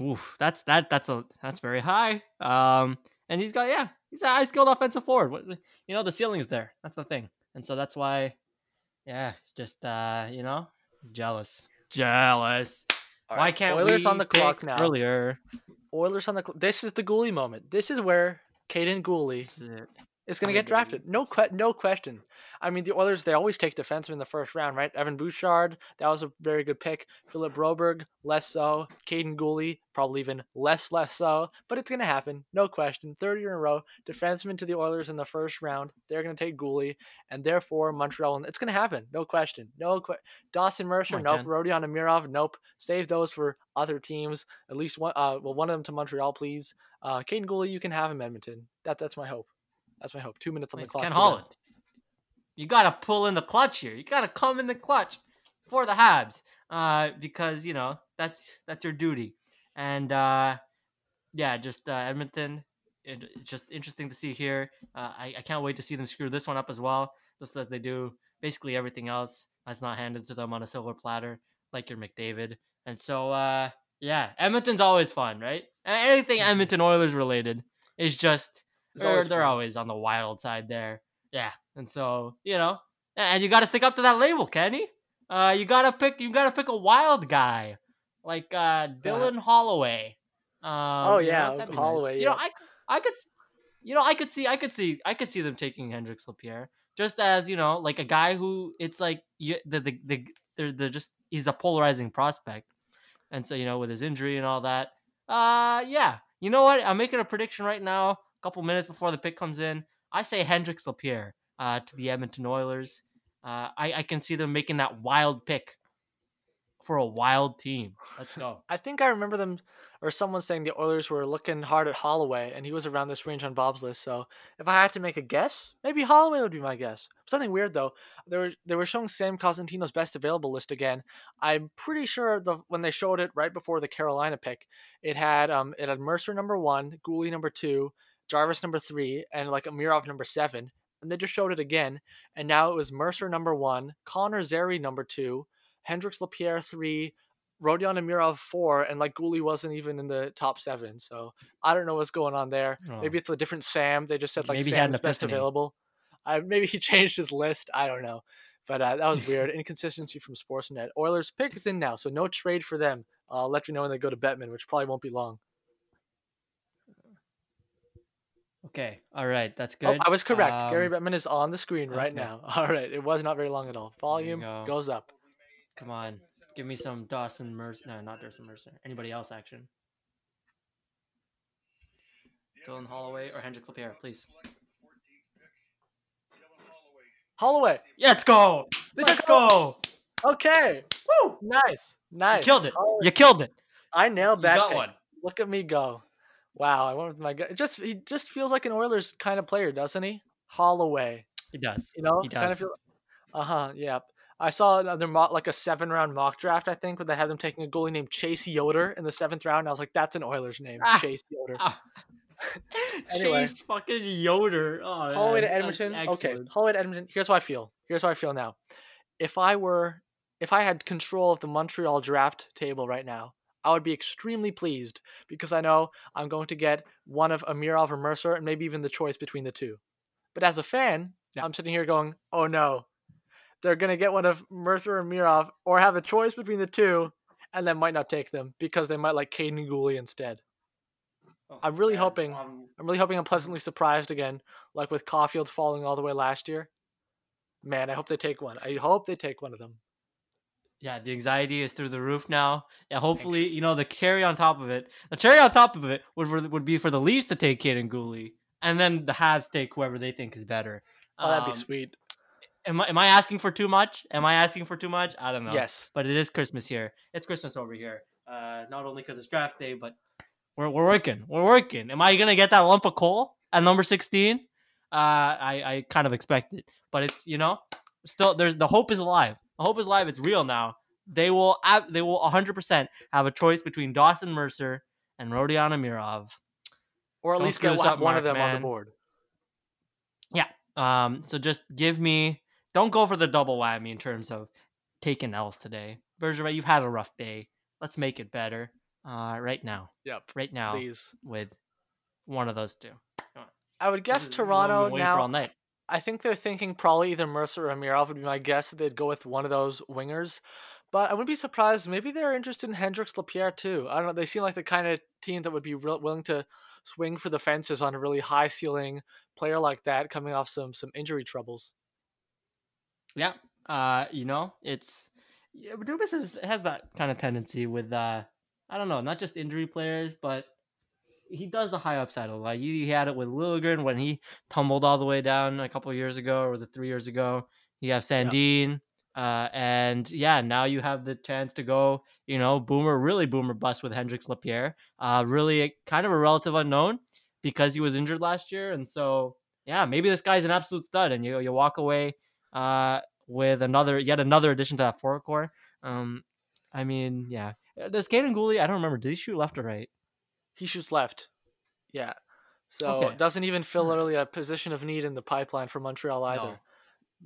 Oof, that's that. That's a that's very high. Um, and he's got yeah, he's a high skilled offensive forward. You know, the ceiling is there. That's the thing, and so that's why, yeah, just uh, you know, jealous, jealous. Right. Why can't Oilers we on the clock now? Earlier, Oilers on the clock. This is the Gooley moment. This is where Caden Gooley. It's going to get drafted. No que- no question. I mean, the Oilers, they always take defensemen in the first round, right? Evan Bouchard, that was a very good pick. Philip Broberg, less so. Caden Gooley, probably even less, less so. But it's going to happen. No question. Third year in a row, defensemen to the Oilers in the first round. They're going to take Gooley. And therefore, Montreal, it's going to happen. No question. No que- Dawson Mercer, oh, nope. Rodion Amirov, nope. Save those for other teams. At least one, uh, well, one of them to Montreal, please. Uh, Caden Gooley, you can have him, Edmonton. That, that's my hope. That's my hope. Two minutes on the it's clock. Ken Holland. That. You got to pull in the clutch here. You got to come in the clutch for the Habs uh, because, you know, that's that's your duty. And, uh, yeah, just uh, Edmonton, it, it's just interesting to see here. Uh, I, I can't wait to see them screw this one up as well, just as they do basically everything else that's not handed to them on a silver platter, like your McDavid. And so, uh, yeah, Edmonton's always fun, right? Anything Edmonton Oilers related is just... Always they're fun. Always on the wild side there. Yeah. And so, you know, and you got to stick up to that label, Kenny. Uh, you got to pick, you got to pick a wild guy like uh, Dylan yeah. Holloway. Um, oh yeah. You know, Holloway. Nice. You yeah. know, I, I could, you know, I could see, I could see, I could see them taking Hendricks Lapierre just as, you know, like a guy who it's like you, the, the, the, they're, they're just, he's a polarizing prospect. And so, you know, with his injury and all that, uh, yeah, you know what? I'm making a prediction right now. Couple minutes before the pick comes in, I say Hendricks Lapierre uh, to the Edmonton Oilers. Uh, I, I can see them making that wild pick. for a wild team. Let's go. I think I remember them or someone saying the Oilers were looking hard at Holloway, and he was around this range on Bob's list. So if I had to make a guess, maybe Holloway would be my guess. Something weird, though. They were they were showing Sam Cosentino's best available list again. I'm pretty sure the when they showed it right before the Carolina pick, it had um it had Mercer number one, Gooley number two, Jarvis number three, and like Amirov number seven. And they just showed it again, and now it was Mercer number one, Connor Zeri number two, Hendricks Lapierre three, Rodion Amirov four, and like Gooley wasn't even in the top seven. So I don't know what's going on there. Oh. Maybe it's a different Sam. They just said like maybe Sam's best available. I, maybe he changed his list. I don't know. But uh, that was weird. Inconsistency from Sportsnet. Oilers pick is in now, so no trade for them. I'll let you know when they go to Bettman, which probably won't be long. Okay. All right. That's good. Oh, I was correct. Um, Gary Bettman is on the screen right okay. now. All right. It was not very long at all. Volume go. goes up. Come on. Give me some Dawson Mercer. No, not Dawson Mercer. Anybody else action? Dylan Holloway or Hendrick Lapierre, please. Holloway. Yeah, let's go. Let's, let's go. go. Okay. Woo. Nice. Nice. You killed it. Holloway. You killed it. I nailed that. You got pick. one. Look at me go. Wow, I went with my guy. It just he just feels like an Oilers kind of player, doesn't he? Holloway. He does. You know, he does. Kind of feel. Uh huh. Yeah. I saw another mock, like a seven-round mock draft, I think, where they had them taking a goalie named Chase Yoder in the seventh round. I was like, that's an Oilers name, ah, Chase Yoder. Ah. Anyway. Chase fucking Yoder. Oh, Holloway to Edmonton. Okay, Holloway to Edmonton. Here's how I feel. Here's how I feel now. If I were, if I had control of the Montreal draft table right now, I would be extremely pleased because I know I'm going to get one of Amirov or Mercer and maybe even the choice between the two. But as a fan, yeah. I'm sitting here going, oh no, they're going to get one of Mercer or Amirov or have a choice between the two and then might not take them because they might like Caden Gooley instead. Oh, I'm really yeah, hoping um, I'm really hoping I'm pleasantly surprised again, like with Caulfield falling all the way last year. Man, I hope they take one. I hope they take one of them. Yeah, the anxiety is through the roof now. Yeah, hopefully, you know, the cherry on top of it. The cherry on top of it would would be for the Leafs to take Caden Gooley, and then the Habs take whoever they think is better. Oh, that'd um, be sweet. Am I am I asking for too much? Am I asking for too much? I don't know. Yes, but it is Christmas here. It's Christmas over here. Uh, not only because it's draft day, but we're we're working. We're working. Am I gonna get that lump of coal at number sixteen? Uh, I I kind of expect it, but it's you know still there's the hope is alive. I hope is live. It's real now. They will ab- they will one hundred percent have a choice between Dawson Mercer and Rodion Amirov. Or at Don't least get one, up, one Mark, of them man. on the board. Yeah. Um. So just give me... Don't go for the double whammy in terms of taking L's today. Bergevin, you've had a rough day. Let's make it better uh, right now. Yep. Right now. Please. With one of those two. I would guess is, Toronto now... all night. I think they're thinking probably either Mercer or Amirov would be my guess that they'd go with one of those wingers. But I wouldn't be surprised. Maybe they're interested in Hendricks Lapierre too. I don't know. They seem like the kind of team that would be real, willing to swing for the fences on a really high ceiling player like that coming off some some injury troubles. Yeah. Uh, you know, it's... Yeah, Dubas has, has that kind of tendency with, uh, I don't know, not just injury players, but... He does the high upside a lot. He had it with Liljegren when he tumbled all the way down a couple of years ago, or was it three years ago? You have Sandin, yeah. Uh, and yeah, now you have the chance to go, you know, boomer, really boomer bust with Hendricks Lapierre. Uh, really a, kind of a relative unknown because he was injured last year. And so, yeah, maybe this guy's an absolute stud and you you walk away uh, with another, yet another addition to that forward core. Um, I mean, yeah. Does Caden Gooley, I don't remember, did he shoot left or right? He shoots left. Yeah. So okay. Doesn't even fill really a position of need in the pipeline for Montreal either. No.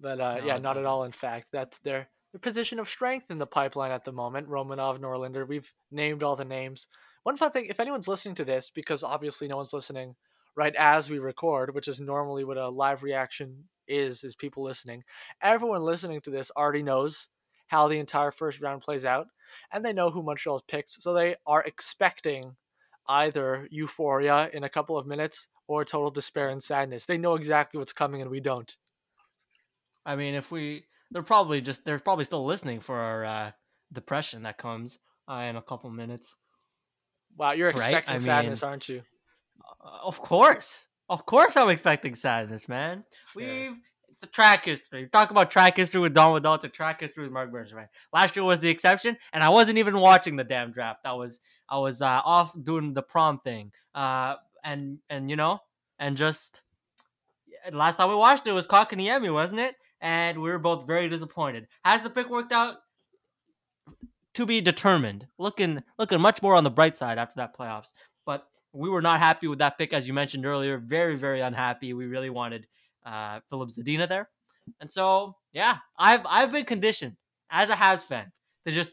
But uh, no, yeah, not doesn't. at all. In fact, that's their, their position of strength in the pipeline at the moment. Romanov, Norlander, we've named all the names. One fun thing, if anyone's listening to this, because obviously no one's listening right as we record, which is normally what a live reaction is, is people listening. Everyone listening to this already knows how the entire first round plays out, and they know who Montreal's picked, so they are expecting either euphoria in a couple of minutes or total despair and sadness. They know exactly what's coming and we don't. I mean, if we, they're probably just, they're probably still listening for our uh, depression that comes uh, in a couple minutes. Wow. You're expecting right? sadness, mean, aren't you? Uh, of course. Of course I'm expecting sadness, man. We've yeah. it's a track history. Talk about track history with Don Waddell to track history with Marc Bergevin. Last year was the exception, and I wasn't even watching the damn draft. I was I was uh, off doing the prom thing, uh, and and you know, and just last time we watched it was Kotkaniemi, wasn't it? And we were both very disappointed. Has the pick worked out? To be determined. Looking looking much more on the bright side after that playoffs, but we were not happy with that pick, as you mentioned earlier. Very, very unhappy. We really wanted uh, Philip Zadina there, and so yeah, I've I've been conditioned as a Habs fan to just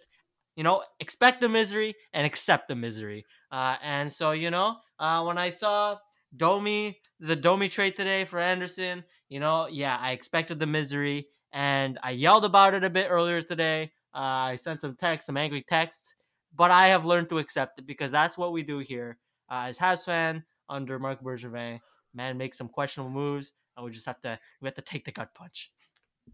you know expect the misery and accept the misery. Uh, and so you know uh, when I saw Domi the Domi trade today for Anderson, you know yeah, I expected the misery, and I yelled about it a bit earlier today. Uh, I sent some texts, some angry texts, but I have learned to accept it because that's what we do here. Uh, as Habs fan under Marc Bergevin, man makes some questionable moves, and we just have to we have to take the gut punch.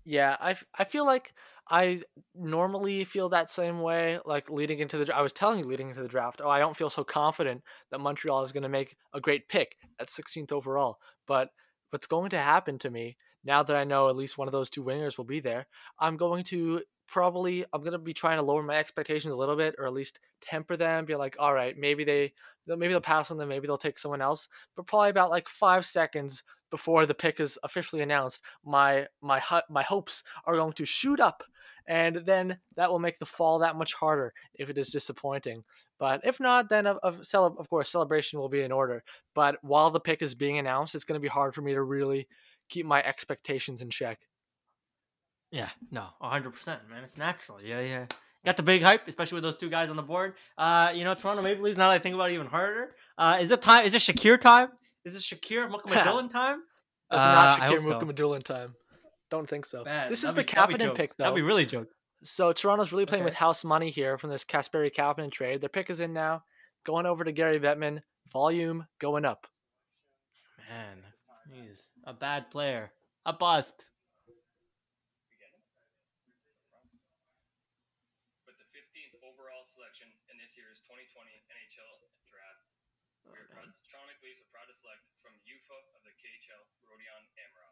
Yeah, I, I feel like I normally feel that same way. Like leading into the, I was telling you leading into the draft, oh, I don't feel so confident that Montreal is going to make a great pick at sixteenth overall. But what's going to happen to me now that I know at least one of those two wingers will be there? I'm going to. Probably I'm going to be trying to lower my expectations a little bit, or at least temper them, be like, all right, maybe they, maybe they'll pass on them. Maybe they'll take someone else, but probably about like five seconds before the pick is officially announced, my, my, my hopes are going to shoot up, and then that will make the fall that much harder if it is disappointing. But if not, then of, of, of course, celebration will be in order. But while the pick is being announced, it's going to be hard for me to really keep my expectations in check. Yeah, no, one hundred percent, man. It's natural. Yeah, yeah. Got the big hype, especially with those two guys on the board. Uh, you know, Toronto Maple Leafs, now that I think about it, even harder. Uh, is it time? Is it Shakir time? Is it Shakir Mukamadulin time? That's uh, not Shakir Mukamadulin so. time. Don't think so. Man, this is the Kapanen pick, though. That'd be really joke. So Toronto's really playing okay. with house money here from this Kasperi Kapanen trade. Their pick is in now. Going over to Gary Bettman. Volume going up. Man, he's a bad player. A bust. Selection in this year's twenty twenty N H L draft. We are proud, Toronto Leafs are proud to select from U F A of the K H L, Rodion Amaro.